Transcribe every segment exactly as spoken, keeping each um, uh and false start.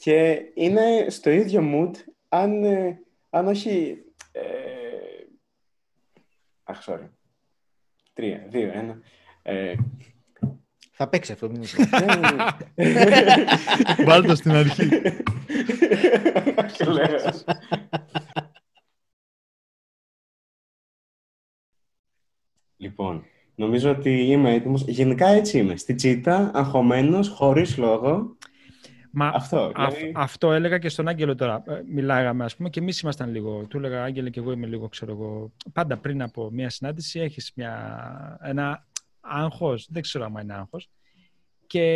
Και είναι στο ίδιο mood, αν, αν όχι... Ε, αχ, sorry. Τρία, δύο, ένα... Ε, θα παίξει αυτό, μην είσαι. Βάλτε στην αρχή. Λοιπόν, νομίζω ότι είμαι έτοιμος. Γενικά έτσι είμαι. Στη τσίτα, αγχωμένος, χωρίς λόγο. Μα αυτό, δηλαδή... α, αυτό έλεγα και στον Άγγελο τώρα. Μιλάγαμε, ας πούμε, και εμείς ήμασταν λίγο. Του έλεγα, Άγγελε, και εγώ είμαι λίγο, ξέρω εγώ. Πάντα πριν από μια συνάντηση έχεις μια, ένα άγχος. Δεν ξέρω αν είναι άγχος. Και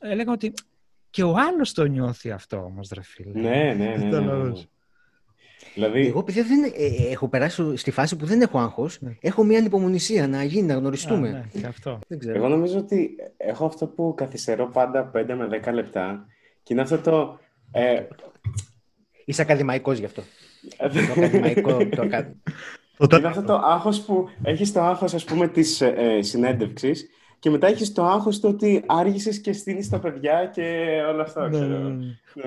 έλεγα ότι και ο άλλος το νιώθει αυτό όμως, ρε φίλε. Ναι, ναι, ναι. ναι, ναι, ναι. Δηλαδή... Εγώ, επειδή δεν ε, έχω περάσει στη φάση που δεν έχω άγχος, ναι. έχω μια ανυπομονησία να γίνει, να γνωριστούμε. Α, ναι, και αυτό. Δεν ξέρω. Εγώ νομίζω ότι έχω αυτό που καθυστερώ πάντα πέντε με δέκα λεπτά και είναι αυτό το... Ε... Είσαι ακαδημαϊκός γι' αυτό. το ακαδημαϊκό, το ακαδημαϊκό. Είναι αυτό το άγχος που έχεις, το άγχος, ας πούμε, της ε, συνέντευξης, και μετά έχεις το άγχος του ότι άργησες και στείνεις τα παιδιά και όλα αυτά, ξέρω.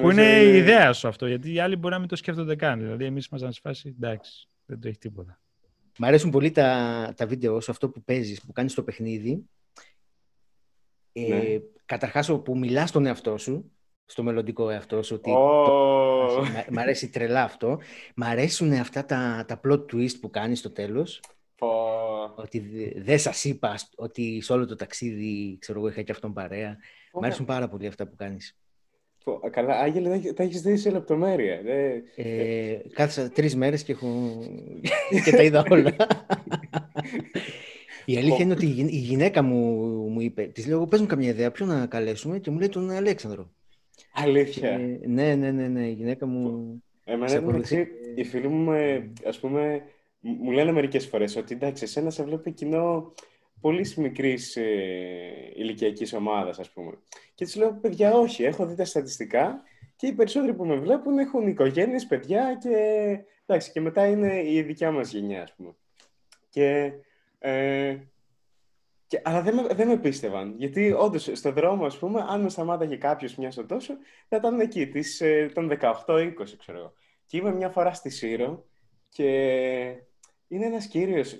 Που είναι η ιδέα σου αυτό, γιατί οι άλλοι μπορεί να μην το σκέφτονται καν. Δηλαδή, εμείς μας να μας φάσει, εντάξει, δεν το έχει τίποτα. Μ' αρέσουν πολύ τα, τα βίντεο σου, αυτό που παίζεις, που κάνεις το παιχνίδι. Ε, ναι. Καταρχάς, που μιλάς στον εαυτό σου, στο μελλοντικό εαυτό σου. Ότι oh. το... Μ' αρέσει τρελά αυτό. Μ' αρέσουν αυτά τα, τα plot twist που κάνεις στο τέλος. Oh. Ότι δεν σας είπα ότι σε όλο το ταξίδι, ξέρω εγώ, είχα και αυτόν παρέα. Oh. Μ' αρέσουν πάρα πολύ αυτά που κάνεις. Oh, καλά, Άγγελε, τα έχεις δει σε λεπτομέρεια. Ε, κάθεσα τρεις μέρες και, έχω... και τα είδα όλα. Η αλήθεια oh. είναι ότι η γυναίκα μου, μου είπε, της λέω, πες μου καμιά ιδέα, ποιον να καλέσουμε, και μου λέει τον Αλέξανδρο. Αλήθεια. Ε, ναι, ναι, ναι, ναι, η γυναίκα μου... Εμένα, μεταξύ, οι φίλοι μου, ας πούμε... Μου λένε μερικές φορές ότι εντάξει, εσένα σε βλέπει κοινό πολύ μικρής ε, ηλικιακής ομάδας, ας πούμε. Και τους λέω, παιδιά, όχι, έχω δει τα στατιστικά και οι περισσότεροι που με βλέπουν έχουν οικογένειες, παιδιά και εντάξει, και μετά είναι η δικιά μας γενιά, ας πούμε. Και, ε, και, αλλά δεν με, δεν με πίστευαν, γιατί όντως στον δρόμο, ας πούμε, αν με σταμάταγε κάποιος μια στο τόσο, θα ήταν εκεί, της, ε, των δεκαοκτώ είκοσι, ξέρω. Και είμαι μια φορά στη Σύρο και... Είναι ένας κύριος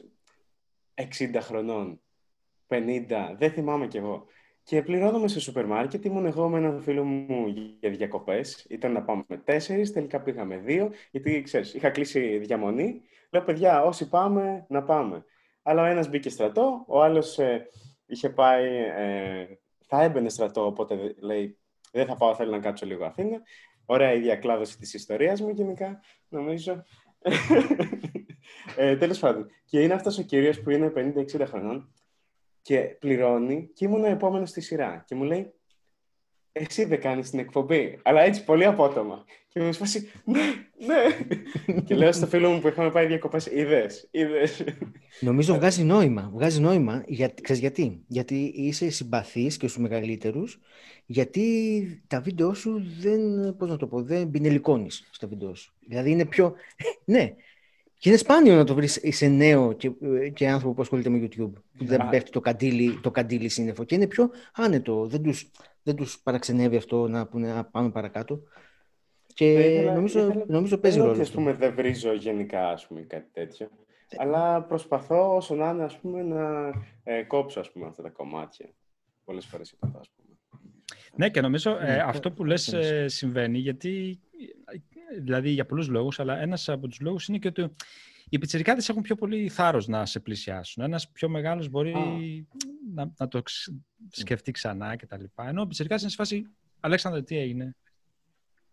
εξήντα χρονών, πενήντα, δεν θυμάμαι κι εγώ. Και πληρώνομαι στο σούπερ μάρκετ, ήμουν εγώ με έναν φίλο μου για διακοπές. Ήταν να πάμε τέσσερις, τελικά πήγαμε δύο, γιατί ξέρεις, είχα κλείσει διαμονή. Λέω, παιδιά, όσοι πάμε, να πάμε. Αλλά ο ένας μπήκε στρατό, ο άλλος ε, είχε πάει, ε, θα έμπαινε στρατό, οπότε λέει, δεν θα πάω, θέλω να κάτσω λίγο Αθήνα. Ωραία η διακλάδωση της ιστορίας μου γενικά, νομίζω. Ε, τέλος πάντων. Και είναι αυτός ο κύριος που είναι πενήντα εξήντα χρονών και πληρώνει, και ήμουν ο επόμενος στη σειρά. Και μου λέει, εσύ δεν κάνεις την εκπομπή? Αλλά έτσι πολύ απότομα. Και μου σπάσει, ναι, ναι. Και λέω στο φίλο μου που είχαμε πάει διακοπές, είδες, είδες. Νομίζω βγάζει νόημα. Βγάζει νόημα. Για, ξέρεις γιατί? Γιατί είσαι συμπαθής και στους μεγαλύτερους, γιατί τα βίντεο σου δεν, πώς να το πω, δεν πινελικώνεις στα βίντεο σου. Δηλαδή είναι πιο. Ναι. Και είναι σπάνιο να το βρεις σε νέο και, και άνθρωπο που ασχολείται με YouTube, που δεν πέφτει το καντήλι, το καντήλι σύννεφο, και είναι πιο άνετο. Δεν τους, δεν τους παραξενεύει αυτό να, να πάμε παρακάτω. Και ήθελα, νομίζω, ήθελα, νομίζω παίζει ρόλο. Ας πούμε, δεν βρίζω γενικά, ας πούμε, κάτι τέτοιο, ε... αλλά προσπαθώ όσο να είναι, ας πούμε, να ε, κόψω, ας πούμε, αυτά τα κομμάτια. Πολλές φορές είπα, ας πούμε. Ναι, και νομίζω ε, αυτό που λες ε, συμβαίνει, γιατί... Δηλαδή για πολλούς λόγους, αλλά ένας από τους λόγους είναι και ότι οι πιτσιρικάδες έχουν πιο πολύ θάρρος να σε πλησιάσουν. Ένας πιο μεγάλος μπορεί oh. να, να το σκεφτεί ξανά κτλ. Ενώ ο πιτσιρικάς είναι σε φάση, Αλέξανδρε, τι έγινε.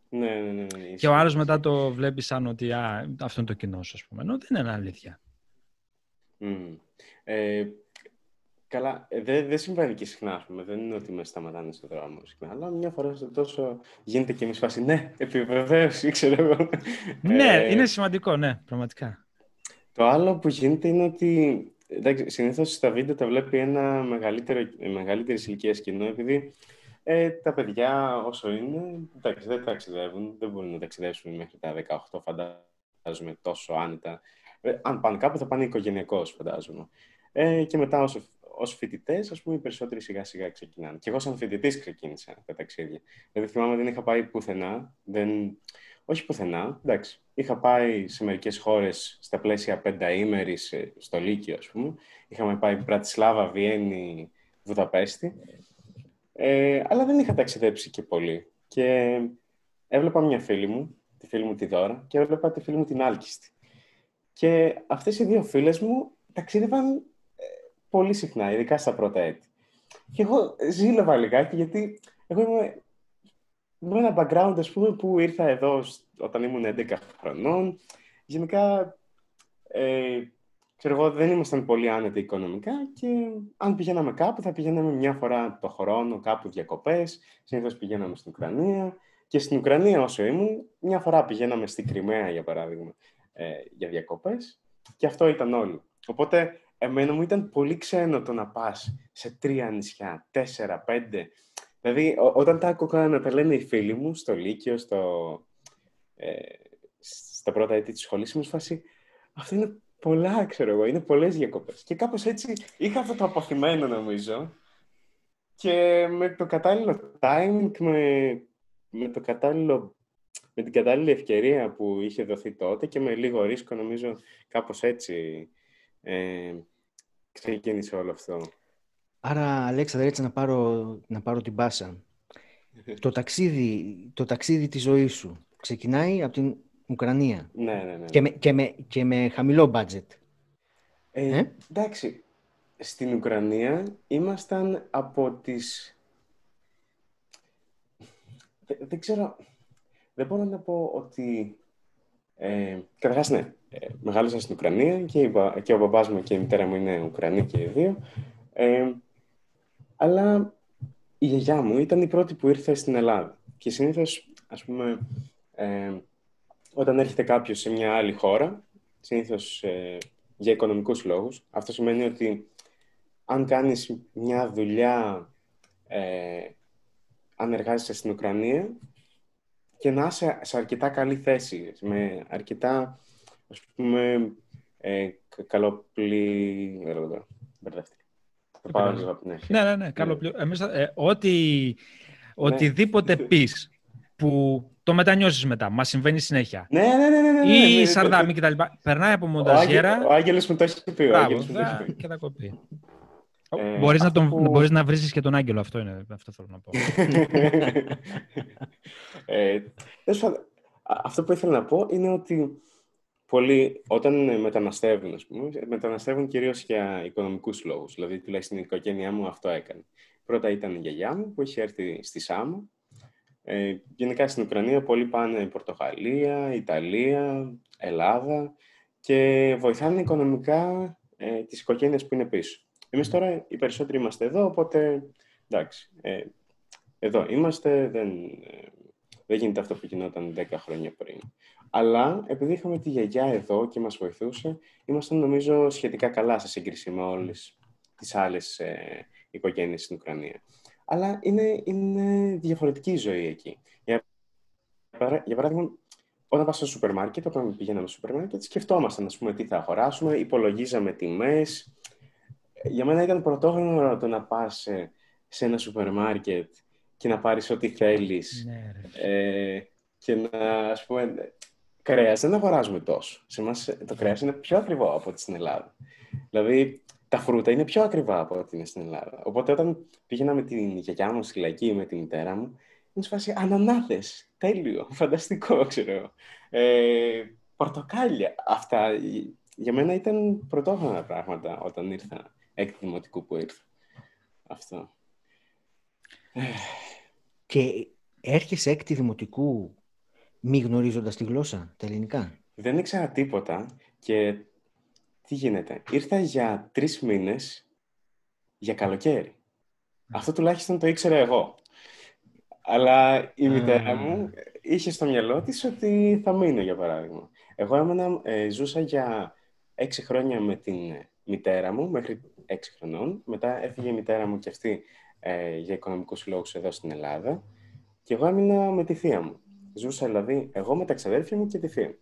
Ναι, ναι, ναι, ναι. Και ο άλλος μετά το βλέπει σαν ότι α, αυτό είναι το κοινό σου, ας πούμε. Ενώ δεν είναι αλήθεια. Mm. Ε, καλά, δεν δε συμβαίνει και συχνά, ας πούμε. Δεν είναι ότι με σταματάνε στον δρόμο συχνά. Αλλά μια φορά στο τόσο γίνεται και εμείς φάση, ναι, επιβεβαίωση, ξέρω εγώ. Ναι, είναι σημαντικό, ναι, πραγματικά. Το άλλο που γίνεται είναι ότι εντάξει, συνήθως στα βίντεο τα βλέπει ένα μεγαλύτερης ηλικίας κοινό, επειδή ε, τα παιδιά όσο είναι, εντάξει, δεν ταξιδεύουν, δεν μπορούν να ταξιδεύσουν μέχρι τα δεκαοκτώ, φαντάζομαι, τόσο άνετα. Ε, αν πάνε κάπου, θα πάνε οικογενειακώς, φαντάζομαι. Ε, και μετά όσο ως φοιτητές, ας πούμε, οι περισσότεροι σιγά σιγά ξεκινάνε. Και εγώ σαν φοιτητής ξεκίνησα τα ταξίδια. Δηλαδή θυμάμαι δεν είχα πάει πουθενά, δεν... όχι πουθενά, εντάξει. Είχα πάει σε μερικές χώρες στα πλαίσια πενταήμερης στο Λύκειο, ας πούμε. Είχαμε πάει Πρατισλάβα, Βιέννη, Βουδαπέστη. Ε, αλλά δεν είχα ταξιδέψει και πολύ. Και έβλεπα μια φίλη μου, τη φίλη μου τη Δώρα, και έβλεπα τη φίλη μου την Άλκηστη. Και αυτές οι δύο φίλες μου ταξίδευαν πολύ συχνά, ειδικά στα πρώτα έτη. Και εγώ ζήλευα λιγάκι, γιατί εγώ είμαι με ένα background, ας πούμε, που ήρθα εδώ όταν ήμουν έντεκα χρονών. Γενικά, ε, ξέρω εγώ, δεν ήμασταν πολύ άνετοι οικονομικά και αν πηγαίναμε κάπου, θα πηγαίναμε μια φορά το χρόνο, κάπου διακοπές. Συνήθως πηγαίναμε στην Ουκρανία. Και στην Ουκρανία όσο ήμουν, μια φορά πηγαίναμε στην Κριμαία, για παράδειγμα, ε, για διακοπές. Και αυτό ήταν όλο. Οπότε, εμένα μου ήταν πολύ ξένο το να πας σε τρία νησιά, τέσσερα, πέντε. Δηλαδή, ό, όταν τα άκουγα να τα λένε οι φίλοι μου στο Λύκειο, στο, ε, στα πρώτα έτη της σχολής, μου φάση, αυτά είναι πολλά, ξέρω εγώ, είναι πολλές διακοπές. Και κάπως έτσι είχα αυτό το αποθυμένο, νομίζω, και με το κατάλληλο timing, με, με, το κατάλληλο, με την κατάλληλη ευκαιρία που είχε δοθεί τότε και με λίγο ρίσκο, νομίζω, κάπως έτσι... Ε, ξεκίνησε όλο αυτό. Άρα, Αλέξανδρε, έτσι να πάρω, να πάρω την πάσα. το, ταξίδι, το ταξίδι της ζωής σου ξεκινάει από την Ουκρανία. Ναι, ναι, ναι. Και με, και με, και με χαμηλό μπάτζετ. Ε, ε? Εντάξει, στην Ουκρανία ήμασταν από τις... Δε, δεν ξέρω... Δεν μπορώ να πω ότι... Ε, καταρχάς, ναι. Ε, μεγάλωσα στην Ουκρανία και, η, και ο μπαμπάς μου και η μητέρα μου είναι Ουκρανοί και οι δύο. Ε, αλλά η γιαγιά μου ήταν η πρώτη που ήρθε στην Ελλάδα. Και συνήθως, ας πούμε, ε, όταν έρχεται κάποιος σε μια άλλη χώρα, συνήθως ε, για οικονομικούς λόγους, αυτό σημαίνει ότι αν κάνεις μια δουλειά, ε, αν εργάζεσαι στην Ουκρανία και να είσαι σε αρκετά καλή θέση, με αρκετά... Ας πούμε, ε, καλοπλή... Μπερδεύτηκα. Θα πάω λίγο από την αρχή. Ναι, ναι, ναι. Καλοπλή... Εμείς, ε, ότι, οτιδήποτε ναι. πεις που το μετανιώσεις μετά, μας συμβαίνει συνέχεια. Ναι, ναι, ναι. ναι, ναι ή ναι, ναι, σαρδάμι ναι. κτλ. Περνάει από μονταζιέρα. Ο Άγγελος μου το έχει πει. Μπράβο, και θα κοπεί. Ε, μπορείς, να τον, που... μπορείς να βρίσεις και τον Άγγελο. Αυτό είναι, αυτό θέλω να πω. ε, αυτό που ήθελα να πω είναι ότι πολλοί, όταν μεταναστεύουν, ας πούμε, μεταναστεύουν κυρίως για οικονομικούς λόγους. Δηλαδή, τουλάχιστον η οικογένειά μου αυτό έκανε. Πρώτα ήταν η γιαγιά μου που είχε έρθει στη Σάμο. Ε, γενικά στην Ουκρανία πολλοί πάνε Πορτογαλία, Ιταλία, Ελλάδα και βοηθάνε οικονομικά ε, τις οικογένειες που είναι πίσω. Εμείς τώρα οι περισσότεροι είμαστε εδώ, οπότε εντάξει, ε, εδώ είμαστε, δεν... Ε, Δεν γίνεται αυτό που γινόταν δέκα χρόνια πριν. Αλλά επειδή είχαμε τη γιαγιά εδώ και μας βοηθούσε, ήμασταν νομίζω σχετικά καλά σε σύγκριση με όλες τις άλλες ε, οικογένειες στην Ουκρανία. Αλλά είναι, είναι διαφορετική η ζωή εκεί. Για, για παράδειγμα, όταν πας στο σούπερ μάρκετ, όταν πηγαίναμε στο σούπερ μάρκετ, σκεφτόμασταν ας πούμε, τι θα αγοράσουμε, υπολογίζαμε τιμές. Για μένα ήταν πρωτόγνωρο το να πας σε, σε ένα σούπερ μάρκετ και να πάρεις ό,τι θέλεις. Ναι, ε, και να, ας πούμε, κρέας δεν αγοράζουμε τόσο. Σε εμάς το κρέας είναι πιο ακριβό από ό,τι στην Ελλάδα. Δηλαδή, τα φρούτα είναι πιο ακριβά από ό,τι είναι στην Ελλάδα. Οπότε, όταν πήγαινα με την γιαγιά μου στη λαϊκή ή με τη μητέρα μου, μου σπάσει ανανάδες, τέλειο, φανταστικό, ξέρω. Ε, πορτοκάλια, αυτά. Για μένα ήταν πρωτόγνωρα πράγματα όταν ήρθα, εκ δημοτικού που ήρθα. Αυτό. Και έρχεσαι έκτη δημοτικού μη γνωρίζοντας τη γλώσσα, τα ελληνικά. Δεν ήξερα τίποτα και τι γίνεται. Ήρθα για τρεις μήνες για καλοκαίρι. Αυτό τουλάχιστον το ήξερα εγώ. Αλλά η μητέρα μου είχε στο μυαλό της ότι θα μείνω, για παράδειγμα. Εγώ έμενα, ε, ζούσα για έξι χρόνια με την μητέρα μου, μέχρι έξι χρονών. Μετά έφυγε η μητέρα μου και αυτή Ε, για οικονομικούς λόγους εδώ στην Ελλάδα και εγώ έμεινα με τη θεία μου. Ζούσα δηλαδή εγώ με τα ξαδέρφια μου και τη θεία μου.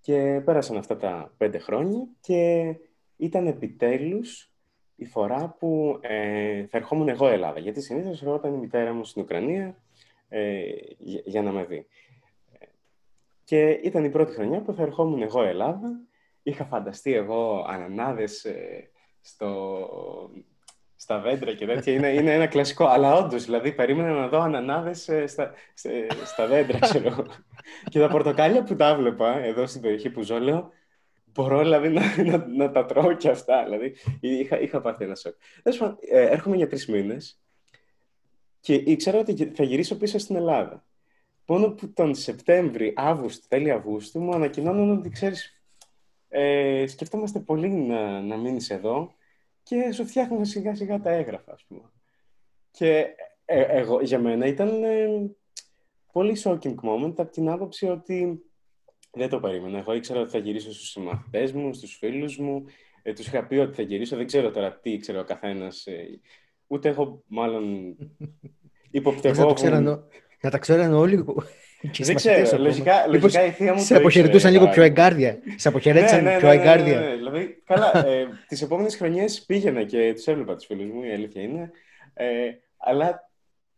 Και πέρασαν αυτά τα πέντε χρόνια και ήταν επιτέλους τη φορά που ε, θα ερχόμουν εγώ Ελλάδα. Γιατί συνήθως ερχόταν η μητέρα μου στην Ουκρανία ε, για, για να με δει. Και ήταν η πρώτη χρονιά που θα ερχόμουν εγώ Ελλάδα. Είχα φανταστεί εγώ ανανάδες ε, στο... στα δέντρα και τέτοια. Είναι, είναι ένα κλασικό. Αλλά όντως, δηλαδή, περίμενα να δω ανανάδες ε, στα, ε, στα δέντρα, ξέρω. Και τα πορτοκάλια που τα βλέπα εδώ στην περιοχή που ζω, λέω, μπορώ δηλαδή να, να, να τα τρώω και αυτά. Δηλαδή, είχα, είχα πάθει ένα σοκ. Ε, έρχομαι για τρεις μήνες και ήξερα ότι θα γυρίσω πίσω στην Ελλάδα. Μόνο που τον Σεπτέμβρη, Αύγουστο, τέλη Αυγούστου, μου ανακοινώνουν ότι, ξέρεις, ε, σκεφτόμαστε πολύ να, να μείνεις εδώ και σου φτιάχνουμε σιγά σιγά τα έγγραφα, ας πούμε. Και ε, εγώ, για μένα ήταν ε, πολύ shocking moment από την άποψη ότι δεν το περίμενα. Εγώ ήξερα ότι θα γυρίσω στους συμμαθητές μου, στους φίλους μου, ε, τους είχα πει ότι θα γυρίσω, δεν ξέρω τώρα τι ήξερε ο καθένας, ε, ούτε εγώ μάλλον υποπτευόμουν. Να τα ξέρουν όλοι. Δεν ξέρω. Λογικά, λογικά η θεία μου. Σε αποχαιρετούσαν λίγο πιο εγκάρδια. Σε αποχαιρέτησαν ναι, ναι, πιο εγκάρδια. Ναι, ναι, ναι. Δηλαδή, καλά. Ε, τις επόμενες χρονιές πήγαινα και τους έβλεπα τους φίλους μου, η αλήθεια είναι. Ε, αλλά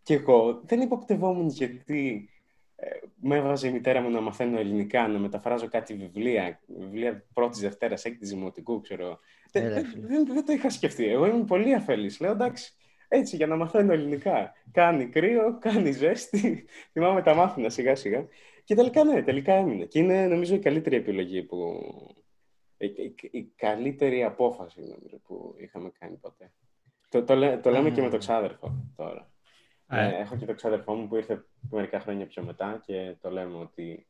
και εγώ δεν υποπτευόμουν γιατί ε, με έβαζε η μητέρα μου να μαθαίνω ελληνικά, να μεταφράζω κάτι βιβλία. Βιβλία πρώτης, Δευτέρας, έκτης Δημοτικού, ξέρω. Ε, δεν, δεν, δεν το είχα σκεφτεί. Εγώ ήμουν πολύ αφελής. Λέω εντάξει. Έτσι, για να μαθαίνω ελληνικά. Κάνει κρύο, κάνει ζέστη. Θυμάμαι τα μάθηνα σιγά σιγά. Και τελικά ναι, τελικά έμεινε. Και είναι νομίζω η καλύτερη επιλογή που... Η, η καλύτερη απόφαση νομίζω, που είχαμε κάνει ποτέ. Το, το, λέ, το λέμε mm. και με το ξάδερφο τώρα. Mm. Ε, έχω και το ξάδερφό μου που ήρθε μερικά χρόνια πιο μετά και το λέμε ότι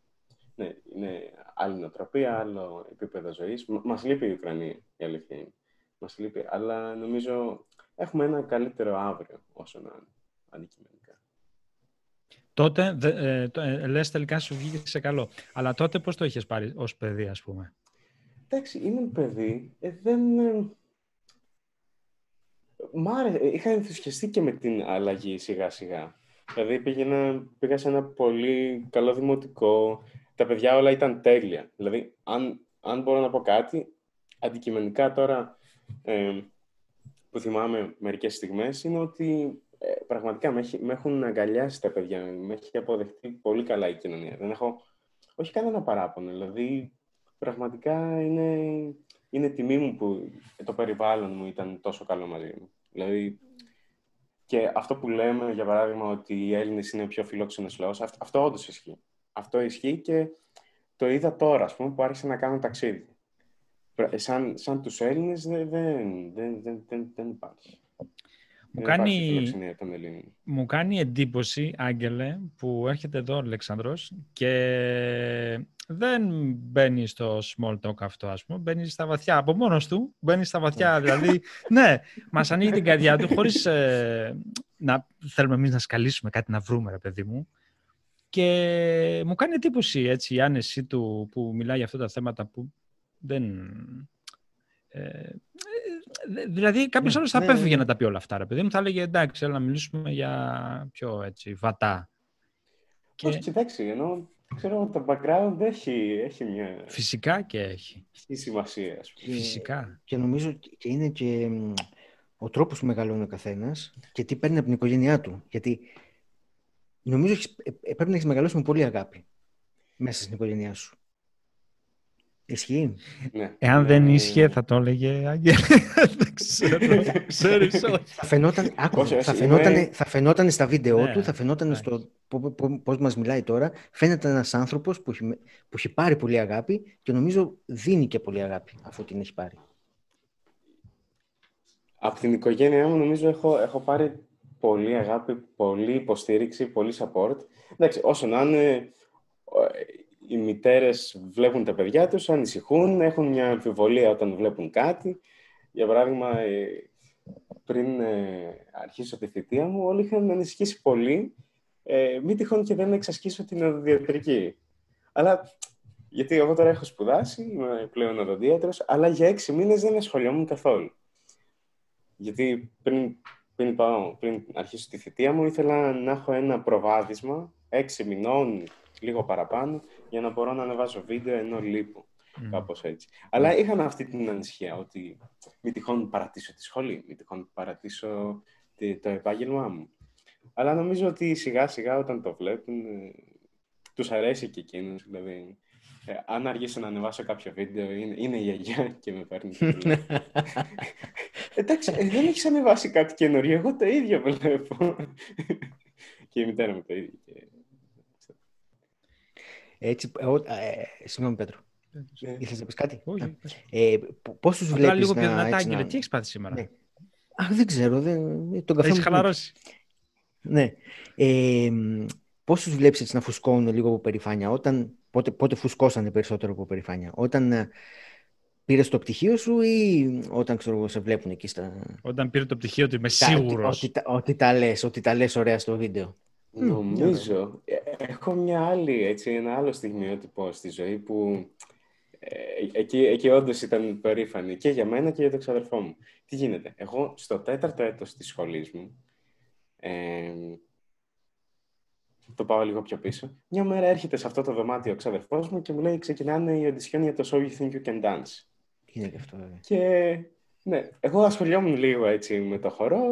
ναι, είναι άλλη νοοτροπία, άλλο επίπεδο ζωής. Μας λείπει η Ουκρανία, η αλήθεια είναι. Μας λείπει, αλλά νομίζω... Έχουμε ένα καλύτερο αύριο όσο να είναι αντικειμενικά. Τότε, ε, το, ε, λες τελικά σου βγήκε σε καλό. Αλλά τότε πώς το είχες πάρει ως παιδί, ας πούμε. Εντάξει, ήμουν παιδί. Ε, δεν... Ε, μ' άρεσε. Είχα ενθουσιαστεί και με την αλλαγή σιγά-σιγά. Δηλαδή πήγαινα, πήγα σε ένα πολύ καλό δημοτικό. Τα παιδιά όλα ήταν τέλεια. Δηλαδή, αν, αν μπορώ να πω κάτι, αντικειμενικά τώρα... Ε, που θυμάμαι μερικές στιγμές, είναι ότι ε, πραγματικά με, με έχουν αγκαλιάσει τα παιδιά, με έχει αποδεχτεί πολύ καλά η κοινωνία. Δεν έχω, όχι κανένα παράπονο, δηλαδή πραγματικά είναι, είναι τιμή μου που το περιβάλλον μου ήταν τόσο καλό μαζί μου. Δηλαδή, και αυτό που λέμε, για παράδειγμα, ότι οι Έλληνες είναι ο πιο φιλόξενος λαός, αυτό, αυτό όντως ισχύει. Αυτό ισχύει και το είδα τώρα, ας πούμε, που άρχισα να κάνω ταξίδι. Σαν, σαν τους Έλληνες δεν, δεν, δεν, δεν, δεν υπάρχει. Μου κάνει, υπάρχει μου κάνει εντύπωση, Άγγελε, που έρχεται εδώ ο Αλέξανδρος και δεν μπαίνει στο small talk αυτό, ας πούμε. Μπαίνει στα βαθιά, από μόνος του. Μπαίνει στα βαθιά, δηλαδή, ναι, μας ανοίγει την καρδιά του, χωρίς ε, να θέλουμε εμείς να σκαλίσουμε κάτι, να βρούμε, ρε παιδί μου. Και μου κάνει εντύπωση, έτσι, η άνεση του που μιλάει για αυτά τα θέματα που δεν... Ε, δηλαδή κάποιος ναι, άλλος θα ναι, απέφυγε ναι. να τα πει όλα αυτά, ρε παιδί μου. Θα έλεγε εντάξει, έλα να μιλήσουμε για πιο έτσι βατά. Όχι, και... κοιτάξει, ενώ ξέρω ότι το background έχει, έχει μια... Φυσικά και έχει. Έχει σημασία, ας πούμε. Φυσικά. Και νομίζω και είναι και ο τρόπος που μεγαλώνει ο καθένας και τι παίρνει από την οικογένειά του. Γιατί νομίζω πρέπει να έχεις μεγαλώσει με πολύ αγάπη μέσα στην οικογένειά σου. Ισχύει. Ναι. Εάν δεν ίσχυε, θα το έλεγε Άγγελε. Δεν ξέρω. Ξέρεις, όχι. Θα φαινόταν, άκου, όχι, θα, φαινόταν είμαι... θα φαινόταν στα βίντεο ναι, του, θα φαινόταν στο πώς μας μιλάει τώρα. Φαίνεται ένας άνθρωπος που έχει, που έχει πάρει πολύ αγάπη και νομίζω δίνει και πολύ αγάπη αφού την έχει πάρει. Από την οικογένειά μου νομίζω έχω, έχω πάρει πολύ αγάπη, πολύ υποστήριξη, πολύ support. Εντάξει, όσο να είναι... Οι μητέρες βλέπουν τα παιδιά τους, ανησυχούν, έχουν μια αμφιβολία όταν βλέπουν κάτι. Για παράδειγμα, πριν αρχίσω τη θητεία μου, όλοι είχαν ανησυχήσει πολύ. Ε, μη τυχόν και δεν εξασκήσω την οδοντιατρική. Αλλά, γιατί εγώ τώρα έχω σπουδάσει, είμαι πλέον οδοντίατρος, αλλά για έξι μήνες δεν ασχολιόμουν καθόλου. Γιατί πριν, πριν, πάω, πριν αρχίσω τη θητεία μου, ήθελα να έχω ένα προβάδισμα έξι μηνών, λίγο παραπάνω, για να μπορώ να ανεβάζω βίντεο ενώ λείπω. Mm. Κάπως έτσι. Mm. Αλλά είχαμε αυτή την ανησυχία ότι μη τυχόν παρατήσω τη σχολή, μη τυχόν παρατήσω το επάγγελμά μου. Αλλά νομίζω ότι σιγά σιγά όταν το βλέπουν τους αρέσει και εκείνους. Δηλαδή, ε, αν αργήσω να ανεβάσω κάποιο βίντεο, είναι, είναι η γιαγιά και με παίρνει. Εντάξει, δεν έχεις ανεβάσει κάτι καινούριο, εγώ τα ίδια βλέπω. Και η μητέρα μου τα ίδια. Έτσι, εγώ, ε, συγγνώμη Πέτρο. Ναι. Ήθελες να πεις κάτι? Όχι. Ε, πώς τους βλέπεις λίγο να... λίγο πιο δυνατά, Άγγελε, τι έχεις πάθει σήμερα? Ναι. Αχ, δεν ξέρω, δεν... τον καφέ μου... χαλαρώσει. Ναι. Ε, πώς τους βλέπεις έτσι να φουσκώνουν λίγο από περηφάνεια? Όταν... πότε, πότε φουσκώσανε περισσότερο από περηφάνεια? Όταν πήρες το πτυχίο σου ή όταν, ξέρω, σε βλέπουν εκεί στα... Όταν πήρε το πτυχίο του είμαι σίγουρος. Ότι, ότι, ότι, τα λες, ότι τα λες ωραία στο βίντεο. Νομίζω. Mm. Έχω μια άλλη, έτσι, ένα άλλο στιγμιότυπο στη ζωή που ε, εκεί, εκεί όντως ήταν περήφανη και για μένα και για τον εξαδερφό μου. Τι γίνεται? Εγώ στο τέταρτο έτος της σχολής μου, ε, το πάω λίγο πιο πίσω, μια μέρα έρχεται σε αυτό το δωμάτιο ο εξαδερφός μου και μου λέει ξεκινάνε οι audition για το So You Think You Can Dance. Είναι και αυτό, βέβαια. Και ναι, εγώ ασχολιόμουν λίγο έτσι με το χορό.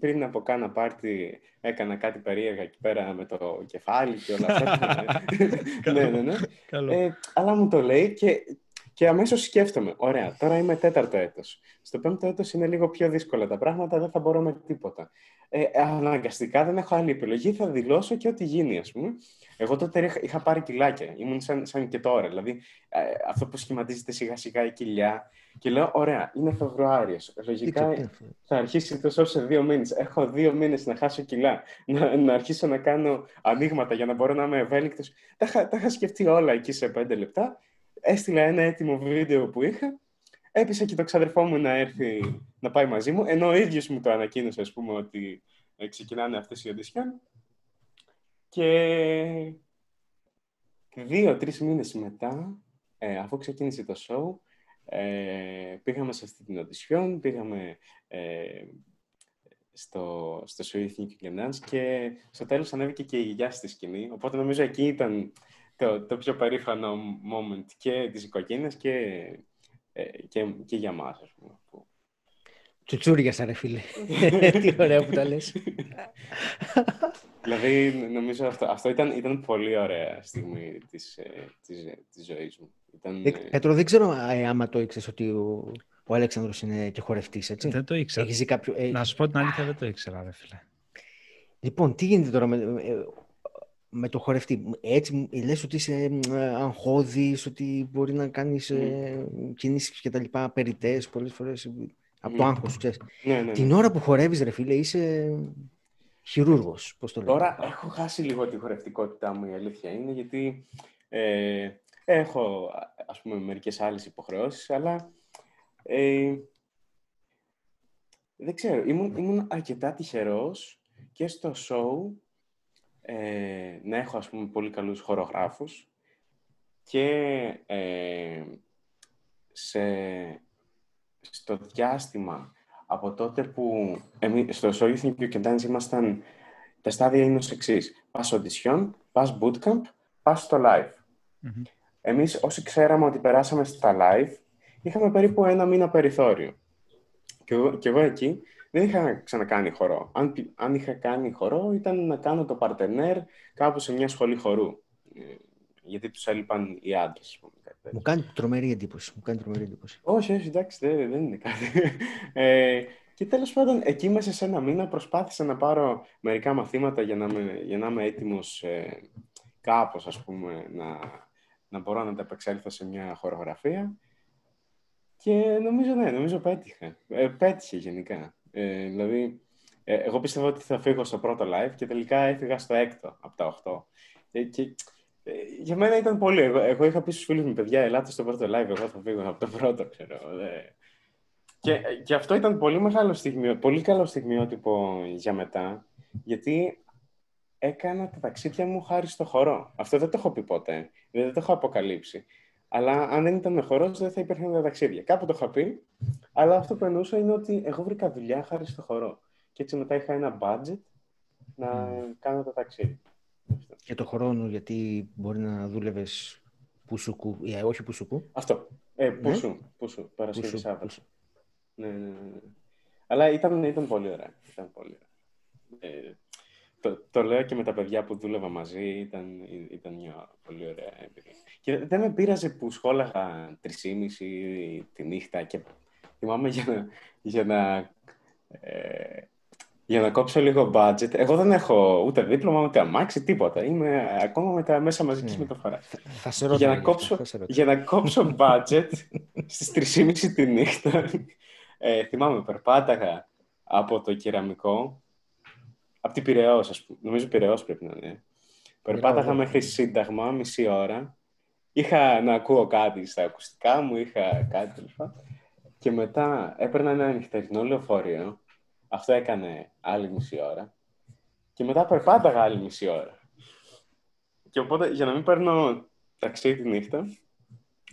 Πριν από κάνα πάρτι έκανα κάτι περίεργα εκεί πέρα με το κεφάλι και όλα αυτά. Ναι, ναι, ναι. Ε, αλλά μου το λέει και, και αμέσως σκέφτομαι. Ωραία, τώρα είμαι τέταρτο έτος. Στο πέμπτο έτος είναι λίγο πιο δύσκολα τα πράγματα, δεν θα μπορώ με τίποτα. Ε, αναγκαστικά δεν έχω άλλη επιλογή, θα δηλώσω και ό,τι γίνει, ας πούμε. Εγώ τότε είχα, είχα πάρει κιλάκια, ήμουν σαν, σαν και τώρα. Δηλαδή, ε, αυτό που σχηματίζεται σιγά σιγά η κοιλιά. Και λέω, ωραία, είναι Φεβρουάριος. Λογικά θα αρχίσει τόσο σε δύο μήνες. Έχω δύο μήνες να χάσω κιλά, να, να αρχίσω να κάνω ανοίγματα για να μπορώ να είμαι ευέλικτος. Τα, τα είχα σκεφτεί όλα εκεί σε πέντε λεπτά. Έστειλα ένα έτοιμο βίντεο που είχα. Έπεισα και το ξαδερφό μου να έρθει να πάει μαζί μου, ενώ ο ίδιος μου το ανακοίνωσε, ας πούμε, ότι ξεκινάνε αυτές οι audition. Και δύο-τρεις μήνες μετά, ε, αφού ξεκίνησε το show, ε, πήγαμε σε αυτή την audition, πήγαμε ε, στο, στο So You Think You Can Dance και στο τέλος ανέβηκε και η γιαγιά στη σκηνή, οπότε νομίζω εκεί ήταν το, το πιο περήφανο moment και της οικογένειας και... Και, και για μας, ας πούμε. Τσουτσούριασα, ρε φίλε. Τι ωραία που τα λες. Δηλαδή, νομίζω αυτό, αυτό ήταν, ήταν πολύ ωραία στιγμή της, της, της ζωής μου. Ήταν... Πέτρο, δεν ξέρω άμα το ήξερες ότι ο, ο Αλέξανδρος είναι και χορευτής, έτσι. Δεν το ήξερα. Κάποιο... Να σου πω την αλήθεια, δεν το ήξερα, ρε φίλε. Λοιπόν, τι γίνεται τώρα με... με το χορευτή? Έτσι λες ότι είσαι αγχώδης, ότι μπορεί να κάνεις mm. κινήσεις και τα λοιπά, περιττές πολλές φορές από mm. το άγχος, ξέρεις. Ναι, ναι, την ναι. ώρα που χορεύεις, ρε φίλε, είσαι χειρούργος, πώς το λέω. Τώρα έχω χάσει λίγο τη χορευτικότητά μου, η αλήθεια είναι, γιατί ε, έχω, ας πούμε, μερικές άλλες υποχρεώσεις, αλλά ε, δεν ξέρω, ήμουν, ήμουν αρκετά τυχερός και στο show Ε, να έχω, ας πούμε, πολύ καλούς χορογράφους και ε, σε, στο διάστημα από τότε που εμείς στο So You Think You Can Dance ήμασταν, τα στάδια είναι ως εξής: πας audition, πας bootcamp, πας στο live. Mm-hmm. Εμείς όσοι ξέραμε ότι περάσαμε στα live είχαμε περίπου ένα μήνα περιθώριο και, και εγώ εκεί δεν είχα ξανακάνει χορό. Αν, αν είχα κάνει χορό, ήταν να κάνω το παρτενέρ κάπου σε μια σχολή χορού. Γιατί τους έλειπαν οι άντρες. Μου κάνει τρομερή εντύπωση. Μου κάνει τρομερή εντύπωση. Όχι, όχι, εντάξει, δεν, δεν είναι κάτι. Ε, και τέλος πάντων, εκεί μέσα σε ένα μήνα προσπάθησα να πάρω μερικά μαθήματα για να, με, για να είμαι έτοιμος ε, κάπως, ας πούμε, να, να μπορώ να ανταπεξέλθω σε μια χορογραφία. Και νομίζω, ναι, νομίζω πέτυχα. Ε, πέτυχε γενικά. Ε, δηλαδή, ε, εγώ πιστεύω ότι θα φύγω στο πρώτο live και τελικά έφυγα στο έκτο από τα οχτώ. Ε, και, ε, για μένα ήταν πολύ. Εγώ, εγώ είχα πει στους φίλους μου, παιδιά, ελάτε στο πρώτο live, εγώ θα φύγω από το πρώτο, ξέρω. Ε, και, και αυτό ήταν πολύ μεγάλο στιγμιό, πολύ καλό στιγμιότυπο για μετά, γιατί έκανα τα ταξίδια μου χάρη στο χορό. Αυτό δεν το έχω πει ποτέ, δεν το έχω αποκαλύψει. Αλλά αν δεν ήταν με χορός, δεν θα υπήρχαν τα ταξίδια. Κάπου το είχα πει, αλλά αυτό που εννοούσα είναι ότι εγώ βρήκα δουλειά χάρη στο χορό. Και έτσι μετά είχα ένα budget να κάνω τα ταξίδια. Και το χρόνο, γιατί μπορεί να δούλευες Πουσουκού, ε, όχι Πουσουκού. Αυτό. Ε, πουσου, ναι. Πουσου, Παρασκευή Σάββατο. Ναι, ναι, ναι. Αλλά ήταν, ήταν πολύ ωραία. Ήταν πολύ ωραία. Ε, το, το λέω και με τα παιδιά που δούλευα μαζί, ήταν, ήταν μια πολύ ωραία εμπειρία. Και δεν με πείραζε που σχόλαγα τρεις και μισή τη νύχτα και θυμάμαι για να, για να, ε, για να κόψω λίγο budget. Εγώ δεν έχω ούτε δίπλωμα, ούτε αμάξι, τίποτα. Είμαι ακόμα με τα μέσα μαζικής mm. μεταφοράς. Θα σε ρωτήσω, για, να κόψω, θα σε ρωτήσω. για να κόψω budget στις τρεις και μισή τη νύχτα. Ε, θυμάμαι, περπάταγα από το Κεραμικό, από την Πειραιώς, ας πούμε. Νομίζω Πειραιώς πρέπει να είναι. Περπάταγα μέχρι Σύνταγμα, μισή ώρα. Είχα να ακούω κάτι στα ακουστικά μου, είχα κάτι τελφά. Και μετά έπαιρνα ένα νυχτερινό λεωφορείο. Αυτό έκανε άλλη μισή ώρα. Και μετά περπάταγα άλλη μισή ώρα. Και οπότε, για να μην παίρνω ταξίδι τη νύχτα,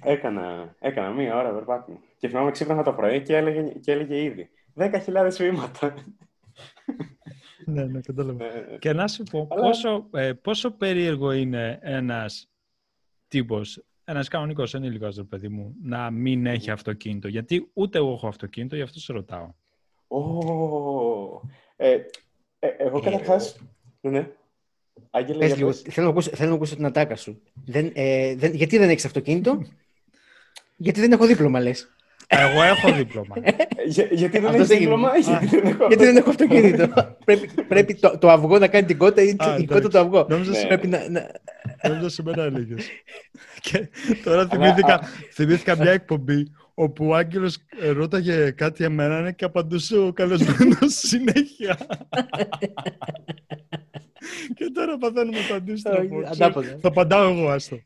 έκανα, έκανα μία ώρα περπάτημα. Και θυμάμαι ξύπναγα το πρωί και έλεγε, και έλεγε ήδη δέκα χιλιάδες βήματα. Ναι, ναι, κατάλαβα. Και να σου πω αλλά... πόσο, ε, πόσο περίεργο είναι ένας τύπος, ένας κανονικός ενήλικος, ρε παιδί μου, να μην έχει αυτοκίνητο. Γιατί ούτε εγώ έχω αυτοκίνητο, γι' αυτό σε ρωτάω. Oh. Ε, ε, ε, εγώ καταρχάς. Ε, ναι. Άγγελε, πες λίγο, θέλω να ακούσω, θέλω να ακούσω την ατάκα σου. Δεν, ε, δεν, γιατί δεν έχεις αυτοκίνητο? Γιατί δεν έχω δίπλωμα, λες. Εγώ έχω δίπλωμα. Για, γιατί δεν έχεις δίπλωμα, γιατί, δεν έχω... γιατί δεν έχω αυτοκίνητο. πρέπει πρέπει το, το αυγό να κάνει την κότα ή την κότα το αυγό. Νόμιζα σε μένα έλεγες. Και τώρα θυμήθηκα μια εκπομπή όπου ο Άγγελος ρώταγε κάτι εμένα και απαντούσε ο καλεσμένος συνέχεια. Και τώρα παθαίνουμε το αντίστροφο. Θα απαντάω εγώ, άστο.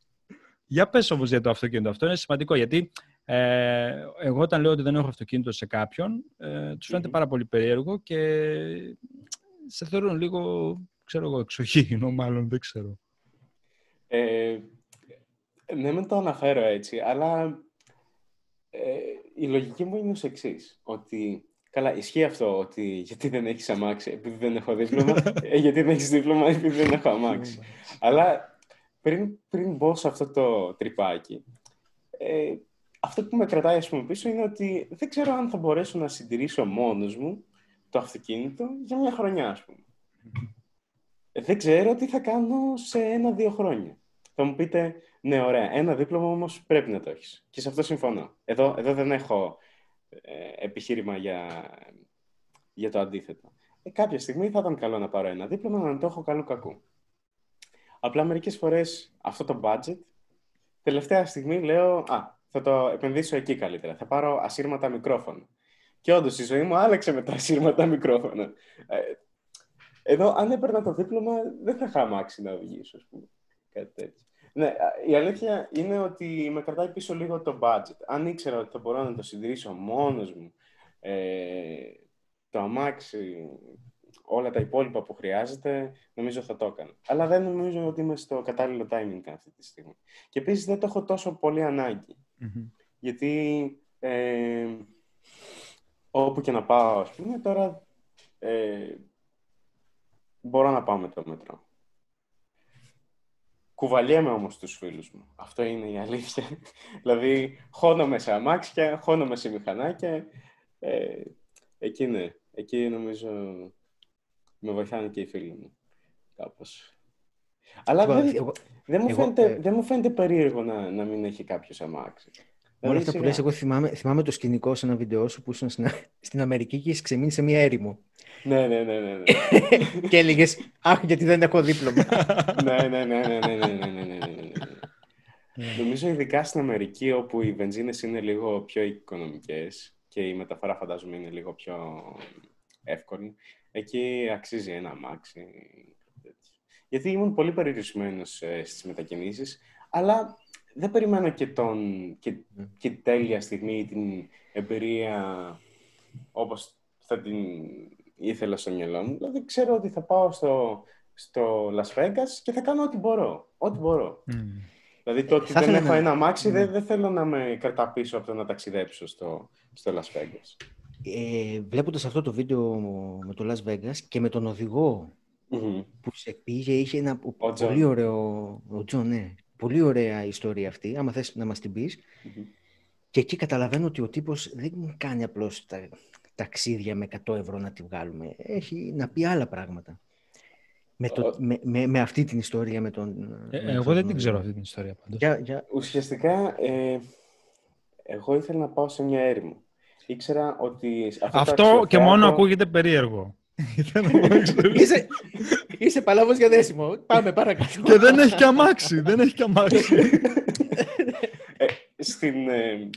Για πες όμως για το αυτοκίνητο. Αυτό είναι σημαντικό, γιατί ε, εγώ όταν λέω ότι δεν έχω αυτοκίνητο σε κάποιον, ε, τους φαίνεται mm-hmm. πάρα πολύ περίεργο και σε θεωρούν λίγο, ξέρω εγώ, εξωγήινο μάλλον, δεν ξέρω. Ε, ναι, μην το αναφέρω έτσι, αλλά... Ε, η λογική μου είναι ως εξής, ότι καλά, ισχύει αυτό ότι γιατί δεν έχεις αμάξι, επειδή δεν έχω δίπλωμα, ε, γιατί δεν έχεις δίπλωμα, επειδή δεν έχω αμάξι. Αλλά πριν, πριν μπω σε αυτό το τρυπάκι, ε, αυτό που με κρατάει ας πούμε, πίσω είναι ότι δεν ξέρω αν θα μπορέσω να συντηρήσω μόνος μου το αυτοκίνητο για μια χρονιά, ας πούμε. Δεν ξέρω τι θα κάνω σε ένα-δύο χρόνια. Θα μου πείτε, ναι, ωραία, ένα δίπλωμα όμως πρέπει να το έχεις. Και σε αυτό συμφωνώ. Εδώ, εδώ δεν έχω ε, επιχείρημα για, για το αντίθετο. Ε, κάποια στιγμή θα ήταν καλό να πάρω ένα δίπλωμα, να το έχω καλού κακού. Απλά μερικές φορές αυτό το budget, τελευταία στιγμή λέω, α, θα το επενδύσω εκεί καλύτερα. Θα πάρω ασύρματα μικρόφωνα. Και όντως η ζωή μου άλλαξε με τα ασύρματα μικρόφωνα. Ε, εδώ, αν έπαιρνα το δίπλωμα, δεν θα είχα αμάξει να οδηγήσω, ας πούμε. Κάτι τέτοιο. Ναι, η αλήθεια είναι ότι με κρατάει πίσω λίγο το budget. Αν ήξερα ότι θα μπορώ να το συντηρήσω μόνος μου, ε, το αμάξι, όλα τα υπόλοιπα που χρειάζεται, νομίζω θα το έκανα. Αλλά δεν νομίζω ότι είμαι στο κατάλληλο timing αυτή τη στιγμή. Και επίσης δεν το έχω τόσο πολύ ανάγκη. Mm-hmm. Γιατί ε, όπου και να πάω, ας πούμε, τώρα ε, μπορώ να πάω με το μετρό. Κουβαλιέμαι όμως τους φίλους μου. Αυτό είναι η αλήθεια. Δηλαδή, χώνομαι σε αμάξια, χώνομαι σε μηχανάκια. Ε, εκεί ναι. Εκεί νομίζω με βοηθάνε και οι φίλοι μου. Κάπως. Αλλά εγώ, δεν, εγώ, δεν, μου εγώ, φαίνεται, ε... δεν μου φαίνεται περίεργο να, να μην έχει κάποιος αμάξι. Όλα αυτά που λες, εγώ θυμάμαι, θυμάμαι το σκηνικό σε ένα βίντεο σου που ήσουν στην Αμερική και είσαι ξεμείνει σε μία έρημο. Ναι, ναι, ναι, ναι. Και έλεγες, αχ, γιατί δεν έχω δίπλωμα. Ναι, ναι, ναι, ναι, ναι, ναι, ναι. Νομίζω ειδικά στην Αμερική, όπου οι βενζίνες είναι λίγο πιο οικονομικές και η μεταφορά φαντάζομαι είναι λίγο πιο εύκολη, εκεί αξίζει ένα αμάξι. Γιατί ήμουν πολύ περιορισμένος στις μετακινήσεις, αλλά... Δεν περιμένω και, τον, και, και την τέλεια στιγμή ή την εμπειρία όπως θα την ήθελα στο μυαλό μου. Δηλαδή ξέρω ότι θα πάω στο, στο Las Vegas και θα κάνω ό,τι μπορώ. Ό,τι μπορώ. Mm. Δηλαδή το ότι θα δεν έχω να... ένα αμάξι mm. δεν, δεν θέλω να με κρατά πίσω από το να ταξιδέψω στο, στο Las Vegas. Ε, βλέποντας αυτό το βίντεο με το Las Vegas και με τον οδηγό mm-hmm. που σε πήγε, είχε ένα ο πολύ John. ωραίο... Ο Τζον, ναι. Πολύ ωραία η ιστορία αυτή, άμα θες να μας την πεις. Mm-hmm. Και εκεί καταλαβαίνω ότι ο τύπος δεν κάνει απλώς τα ταξίδια με εκατό ευρώ να τη βγάλουμε. Έχει να πει άλλα πράγματα. Με, το, με, με, με αυτή την ιστορία, με τον... Ε, με εγώ τον... δεν την ξέρω αυτή την ιστορία πάντως. Για, για... Ουσιαστικά, ε, εγώ ήθελα να πάω σε μια έρημο. Ήξερα ότι... Αυτό, αυτό και μόνο ακούγεται περίεργο. είσαι, είσαι παλάβος για δέσιμο. Πάμε παρακαλώ. Και δεν έχει και αμάξι. Δεν έχει και αμάξι. ε, στην, ε,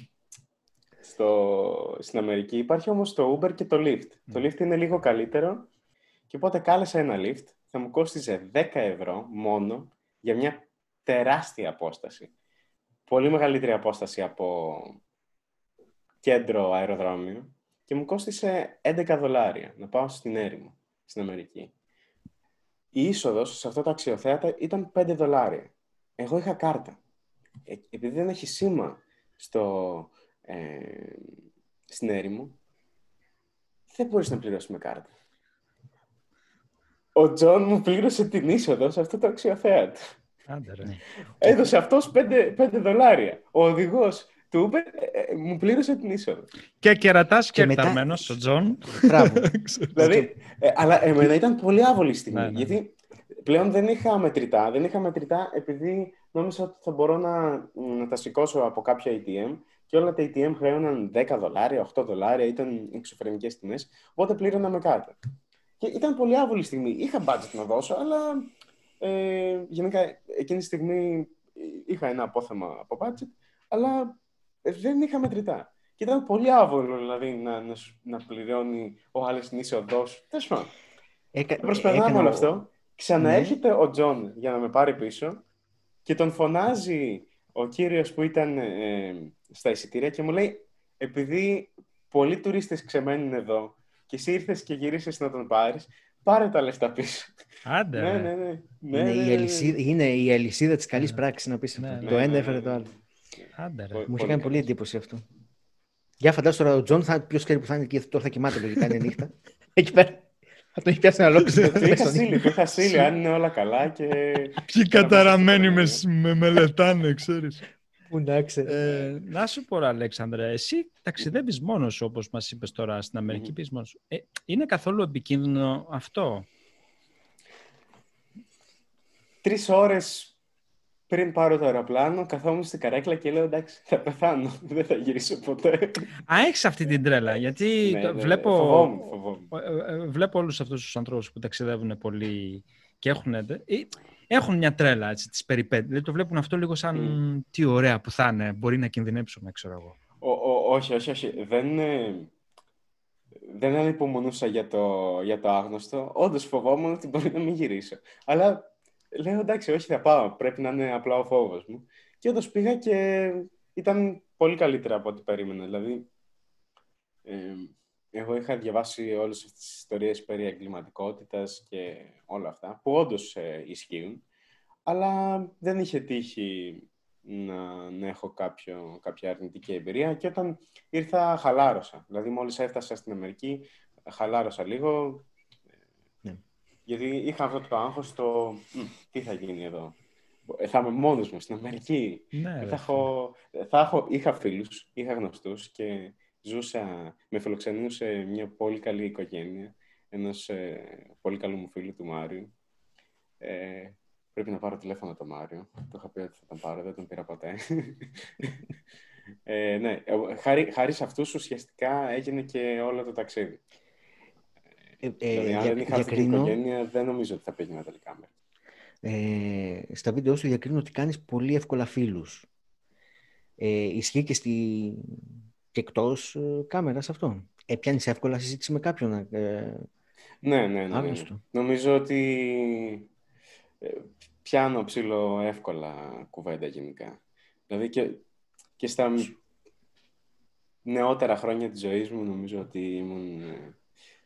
στο, στην Αμερική υπάρχει όμως το Uber και το Lyft. Mm. Το Lyft είναι λίγο καλύτερο. Και οπότε κάλεσα ένα Lyft. Θα μου κόστιζε δέκα ευρώ μόνο για μια τεράστια απόσταση. Πολύ μεγαλύτερη απόσταση από κέντρο αεροδρόμιο. Και μου κόστισε έντεκα δολάρια να πάω στην έρημο, στην Αμερική. Η είσοδος σε αυτό το αξιοθέατα ήταν πέντε δολάρια. Εγώ είχα κάρτα. Ε, επειδή δεν έχει σήμα στο, ε, στην έρημο, δεν μπορείς να πληρώσεις με κάρτα. Ο Τζον μου πλήρωσε την είσοδο σε αυτό το αξιοθέατο. Έδωσε αυτός πέντε δολάρια. Ο οδηγός του Uber ε, μου πλήρωσε την είσοδο. Και κερατάς και εκταρμένος μετά... ο Τζον. Μπράβο. δηλαδή, ε, αλλά εμένα ήταν πολύ άβολη στιγμή. Ναι, ναι. Γιατί πλέον δεν είχα μετρητά. Δεν είχα μετρητά επειδή νόμιζα ότι θα μπορώ να, να τα σηκώσω από κάποια έι τι εμ. Και όλα τα έι τι εμ χρέωναν δέκα δολάρια, οκτώ δολάρια. Ήταν εξωφρενικές τιμές. Οπότε πλήρωνα με κάρτα. Και ήταν πολύ άβολη στιγμή. Είχα budget να δώσω, αλλά ε, γενικά εκείνη τη στιγμή είχα ένα απόθεμα από budget, αλλά δεν είχα μετρητά. Και ήταν πολύ άβολο δηλαδή, να, να, να πληρώνει ο άλλος την είσοδό σου. Τέλος πάντων. Προσπερνάμε όλο αυτό. Ξαναέρχεται ναι. ο Τζον για να με πάρει πίσω και τον φωνάζει ο κύριος που ήταν ε, στα εισιτήρια και μου λέει: επειδή πολλοί τουρίστες ξεμένουν εδώ. Και εσύ ήρθες και γυρίσες να τον πάρεις, πάρε τα λεφτά πίσω. Άντε. ναι, ναι, ναι. ναι, ναι, ναι. Η αλυσίδα, είναι η αλυσίδα της καλής ναι. πράξης να πεις. Ναι, ναι, το ναι, ένα ναι, έφερε ναι. το άλλο. Άντε, ρε. Μου είχε κάνει πολύ εντύπωση αυτό. Για φαντάσου τώρα ο Τζον, θα, ποιος ξέρει που θα είναι εκεί, τώρα θα κοιμάται λογικά, είναι νύχτα. Εκεί πέρα. Θα τον έχει πιάσει ένα ολόκληρο. Είχα στείλει, αν είναι όλα καλά και. Ποιοι καταραμένοι με μελετάνε, ξέρεις. Ε, να σου πω, Αλέξανδρε, εσύ ταξιδεύεις μόνος σου, όπως μας είπες τώρα στην Αμερική, mm-hmm. πεις μόνος σου. Ε, είναι καθόλου επικίνδυνο αυτό? Τρεις ώρες πριν πάρω το αεροπλάνο, καθόμουν στην καρέκλα και λέω εντάξει, θα πεθάνω, δεν θα γυρίσω ποτέ. Α, έχεις αυτή την τρέλα, γιατί ναι, βλέπω, ναι, φοβόμαι, φοβόμαι. βλέπω όλους αυτούς τους ανθρώπους που ταξιδεύουν πολύ και έχουν... Έχουν μια τρέλα, έτσι, τις περιπέτειες. Δηλαδή το βλέπουν αυτό λίγο σαν mm. τι ωραία που θα είναι, μπορεί να κινδυνέψουμε, ξέρω εγώ. Ο, ο, όχι, όχι, όχι. Δεν, δεν ανυπομονούσα για το, για το άγνωστο. Όντως φοβόμουν ότι μπορεί να μην γυρίσω. Αλλά λέω εντάξει, όχι θα πάω, πρέπει να είναι απλά ο φόβος μου. Και όντως πήγα και ήταν πολύ καλύτερα από ό,τι περίμενα. Δηλαδή, ε, εγώ είχα διαβάσει όλες αυτές τις ιστορίες περί εγκληματικότητας και όλα αυτά, που όντως ε, ισχύουν, αλλά δεν είχε τύχει να, να έχω κάποιο, κάποια αρνητική εμπειρία και όταν ήρθα χαλάρωσα. Δηλαδή μόλις έφτασα στην Αμερική, χαλάρωσα λίγο, ναι. γιατί είχα αυτό το άγχος, το τι θα γίνει εδώ. Θα είμαι μόνος μου στην Αμερική. Ναι, θα έχω, θα έχω, είχα φίλους, είχα γνωστούς και... Ζούσα, με φιλοξενούσε μια πολύ καλή οικογένεια, ενός ε, πολύ καλού μου φίλου του Μάριου. Ε, πρέπει να πάρω τηλέφωνο τον Μάριο. Το είχα πει ότι θα τον πάρω, δεν τον πήρα ποτέ. ε, ναι, χάρη, χάρη σε αυτούς ουσιαστικά έγινε και όλο το ταξίδι. Ε, ε, δηλαδή, αν δεν είχα αυτή την οικογένεια, δεν νομίζω ότι θα πήγαινα τελικά. Ε, στα βίντεο σου διακρίνω ότι κάνεις πολύ εύκολα φίλους. Ε, ισχύει και στη... Και εκτός κάμερας αυτό. Ε, πιάνεις εύκολα συζήτηση με κάποιον. Ε, ναι, ναι, ναι, ναι. Νομίζω ότι πιάνω ψηλό εύκολα κουβέντα γενικά. Δηλαδή και, και στα νεότερα χρόνια της ζωής μου νομίζω ότι ήμουν...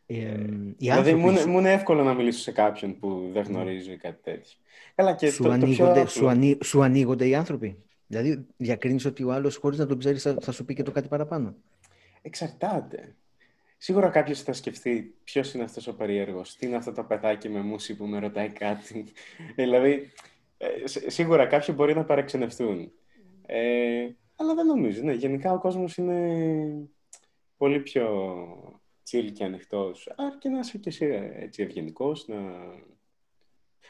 Ε, ε, δηλαδή μου είναι, μου είναι εύκολο να μιλήσω σε κάποιον που δεν γνωρίζει κάτι τέτοιο. Έλα, και σου, το, ανοίγονται, το σου, ανοί, σου ανοίγονται οι άνθρωποι. Δηλαδή, διακρίνεις ότι ο άλλος, χωρίς να τον ξέρεις, θα σου πει και το κάτι παραπάνω. Εξαρτάται. Σίγουρα κάποιος θα σκεφτεί ποιος είναι αυτός ο περίεργος, τι είναι αυτό το παιδάκι με μουσι που με ρωτάει κάτι. δηλαδή, Ε, σίγουρα κάποιοι μπορεί να παραξενευτούν. Ε, αλλά δεν νομίζω. Ναι. Γενικά ο κόσμος είναι πολύ πιο chill και ανοιχτός. Αρκεί να είσαι και εσύ έτσι ευγενικός. Να...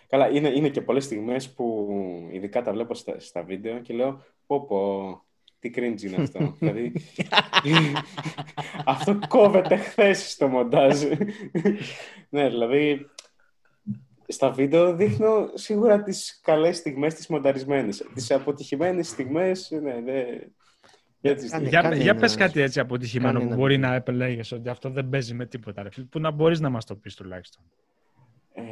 Καλά, είναι, είναι και πολλές στιγμές που ειδικά τα βλέπω στα, στα βίντεο και λέω πω πω, τι cringe είναι αυτό. Δηλαδή, αυτό κόβεται χθες στο μοντάζ. Ναι, δηλαδή... Στα βίντεο δείχνω σίγουρα τις καλές στιγμές, τις μονταρισμένες. Τις αποτυχημένες στιγμές, ναι, ναι. Για, τις... Κάνε, για, για πες κάτι έτσι αποτυχημένο που μπορεί να επελέγεις ότι αυτό δεν παίζει με τίποτα, ρε, που να μπορείς να μας το πεις τουλάχιστον. Ε,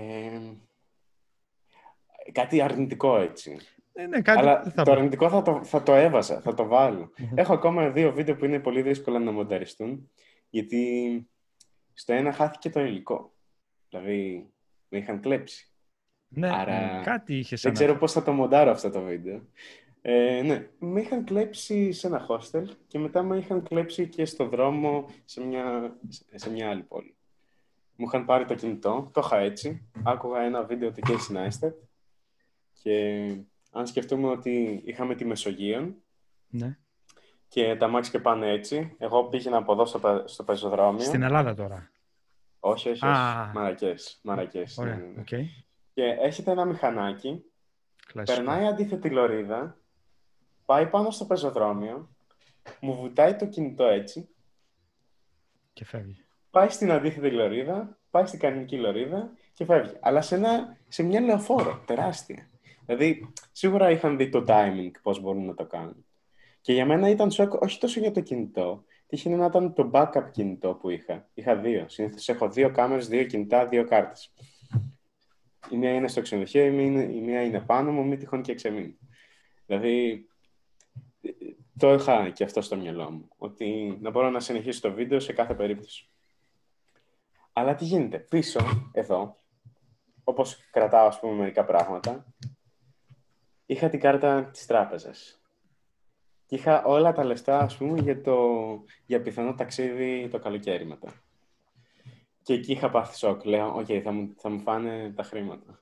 κάτι αρνητικό έτσι. Ε, ναι, κάτι αλλά θα... το αρνητικό θα το, θα το έβαζα, θα το βάλω. Έχω ακόμα δύο βίντεο που είναι πολύ δύσκολα να μονταριστούν, γιατί στο ένα χάθηκε το υλικό. Δηλαδή... Με είχαν κλέψει. Ναι, άρα κάτι είχε. Δεν ξέρω πώς θα το μοντάρω αυτό το βίντεο. Ε, ναι, με είχαν κλέψει σε ένα hostel και μετά με είχαν κλέψει και στο δρόμο σε μια, σε μια άλλη πόλη. Μου είχαν πάρει το κινητό, το είχα έτσι. Άκουγα ένα βίντεο του Casey Neistat και αν σκεφτούμε ότι είχαμε τη Μεσογείον, ναι, και τα μάξι και πάνε έτσι, εγώ πήγαινα από εδώ στο, στο πεζοδρόμιο. Στην Ελλάδα τώρα. Όχι, όχι, ah. Μαρακές, Μαρακές. Ωραία, ναι, ναι. Okay. Και έχετε ένα μηχανάκι, Classic. Περνάει αντίθετη λωρίδα, πάει πάνω στο πεζοδρόμιο, μου βουτάει το κινητό έτσι και φεύγει. Πάει στην αντίθετη λωρίδα, πάει στην κανονική λωρίδα και φεύγει. Αλλά σε, ένα, σε μια λεωφόρο, τεράστια. Δηλαδή, σίγουρα είχαν δει το timing, πώς μπορούν να το κάνουν. Και για μένα ήταν σοκ, όχι τόσο για το κινητό, τύχει να ήταν το backup κινητό που είχα. Είχα δύο. Συνήθως έχω δύο κάμερες, δύο κινητά, δύο κάρτες. Η μία είναι στο ξενοδοχείο, η μία είναι, η μία είναι πάνω μου, μη τυχόν και ξεμείνει. Δηλαδή, το είχα και αυτό στο μυαλό μου. Ότι να μπορώ να συνεχίσω το βίντεο σε κάθε περίπτωση. Αλλά τι γίνεται. Πίσω, εδώ, όπως κρατάω, ας πούμε, μερικά πράγματα, είχα την κάρτα της τράπεζας. Και είχα όλα τα λεφτά, ας πούμε, για, το... για πιθανό ταξίδι το καλοκαίρι μετά. Και εκεί είχα πάθει σοκ. Λέω, οκ, okay, θα, μου... θα μου φάνε τα χρήματα.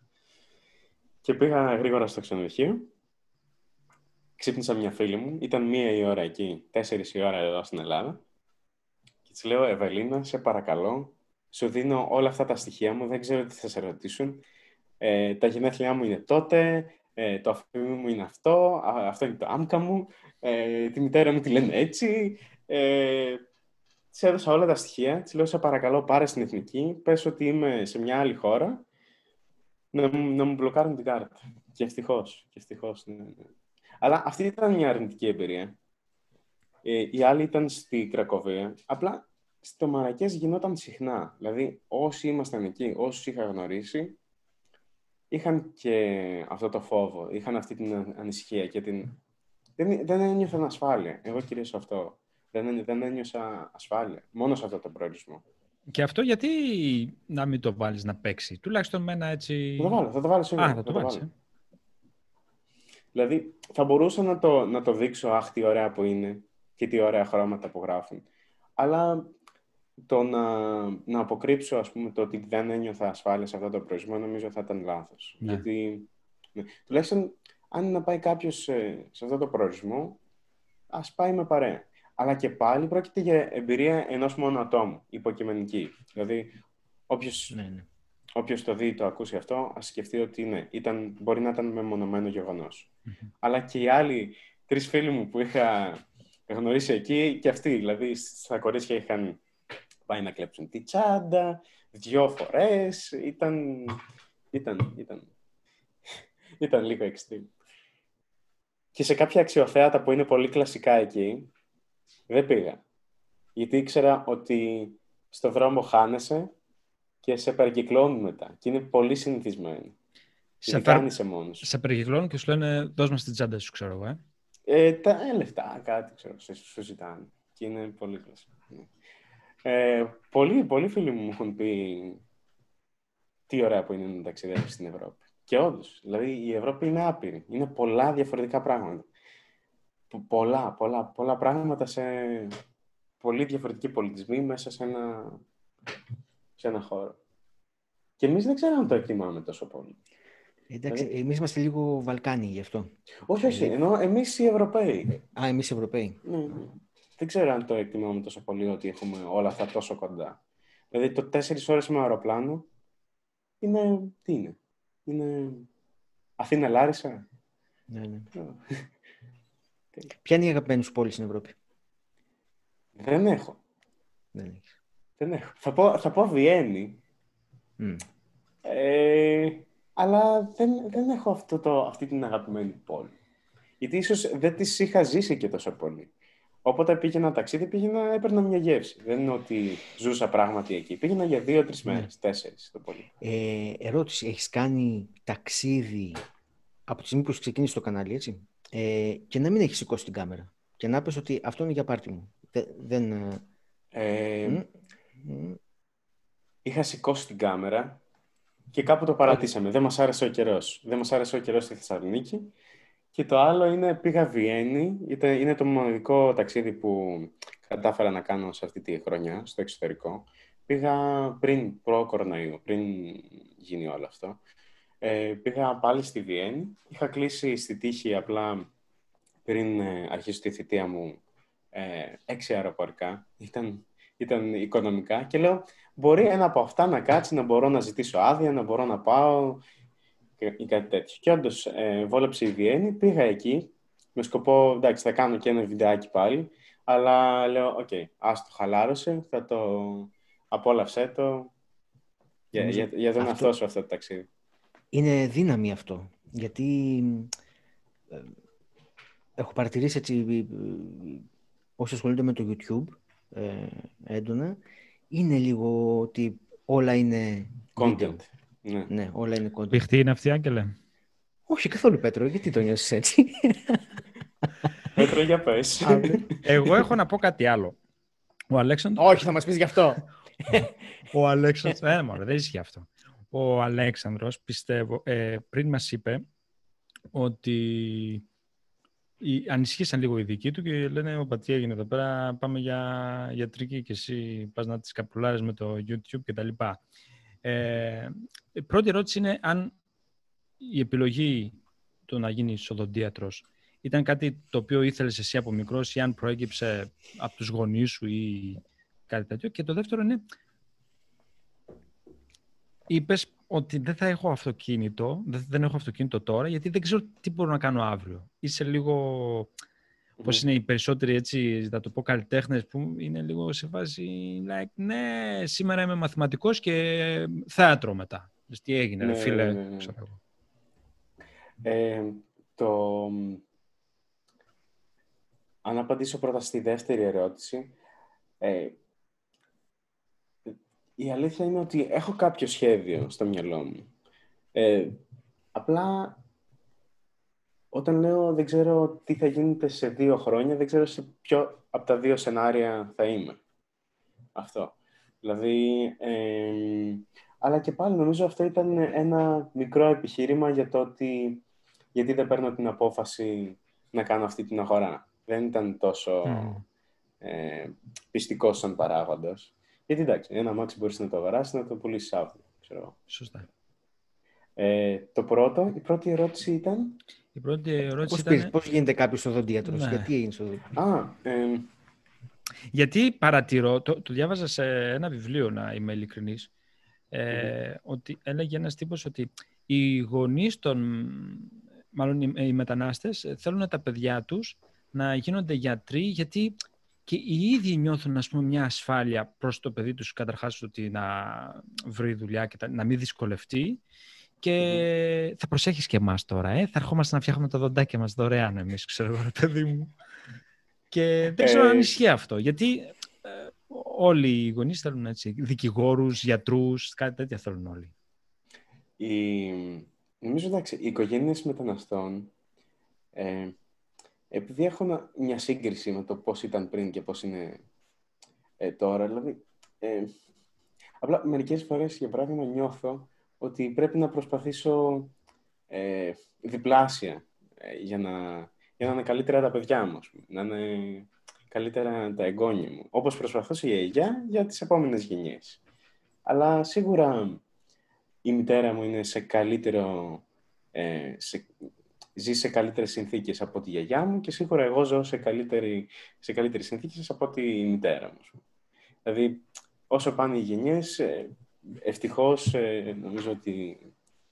Και πήγα γρήγορα στο ξενοδοχείο. Ξύπνησα μια φίλη μου. Ήταν μία η ώρα εκεί, τέσσερις η ώρα εδώ στην Ελλάδα. Και της λέω, Ευελίνα, σε παρακαλώ, σου δίνω όλα αυτά τα στοιχεία μου. Δεν ξέρω τι θα σε ρωτήσουν. Ε, τα γενέθλιά μου είναι τότε... Ε, το αφημί μου είναι αυτό, α, αυτό είναι το άμκα μου, ε, τη μητέρα μου τη λένε έτσι. Ε, της έδωσα όλα τα στοιχεία, της λέω, σε παρακαλώ πάρε στην εθνική, πες ότι είμαι σε μια άλλη χώρα, να, να μου μπλοκάρουν την κάρτα. Και ευτυχώς, και ευτυχώς, ναι, ναι. Αλλά αυτή ήταν μια αρνητική εμπειρία. Ε, η άλλη ήταν στη Κρακοβία. Απλά στο Μαρακές γινόταν συχνά. Δηλαδή όσοι ήμασταν εκεί, όσους είχα γνωρίσει, είχαν και αυτό το φόβο, είχαν αυτή την ανησυχία και την... Δεν, δεν ένιωθαν ασφάλεια. Εγώ κυρίως αυτό. Δεν, δεν ένιωσα ασφάλεια. Μόνο σε αυτό το προορισμό. Και αυτό γιατί να μην το βάλεις να παίξει. Τουλάχιστον με ένα έτσι... Θα το βάλω, θα το βάλω σίγουρα. Α, θα το, το βάλω. Δηλαδή, θα μπορούσα να το, να το δείξω, αχ, τι ωραία που είναι και τι ωραία χρώματα που γράφουν. Αλλά... Το να, να αποκρύψω, ας πούμε, το ότι δεν ένιωθα ασφάλεια σε αυτό το προορισμό, νομίζω θα ήταν λάθος. Ναι. Γιατί, ναι, τουλάχιστον, αν να πάει κάποιος σε, σε αυτό το προορισμό, ας πάει με παρέα. Αλλά και πάλι πρόκειται για εμπειρία ενός μόνο ατόμου, υποκειμενική. Δηλαδή, όποιος, ναι, ναι. όποιος το δει, το ακούσει αυτό, ας σκεφτεί ότι ναι, ήταν, μπορεί να ήταν μεμονωμένο γεγονός. Mm-hmm. Αλλά και οι άλλοι τρεις φίλοι μου που είχα γνωρίσει εκεί, και αυτοί, δηλαδή, στα κορίτσια είχαν πάει να κλέψουν τη τσάντα, δυο φορές, ήταν, ήταν, ήταν, ήταν λίγο extreme. Και σε κάποια αξιοθέατα που είναι πολύ κλασικά εκεί, δεν πήγα. Γιατί ήξερα ότι στο δρόμο χάνεσαι και σε περικυκλώνουν μετά. Και είναι πολύ συνηθισμένοι. Σε περ... μόνος. Σε περικυκλώνουν και σου λένε, δώσ' μας την τσάντα σου, ξέρω εγώ. Ε. Ε, τα ε, λεφτά, κάτι ξέρω, σου ζητάνε. Και είναι πολύ κλασικό. Ε, πολλοί, πολλοί φίλοι μου έχουν πει τι ωραία που είναι να ταξιδεύεις στην Ευρώπη. Και όντως, δηλαδή η Ευρώπη είναι άπειρη. Είναι πολλά διαφορετικά πράγματα. Πολλά, πολλά, πολλά πράγματα σε πολύ διαφορετικοί πολιτισμοί μέσα σε ένα, σε ένα χώρο. Και εμείς δεν ξέραμε το εκτιμάμε τόσο πολύ. Εντάξει, εμείς είμαστε λίγο Βαλκάνοι γι' αυτό. Όχι, όχι. Εννοώ εμείς οι Ευρωπαίοι. Α, εμείς οι Ευρωπαίοι. Ναι. Δεν ξέρω αν το εκτιμάμε τόσο πολύ ότι έχουμε όλα αυτά τόσο κοντά. Δηλαδή, το τέσσερις ώρες με αεροπλάνο είναι. Τι είναι, είναι. Αθήνα, Λάρισα. Ναι, ναι. Ποια είναι η αγαπημένη σου πόλη στην Ευρώπη? Δεν έχω. Δεν, Δεν έχω. Θα πω, θα πω Βιέννη. Mm. Ε, αλλά δεν, δεν έχω αυτό το, αυτή την αγαπημένη πόλη. Γιατί ίσως δεν τις είχα ζήσει και τόσο πολύ. Όποτε πήγαινα ταξίδι, πήγαινα, έπαιρνα μια γεύση. Δεν είναι ότι ζούσα πράγματι εκεί. Πήγαινα για δύο-τρεις μέρες, τέσσερις το πολύ. Ε, ερώτηση, έχεις κάνει ταξίδι από τη στιγμή που ξεκίνησε το κανάλι, έτσι, ε, και να μην έχεις σηκώσει την κάμερα και να πες ότι αυτό είναι για πάρτι μου? Δε, δεν... Ε, mm. Mm. Είχα σηκώσει την κάμερα και κάπου το παρατήσαμε. Δεν μας άρεσε ο καιρός. Δεν μας άρεσε ο καιρός στη Θεσσαλονίκη. Και το άλλο είναι πήγα Βιέννη. Ήταν, είναι το μοναδικό ταξίδι που κατάφερα να κάνω σε αυτή τη χρονιά, στο εξωτερικό. Πήγα πριν προ-κορονοϊού, πριν γίνει όλο αυτό. Ε, πήγα πάλι στη Βιέννη. Είχα κλείσει στη τύχη απλά πριν ε, αρχίσω τη θητεία μου ε, έξι αεροπορικά. Ήταν, ήταν οικονομικά και λέω μπορεί ένα από αυτά να κάτσει, να μπορώ να ζητήσω άδεια, να μπορώ να πάω ή κάτι τέτοιο. Και όντως ε, βόλεψε η Βιέννη, πήγα εκεί με σκοπό, εντάξει, θα κάνω και ένα βιντεάκι πάλι, αλλά λέω, οκ, okay, ας το χαλάρωσε, θα το απόλαυσέ το, για, για, για τον αυτό... αυτό αυτό το ταξίδι. Είναι δύναμη αυτό, γιατί ε, έχω παρατηρήσει έτσι, όσοι ασχολούνται με το YouTube ε, έντονα, είναι λίγο ότι όλα είναι content. Video. Ναι. Ναι, όλα είναι κοντά. Πηχτή είναι αυτή, Άγγελε? Όχι καθόλου, Πέτρο, γιατί το νιώσεις έτσι? Πέτρο, για πες. Εγώ έχω να πω κάτι άλλο. Ο Αλέξανδρος... Όχι, θα μας πεις γι' αυτό. Ο Αλέξανδρος... ε, μωρέ, δεν είσαι γι' αυτό. Ο Αλέξανδρος, πιστεύω, ε, πριν μας είπε ότι οι... ανησυχήσαν λίγο οι δικοί του και λένε, ο πατή έγινε εδώ πέρα, πάμε για γιατρική και εσύ πας να τις καπουλάρεις με το YouTube κτλ. Ε, η πρώτη ερώτηση είναι αν η επιλογή το να γίνεις οδοντίατρος ήταν κάτι το οποίο ήθελες εσύ από μικρός ή αν προέκυψε από τους γονείς σου ή κάτι τέτοιο. Και το δεύτερο είναι, είπες ότι δεν θα έχω αυτοκίνητο, δεν έχω αυτοκίνητο τώρα γιατί δεν ξέρω τι μπορώ να κάνω αύριο. Είσαι λίγο... Πώς είναι οι περισσότεροι, έτσι, θα το πω, καλλιτέχνες που είναι λίγο σε φάση like, ναι, σήμερα είμαι μαθηματικός και θέατρο μετά. Τι έγινε, ναι, φίλε, ναι, ναι, ναι. Ξέρω εγώ. Ε, το... Αν απαντήσω πρώτα στη δεύτερη ερώτηση, ε, η αλήθεια είναι ότι έχω κάποιο σχέδιο στο μυαλό μου. Ε, απλά... Όταν λέω δεν ξέρω τι θα γίνεται σε δύο χρόνια, δεν ξέρω σε ποιο από τα δύο σενάρια θα είμαι. Αυτό. Δηλαδή, ε, αλλά και πάλι νομίζω αυτό ήταν ένα μικρό επιχείρημα για το ότι γιατί δεν παίρνω την απόφαση να κάνω αυτή την αγορά. Δεν ήταν τόσο mm. ε, πιστικός σαν παράγοντας. Γιατί εντάξει, ένα αμάξι μπορείς να το αγοράσεις, να το πουλήσεις αύριο. Ξέρω. Σωστά. Ε, το πρώτο, η πρώτη ερώτηση ήταν... Η πρώτη ερώτηση πώς ήταν... Πήρες, πώς γίνεται κάποιος οδοντίατρος, ναι. Γιατί έγινες οδοντίατρος? Α, ε... Γιατί παρατηρώ, το, το διάβαζα σε ένα βιβλίο, να είμαι ειλικρινής, ε, mm. ότι έλεγε ένας τύπος ότι οι γονείς των, μάλλον οι, οι μετανάστες, θέλουν τα παιδιά τους να γίνονται γιατροί, γιατί και οι ίδιοι νιώθουν, ας πούμε, μια ασφάλεια προς το παιδί τους, καταρχάς ότι να βρει δουλειά και τα, να μην δυσκολευτεί. Και mm-hmm. θα προσέχεις και εμάς τώρα, ε? Θα ερχόμαστε να φτιάχνουμε τα δοντάκια μας δωρεάν εμείς, ξέρω εγώ, παιδί μου. Και δεν ξέρω αν ισχύει αυτό, γιατί ε, όλοι οι γονείς θέλουν έτσι, δικηγόρους, γιατρούς, κάτι τέτοια θέλουν όλοι. Η... Νομίζω, εντάξει, οι οικογένειες μεταναστών, ε, επειδή έχω μια σύγκριση με το πώς ήταν πριν και πώς είναι ε, τώρα, δηλαδή, ε, απλά μερικές φορές για πράγμα νιώθω ότι πρέπει να προσπαθήσω ε, διπλάσια ε, για, να, για να είναι καλύτερα τα παιδιά μου, να είναι καλύτερα τα εγγόνια μου, όπως προσπαθούσε η γιαγιά για τις επόμενες γενιές. Αλλά σίγουρα η μητέρα μου είναι σε καλύτερο ε, σε, ζει σε καλύτερες συνθήκες από τη γιαγιά μου και σίγουρα εγώ ζω σε, καλύτερη, σε καλύτερες συνθήκες από τη μητέρα μου. Δηλαδή, όσο πάνε οι γενιές, ευτυχώς ε, νομίζω ότι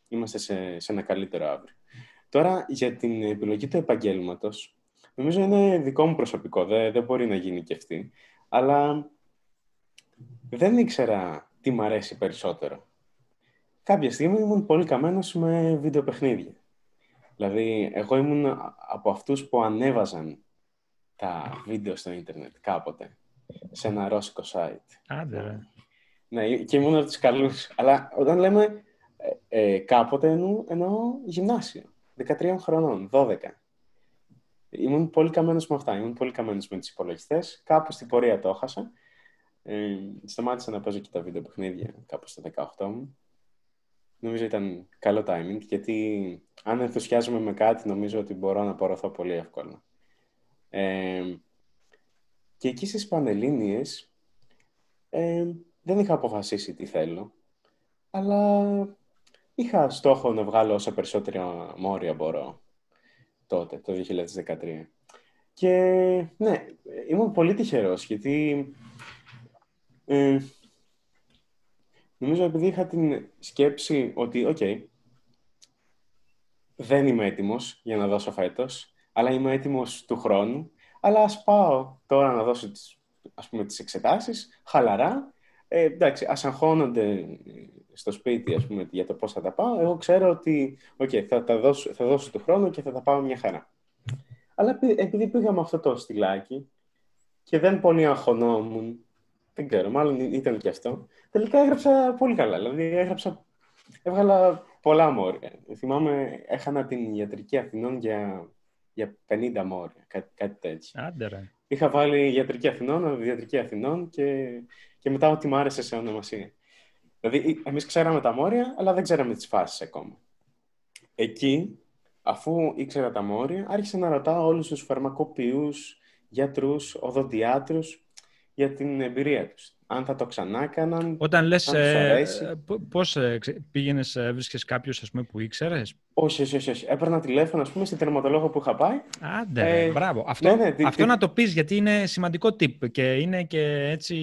είμαστε σε, σε ένα καλύτερο αύριο. Τώρα, για την επιλογή του επαγγέλματος, νομίζω είναι δικό μου προσωπικό, δεν, δεν μπορεί να γίνει και αυτή, αλλά δεν ήξερα τι μου αρέσει περισσότερο. Κάποια στιγμή ήμουν πολύ καμένος με βιντεοπαιχνίδια. Δηλαδή, εγώ ήμουν από αυτούς που ανέβαζαν τα βίντεο στο ίντερνετ κάποτε, σε ένα ρώσικο site. Άντε, ρε. Ναι, και ήμουν από τους καλούς. Αλλά όταν λέμε ε, ε, κάποτε εννοώ, εννοώ γυμνάσιο. δεκατρία χρονών, δώδεκα. Ήμουν πολύ καμένος με αυτά. Ήμουν πολύ καμένος με τους υπολογιστές. Κάπου στην πορεία το έχασα. Ε, σταμάτησα να παίζω και τα βίντεο παιχνίδια κάπου στα δεκαοκτώ μου. Νομίζω ήταν καλό timing, γιατί αν ενθουσιάζομαι με κάτι, νομίζω ότι μπορώ να απορροφώ πολύ εύκολα. Ε, και εκεί στις Πανελλήνιες ε, δεν είχα αποφασίσει τι θέλω, αλλά είχα στόχο να βγάλω όσα περισσότερα μόρια μπορώ τότε, το δύο χιλιάδες δεκατρία. Και ναι, ήμουν πολύ τυχερός, γιατί ε, νομίζω επειδή είχα την σκέψη ότι, οκ, okay, δεν είμαι έτοιμος για να δώσω φέτος, αλλά είμαι έτοιμος του χρόνου, αλλά ας πάω τώρα να δώσω τις, ας πούμε, τις εξετάσεις, χαλαρά, ε, εντάξει, ας αγχώνονται στο σπίτι, ας πούμε, για το πώς θα τα πάω. Εγώ ξέρω ότι, οκ, okay, θα, θα δώσω του χρόνου και θα τα πάω μια χαρά. Αλλά επειδή πήγα με αυτό το στυλάκι και δεν πολύ αγχωνόμουν, δεν ξέρω, μάλλον ήταν και αυτό, τελικά έγραψα πολύ καλά. Δηλαδή, έγραψα, έβγαλα πολλά μόρια. Θυμάμαι, έχανα την ιατρική Αθηνών για, για πενήντα μόρια, κάτι, κάτι τέτοιο. Άντε, ρε. Είχα βάλει ιατρική Αθηνών, ιατρική Αθηνών και, και μετά ό,τι μου άρεσε σε ονομασία. Δηλαδή, εμείς ξέραμε τα μόρια, αλλά δεν ξέραμε τις φάσεις ακόμα. Εκεί, αφού ήξερα τα μόρια, άρχισα να ρωτάω όλους τους φαρμακοποιούς, γιατρούς, οδοντιάτρους για την εμπειρία τους. Αν θα το ξανά κάναν, όταν λες, ε, πώς ε, πήγαινες, έβρισκες κάποιους, ας πούμε, που ήξερες? Όχι, όχι, όχι. Έπαιρνα τηλέφωνο, ας πούμε, στην τερματολόγο που είχα πάει. Άντε, ε, μπράβο. Αυτό, ναι, ναι, αυτό, ναι, αυτό ναι. Να το πεις, γιατί είναι σημαντικό tip και είναι και έτσι...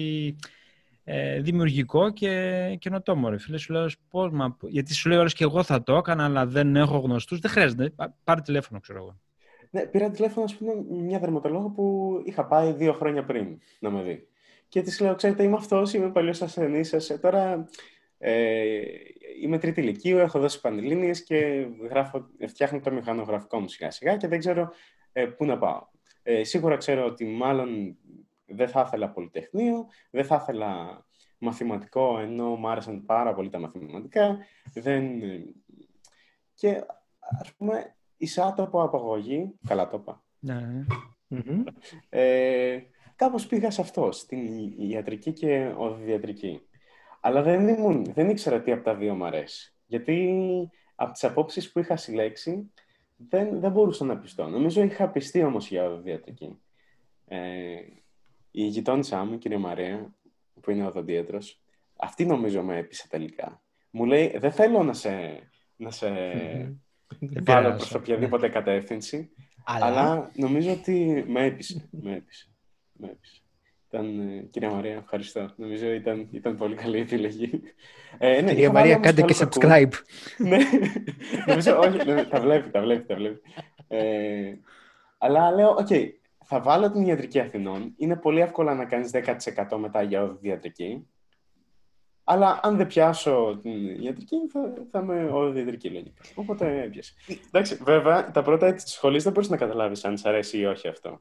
δημιουργικό και καινοτόμο. Φίλε, σου λέω, πώς, μα, γιατί σου λέω, και εγώ θα το έκανα, αλλά δεν έχω γνωστούς. Δεν χρειάζεται. Πάρε τηλέφωνο, ξέρω εγώ. Ναι, πήρα τηλέφωνο, ας πούμε, μια δερματολόγο που είχα πάει δύο χρόνια πριν να με δει. Και της λέω, ξέρετε, είμαι αυτός, είμαι παλιός ασθενής σας. Τώρα ε, είμαι τρίτη ηλικίου, έχω δώσει Πανελλήνιες και γράφω, φτιάχνω το μηχανογραφικό μου σιγά-σιγά και δεν ξέρω ε, πού να πάω. Ε, σίγουρα ξέρω ότι μάλλον. Δεν θα ήθελα πολυτεχνείο, δεν θα ήθελα μαθηματικό, ενώ μου άρεσαν πάρα πολύ τα μαθηματικά. Δεν... Και, ας πούμε, εισάτω από απαγωγή, καλά το είπα. Ναι. Mm-hmm. Ε, κάπως πήγα σε αυτό, στην ιατρική και οδοντιατρική. Αλλά δεν ήμουν, δεν ήξερα τι από τα δύο μου αρέσει. Γιατί από τις απόψεις που είχα συλλέξει, δεν, δεν μπορούσα να πιστώ. Νομίζω είχα πιστεί όμως για οδοντιατρική. Ε, Η γειτόνισά μου, κυρία Μαρία, που είναι οδοντίατρος, αυτή νομίζω με έπεισε τελικά. Μου λέει, δεν θέλω να σε, να σε βάλω προς οποιαδήποτε κατεύθυνση, αλλά... αλλά νομίζω ότι με έπεισε. Με έπεισε. Με έπεισε. Ήταν, κυρία Μαρία, ευχαριστώ. Νομίζω ήταν, ήταν πολύ καλή η επιλογή. Ε, ναι, κυρία Μαρία, κάντε και subscribe. Ναι, νομίζω, όχι, ναι, τα βλέπει, τα βλέπει, τα βλέπει. Ε, αλλά λέω, οκ. Okay, θα βάλω την ιατρική Αθηνών. Είναι πολύ εύκολα να κάνεις δέκα τοις εκατό μετά για οδοντιατρική. Αλλά αν δεν πιάσω την ιατρική, θα, θα είμαι οδοντιατρική, λογικά. Οπότε έπιασε. Εντάξει, βέβαια, τα πρώτα έτη της σχολής δεν μπορείς να καταλάβεις αν σ' αρέσει ή όχι αυτό.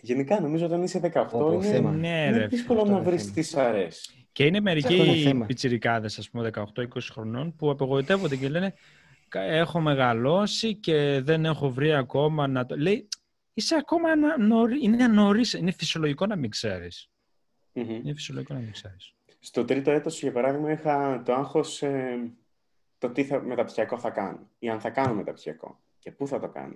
Γενικά, νομίζω όταν είσαι δεκαοκτώ, Όπο, είναι, ναι, είναι ρε, δύσκολο να βρεις τι σ' αρέσει. Και είναι μερικοί πιτσιρικάδες, ας πούμε, δεκαοκτώ είκοσι χρονών, που απογοητεύονται και λένε «Έχω μεγαλώσει και δεν έχω βρει ακόμα να το...» Λέει, είσαι ακόμα νωρί, είναι νωρίς, είναι φυσιολογικό να μην ξέρεις. Mm-hmm. Είναι φυσιολογικό να μην ξέρεις. Στο τρίτο έτος, για παράδειγμα, είχα το άγχος ε, το τι θα, μεταπτυχιακό θα κάνω ή αν θα κάνω μεταπτυχιακό και πού θα το κάνω.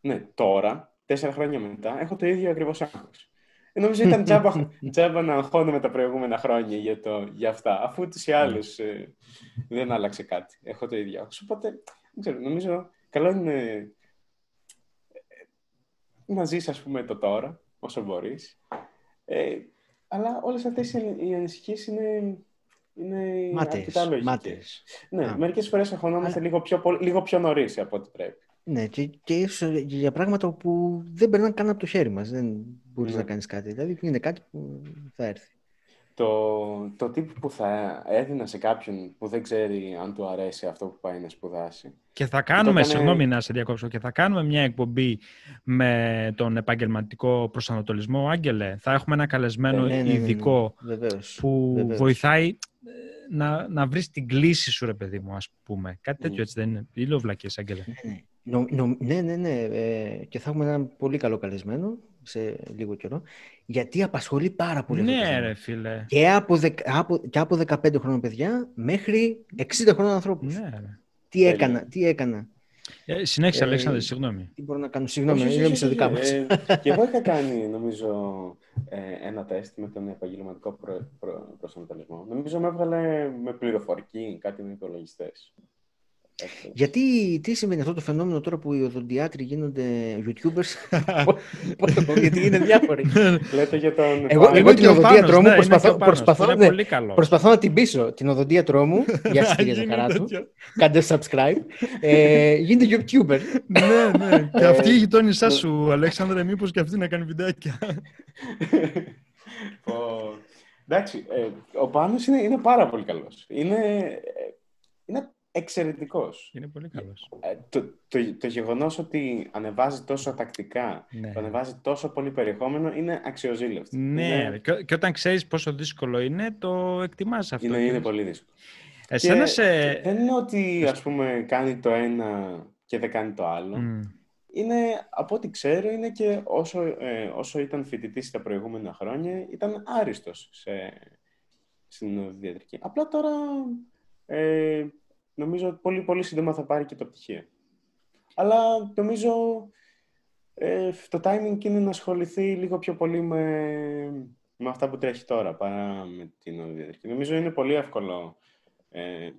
Ναι, τώρα, τέσσερα χρόνια μετά, έχω το ίδιο ακριβώς άγχος. Ε, νομίζω ήταν τζάμπα, τζάμπα να αγχώνομαι τα προηγούμενα χρόνια για, το, για αυτά, αφού τους ή άλλους ε, δεν άλλαξε κάτι. Έχω το ίδιο άγχος. Οπότε, δεν ξέρω, νομίζω καλό είναι να ζεις, ας πούμε, το τώρα, όσο μπορείς. Ε, αλλά όλες αυτές οι ανησυχίες είναι, είναι αρκετά λογικές. Μάτες. Ναι, α, μερικές φορές αγχωνόμαστε αλλά... λίγο, πιο, λίγο πιο νωρίς από ό,τι πρέπει. Ναι, και, και ίσως για πράγματα που δεν περνάνε καν από το χέρι μας. Δεν μπορείς ναι. να κάνεις κάτι. Δηλαδή είναι κάτι που θα έρθει. Το, το τύπο που θα έδινα σε κάποιον που δεν ξέρει αν του αρέσει αυτό που πάει να σπουδάσει. Και θα κάνουμε, και συγγνώμη κάνε... να σε διακόψω, και θα κάνουμε μια εκπομπή με τον επαγγελματικό προσανατολισμό, Άγγελε. Θα έχουμε ένα καλεσμένο ναι, ναι, ναι, ειδικό ναι, ναι, ναι. που βεβαίως. βοηθάει να, να βρεις την κλίση σου, ρε παιδί μου, ας πούμε. Κάτι τέτοιο, ναι. έτσι δεν είναι. Ήλιο βλακίες, Άγγελε. Ναι, ναι, ναι. ναι, ναι. Ε, και θα έχουμε έναν πολύ καλό καλεσμένο σε λίγο καιρό, γιατί απασχολεί πάρα πολύ. Ναι, ρε φίλε. Και από, δε, από, και από δεκαπέντε χρόνια παιδιά μέχρι εξήντα χρόνια ανθρώπους. Ναι, ρε. Τι Τέλει. έκανα, τι έκανα. Ε, συνέχισε, ε, Αλέξανδρε, συγγνώμη. Τι μπορώ να κάνω, συγγνώμη, δεν είμαι δικά μας. Ε, και εγώ είχα κάνει, νομίζω, ε, ένα τεστ με τον επαγγελματικό προ, προ, προσανατολισμό. Νομίζω με έβγαλε με πληροφορική, κάτι με υπολογιστές. Γιατί, τι σημαίνει αυτό το φαινόμενο τώρα που οι οδοντιάτροι γίνονται YouTubers? Γιατί είναι διάφοροι. Λέτε για τον... Εγώ, εγώ την οδοντίατρό μου προσπαθώ, προσπαθώ, ναι, προσπαθώ να την πείσω. Την οδοντίατρό μου, για σας κυρία Ζαχαράτου, κάντε subscribe, ε, γίνεται YouTuber. Ναι, ναι. Και αυτή η γειτόνισά σου, Αλέξανδρε, μήπως και αυτή να κάνει βιντεάκια. Εντάξει, ο Πάνος είναι πάρα πολύ καλός. Είναι... εξαιρετικός. Είναι πολύ καλός. Ε, το, το, το γεγονός ότι ανεβάζει τόσο τακτικά, ναι. το ανεβάζει τόσο πολύ περιεχόμενο, είναι αξιοζήλευτο. Ναι, ναι. Και, και όταν ξέρεις πόσο δύσκολο είναι, το εκτιμάς αυτό. Είναι, είναι πολύ δύσκολο. Εσένα και, σε... και δεν είναι ότι, ας πούμε, κάνει το ένα και δεν κάνει το άλλο. Mm. Είναι, από ό,τι ξέρω, είναι και όσο, ε, όσο ήταν φοιτητής τα προηγούμενα χρόνια, ήταν άριστος σε, στην οδοντιατρική. Απλά τώρα... Ε, νομίζω ότι πολύ, πολύ σύντομα θα πάρει και το πτυχίο. Αλλά νομίζω ε, το timing είναι να ασχοληθεί λίγο πιο πολύ με, με αυτά που τρέχει τώρα παρά με την οδοντιατρική. Νομίζω είναι πολύ εύκολο ε,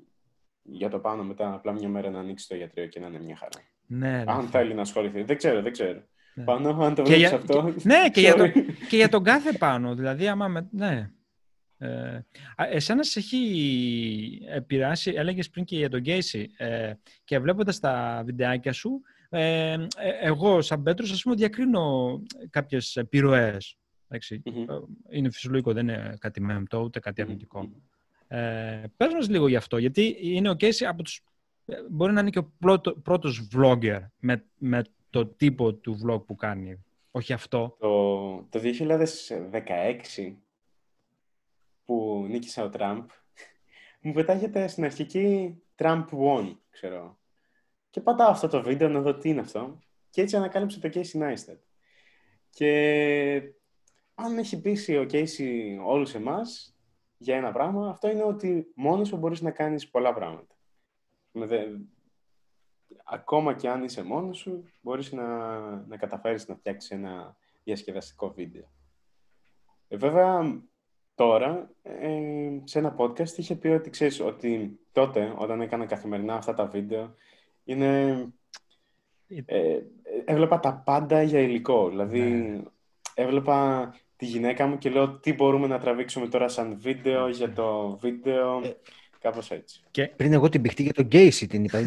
για το πάνω μετά απλά μια μέρα να ανοίξει το ιατρείο και να είναι μια χαρά. Ναι, αν ναι. θέλει να ασχοληθεί. Δεν ξέρω, δεν ξέρω. Ναι. Πάνω, αν το βλέπεις για, αυτό. Και, ναι, και, για το, και για τον κάθε πάνω. Δηλαδή, άμα... Με, ναι. Ε, εσένα σε έχει επηρεάσει, έλεγες πριν και για τον Casey, ε, και βλέποντας τα βιντεάκια σου, ε, ε, εγώ σαν Πέτρος, ας πούμε, διακρίνω κάποιες επιρροές. Mm-hmm. Είναι φυσιολογικό, δεν είναι κάτι μεμπτό, ούτε κάτι αρνητικό. Mm-hmm. Ε, πες μας λίγο γι' αυτό, γιατί είναι ο Casey από τους, μπορεί να είναι και ο πρώτο, πρώτος vlogger με, με το τύπο του vlog που κάνει. Όχι αυτό. Το, το δύο χιλιάδες δεκαέξι που νίκησα ο Τραμπ, μου πετάγεται στην αρχική Τραμπ One, ξέρω. Και πατάω αυτό το βίντεο να δω τι είναι αυτό και έτσι ανακάλυψα το Casey Neistat. Και αν έχει πείσει ο Casey όλους εμάς για ένα πράγμα, αυτό είναι ότι μόνος σου μπορείς να κάνεις πολλά πράγματα. Ακόμα και αν είσαι μόνος σου, μπορείς να, να καταφέρεις να φτιάξεις ένα διασκεδαστικό βίντεο. Ε, βέβαια, τώρα, ε, σε ένα podcast είχε πει ότι ξέρεις ότι τότε, όταν έκανα καθημερινά αυτά τα βίντεο, είναι, ε, έβλεπα τα πάντα για υλικό. Δηλαδή, ναι. έβλεπα τη γυναίκα μου και λέω τι μπορούμε να τραβήξουμε τώρα σαν βίντεο για το βίντεο, ε, κάπως έτσι. Και... πριν εγώ την πηχτή για τον Casey την είπα.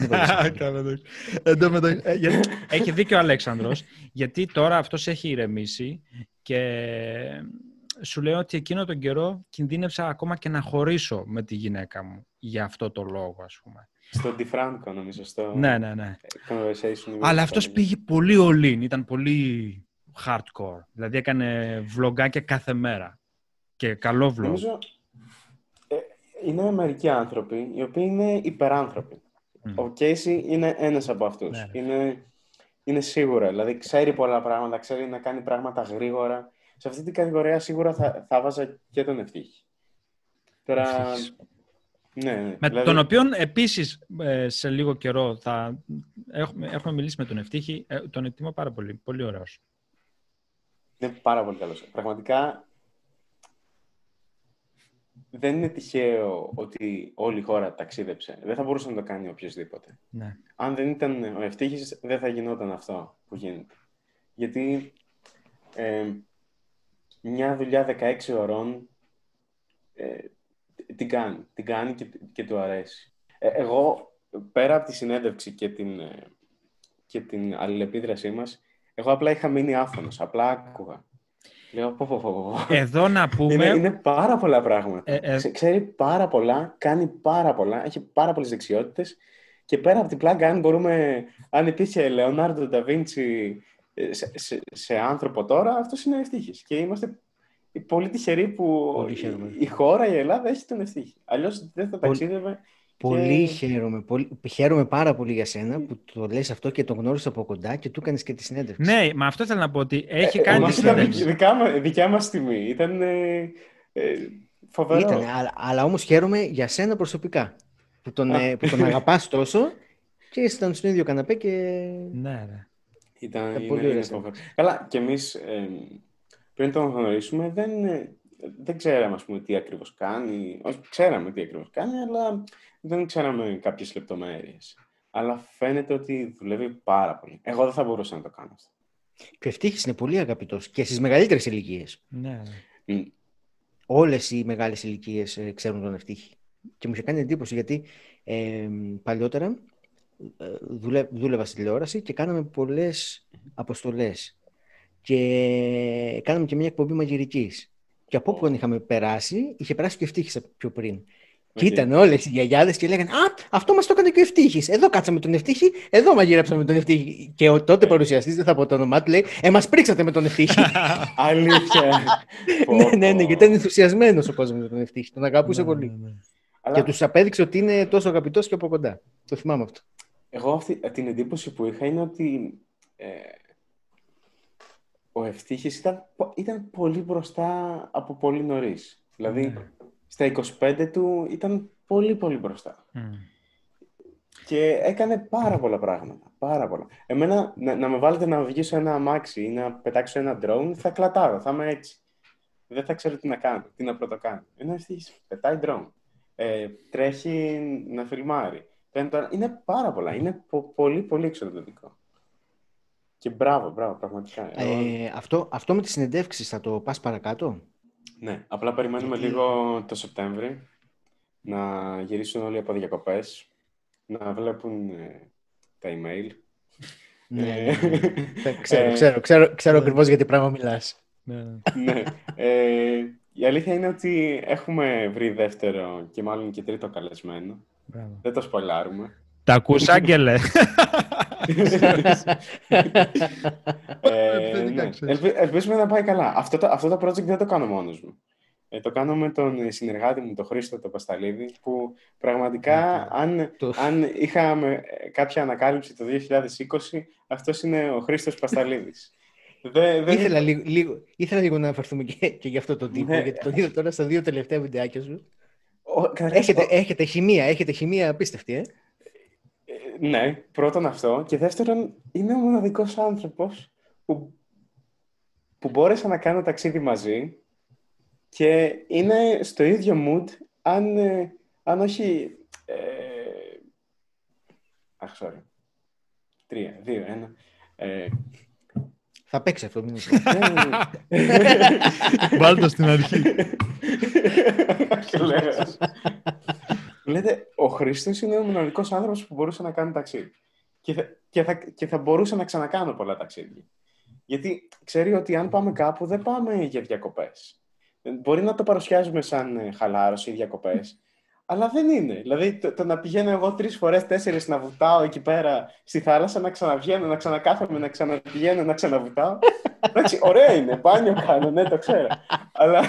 Έχει δίκιο ο Αλέξανδρος, γιατί τώρα αυτός έχει ηρεμήσει και... σου λέω ότι εκείνο τον καιρό κινδύνευσα ακόμα και να χωρίσω με τη γυναίκα μου για αυτό το λόγο, ας πούμε. Στον Τιφράνκο, νομίζω, στο... ναι, ναι, ναι. Conversation. Αλλά αυτός πήγε πολύ all-in, ήταν πολύ hardcore. Δηλαδή έκανε βλογκάκια κάθε μέρα. Και καλό βλογκ. Νομίζω, ε, είναι μερικοί άνθρωποι, οι οποίοι είναι υπεράνθρωποι. Mm. Ο Casey είναι ένας από αυτούς. Ναι, είναι, είναι σίγουρα, δηλαδή ξέρει πολλά πράγματα, ξέρει να κάνει πράγματα γρήγορα. Σε αυτή την κατηγορία σίγουρα θα, θα βάζα και τον Ευτύχη. Τώρα... ναι, ναι, με δηλαδή... τον οποίο επίσης σε λίγο καιρό θα έχουμε, έχουμε μιλήσει με τον Ευτύχη. Τον εκτιμώ πάρα πολύ. Πολύ ωραίος. Είναι πάρα πολύ καλός. Πραγματικά δεν είναι τυχαίο ότι όλη η χώρα ταξίδεψε. Δεν θα μπορούσε να το κάνει οποιοςδήποτε. Ναι. Αν δεν ήταν ο Ευτύχης, δεν θα γινόταν αυτό που γίνεται. Γιατί ε, μια δουλειά δεκαέξι ωρών ε, την κάνει. Την κάνει και, και του αρέσει. Ε, εγώ, πέρα από τη συνέντευξη και την, ε, και την αλληλεπίδρασή μας, εγώ απλά είχα μείνει άφωνος. Απλά άκουγα. Λέω, πω, πω, πω. Εδώ να πούμε... Είναι, είναι πάρα πολλά πράγματα. Ε, ε... Ξέρει πάρα πολλά, κάνει πάρα πολλά, έχει πάρα πολλές δεξιότητες και πέρα από την πλάκα, αν μπορούμε, αν υπήρχε Λεωνάρντο Νταβίντσι σε, σε, σε άνθρωπο τώρα, αυτός είναι ο Ευτύχης. Και είμαστε πολύ τυχεροί που πολύ η, η χώρα, η Ελλάδα έχει τον Ευτύχη. Αλλιώς δεν θα ταξίδευε. Πολύ και... χαίρομαι. Πολύ... Χαίρομαι πάρα πολύ για σένα που το λες αυτό και τον γνώρισα από κοντά και του έκανες και τη συνέντευξη. Ναι, μα αυτό θέλω να πω ότι έχει ε, κάνει τη συνέντευξη. Ήταν δικιά μας τιμή. Ήταν ε, ε, φοβερό. Ήταν, αλλά, αλλά όμως χαίρομαι για σένα προσωπικά που τον, ε, που τον αγαπάς τόσο και ήσταν στον ίδιο καναπέ και... Ναι, ναι. Ήταν, ήταν πολύ ωραία. Καλά, και εμείς ε, πριν τον γνωρίσουμε δεν... Δεν ξέραμε, ας πούμε, τι ακριβώς κάνει. Όχι, ξέραμε τι ακριβώς κάνει, αλλά δεν ξέραμε κάποιες λεπτομέρειες. Αλλά φαίνεται ότι δουλεύει πάρα πολύ. Εγώ δεν θα μπορούσα να το κάνω αυτό. Και ο Ευτύχης είναι πολύ αγαπητός και στις μεγαλύτερες ηλικίες. Ναι. Mm. Όλες οι μεγάλες ηλικίες ξέρουν τον Ευτύχη. Και μου είχε κάνει εντύπωση γιατί ε, παλιότερα δουλε, δούλευα στη τηλεόραση και κάναμε πολλές αποστολές. Και κάναμε και μια εκπομπή μαγειρικής. Και από όποιον είχαμε περάσει, είχε περάσει και ο Ευτύχης πιο πριν. Okay. Και ήταν όλες οι γιαγιάδες και λέγανε «Α, αυτό μας το έκανε και ο Ευτύχης. Εδώ κάτσαμε τον Ευτύχη, εδώ μαγειρέψαμε τον Ευτύχη». Και ο τότε παρουσιαστής, δεν θα πω το όνομά του, λέει «Ε, μας πρίξατε με τον Ευτύχη». Αλήθεια. ναι, ναι, ναι, γιατί ήταν ενθουσιασμένος ο κόσμος με τον Ευτύχη. Τον αγαπούσε πολύ. Ναι, ναι, ναι. Αλλά... Και τους απέδειξε ότι είναι τόσο αγαπητός και από κοντά. Το θυμάμαι αυτό. Εγώ αυτή, την εντύπωση που είχα είναι ότι. Ε... Ο Ευτύχης ήταν, ήταν πολύ μπροστά από πολύ νωρίς. Δηλαδή, mm. στα είκοσι πέντε του ήταν πολύ πολύ μπροστά. Mm. Και έκανε πάρα πολλά πράγματα. Πάρα πολλά. Εμένα, να, να με βάλετε να βγει σε ένα αμάξι ή να πετάξω ένα drone, θα κλατάρω, θα είμαι έτσι. Δεν θα ξέρω τι να κάνω, τι να πρωτοκάνω. Ένα Ευτύχης πετάει drone. Ε, τρέχει να φιλμάρει. Είναι πάρα πολλά. Είναι πο, πολύ πολύ εξωτερικό. Και μπράβο, μπράβο, πραγματικά. Ε, αυτό, αυτό με τις συνεντεύξεις θα το πας παρακάτω. Ναι, απλά περιμένουμε και... λίγο το Σεπτέμβρη να γυρίσουν όλοι από διακοπές, να βλέπουν ε, τα email. Ναι, ναι, ναι. ξέρω, ξέρω, ξέρω, ξέρω ακριβώς για τι πράγμα μιλάς. Ναι, ναι. Ε, η αλήθεια είναι ότι έχουμε βρει δεύτερο και μάλλον και τρίτο καλεσμένο. Μπράβο. Δεν το σποιλάρουμε. Τα ακούς, Άγγελε. ε, ναι. Ελπι, ελπίζουμε να πάει καλά. Αυτό το, αυτό το project δεν το κάνω μόνος μου. Ε, το κάνω με τον συνεργάτη μου, τον Χρήστο τον Πασταλίδη, που πραγματικά αν, αν είχαμε κάποια ανακάλυψη το δύο χιλιάδες είκοσι, αυτός είναι ο Χρήστος Πασταλίδης. Δε, δε... Ήθελα, λίγο, λίγο, ήθελα λίγο να αναφερθούμε και, και για αυτό τον τύπο, γιατί τον είδα τώρα στα δύο τελευταία βιντεάκια σου. Έχετε, έχετε χημεία, έχετε χημεία απίστευτη, ε. Ναι, πρώτον αυτό. Και δεύτερον, είναι ο μοναδικός άνθρωπος που, που μπόρεσα να κάνω ταξίδι μαζί και είναι στο ίδιο mood, αν, αν όχι... Ε, αχ, sorry. Τρία, δύο, ένα... Ε, θα παίξει αυτό, μην είσαι. Βάλτε στην αρχή. Λέτε, ο Χρήστος είναι ο μοναδικός άνθρωπος που μπορούσε να κάνει ταξίδι. Και θα, και, θα, και θα μπορούσα να ξανακάνω πολλά ταξίδια. Γιατί ξέρει ότι αν πάμε κάπου, δεν πάμε για διακοπές. Μπορεί να το παρουσιάζουμε σαν χαλάρωση ή διακοπές, αλλά δεν είναι. Δηλαδή, το, το να πηγαίνω εγώ τρεις φορές, τέσσερις, να βουτάω εκεί πέρα στη θάλασσα, να ξαναβγαίνω, να ξανακάθομαι, να ξαναπηγαίνω, να ξαναβουτάω. Εντάξει, ωραία είναι. Πάνιο κάνω, ναι, το ξέρω. Αλλά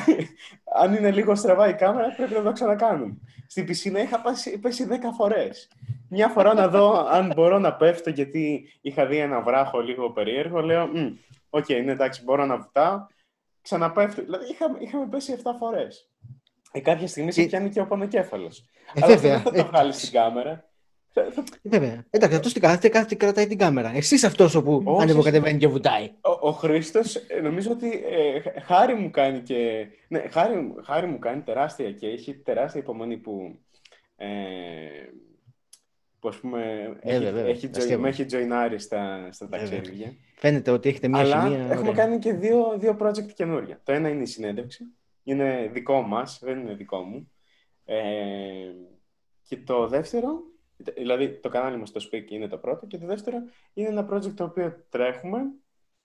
αν είναι λίγο στραβά η κάμερα, πρέπει να το ξανακάνουμε. Στην πισίνα είχα πέσει, πέσει δέκα φορές. Μια φορά να δω αν μπορώ να πέφτω, γιατί είχα δει ένα βράχο λίγο περίεργο. Λέω, οκ, okay, ναι, εντάξει, μπορώ να βουτάω. Ξαναπέφτω. Δηλαδή, είχα, είχαμε πέσει εφτά φορές. Ε, κάποια στιγμή σε πιάνει και ο πονοκέφαλος. Ε, Αλλά βέβαια, δεν θα το βγάλεις ε, στην κάμερα. Βέβαια. Εντάξει, αυτός τι κάθεται, κάθεται, κρατάει την κάμερα. Εσείς αυτός όπου ανεβοκατεβαίνει και βουτάει. ο Χρήστος, νομίζω ότι ε, χάρη μου κάνει και... Ναι, χάρη, χάρη μου κάνει τεράστια και έχει τεράστια υπομονή που... Ε, που ας πούμε, ε, έχει, βέβαια, έχει, join, με έχει joinάρει στα, στα ταξίδια. Φαίνεται ότι έχετε μία χημεία. Αλλά έχουμε κάνει και δύο, δύο project καινούργια. Το ένα είναι η συνέντευξη. Είναι δικό μας, δεν είναι δικό μου. Ε, και το δεύτερο... Δηλαδή, το κανάλι μας στο Speak είναι το πρώτο και το δεύτερο είναι ένα project το οποίο τρέχουμε.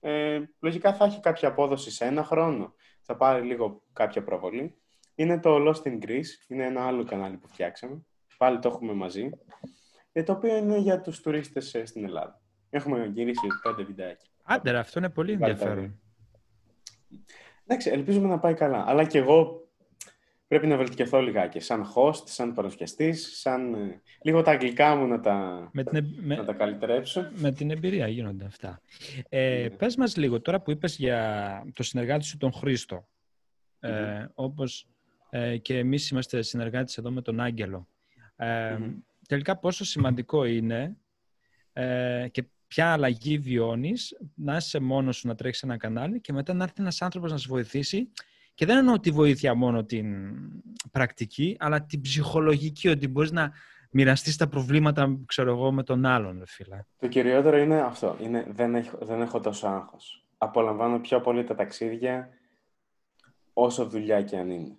Ε, λογικά θα έχει κάποια απόδοση σε ένα χρόνο. Θα πάρει λίγο κάποια προβολή. Είναι το Lost in Greece. Είναι ένα άλλο κανάλι που φτιάξαμε. Πάλι το έχουμε μαζί. Ε, το οποίο είναι για τους τουρίστες στην Ελλάδα. Έχουμε γυρίσει πέντε βιντεάκια. Άντε, αυτό είναι πολύ ενδιαφέρον. Εντάξει, ελπίζουμε να πάει καλά. Αλλά και εγώ... Πρέπει να βελτιωθώ λιγάκι, σαν host, σαν παρουσιαστής, σαν... λίγο τα αγγλικά μου να τα, με την εμ... να τα καλυτερέψω. Με την εμπειρία γίνονται αυτά. Ε, mm. Πες μας λίγο τώρα που είπες για το συνεργάτη σου τον Χρήστο. Mm. Ε, όπως ε, και εμείς είμαστε συνεργάτες εδώ με τον Άγγελο. Ε, mm. Τελικά πόσο σημαντικό είναι ε, και ποια αλλαγή βιώνεις να είσαι μόνος σου να τρέχεις ένα κανάλι και μετά να έρθει ένας άνθρωπος να σε βοηθήσει. Και δεν εννοώ τη βοήθεια μόνο την πρακτική, αλλά την ψυχολογική, ότι μπορείς να μοιραστείς τα προβλήματα, ξέρω εγώ, με τον άλλον, φίλε. Το κυριότερο είναι αυτό. Είναι, δεν, έχω, δεν έχω τόσο άγχος. Απολαμβάνω πιο πολύ τα ταξίδια όσο δουλειά και αν είναι.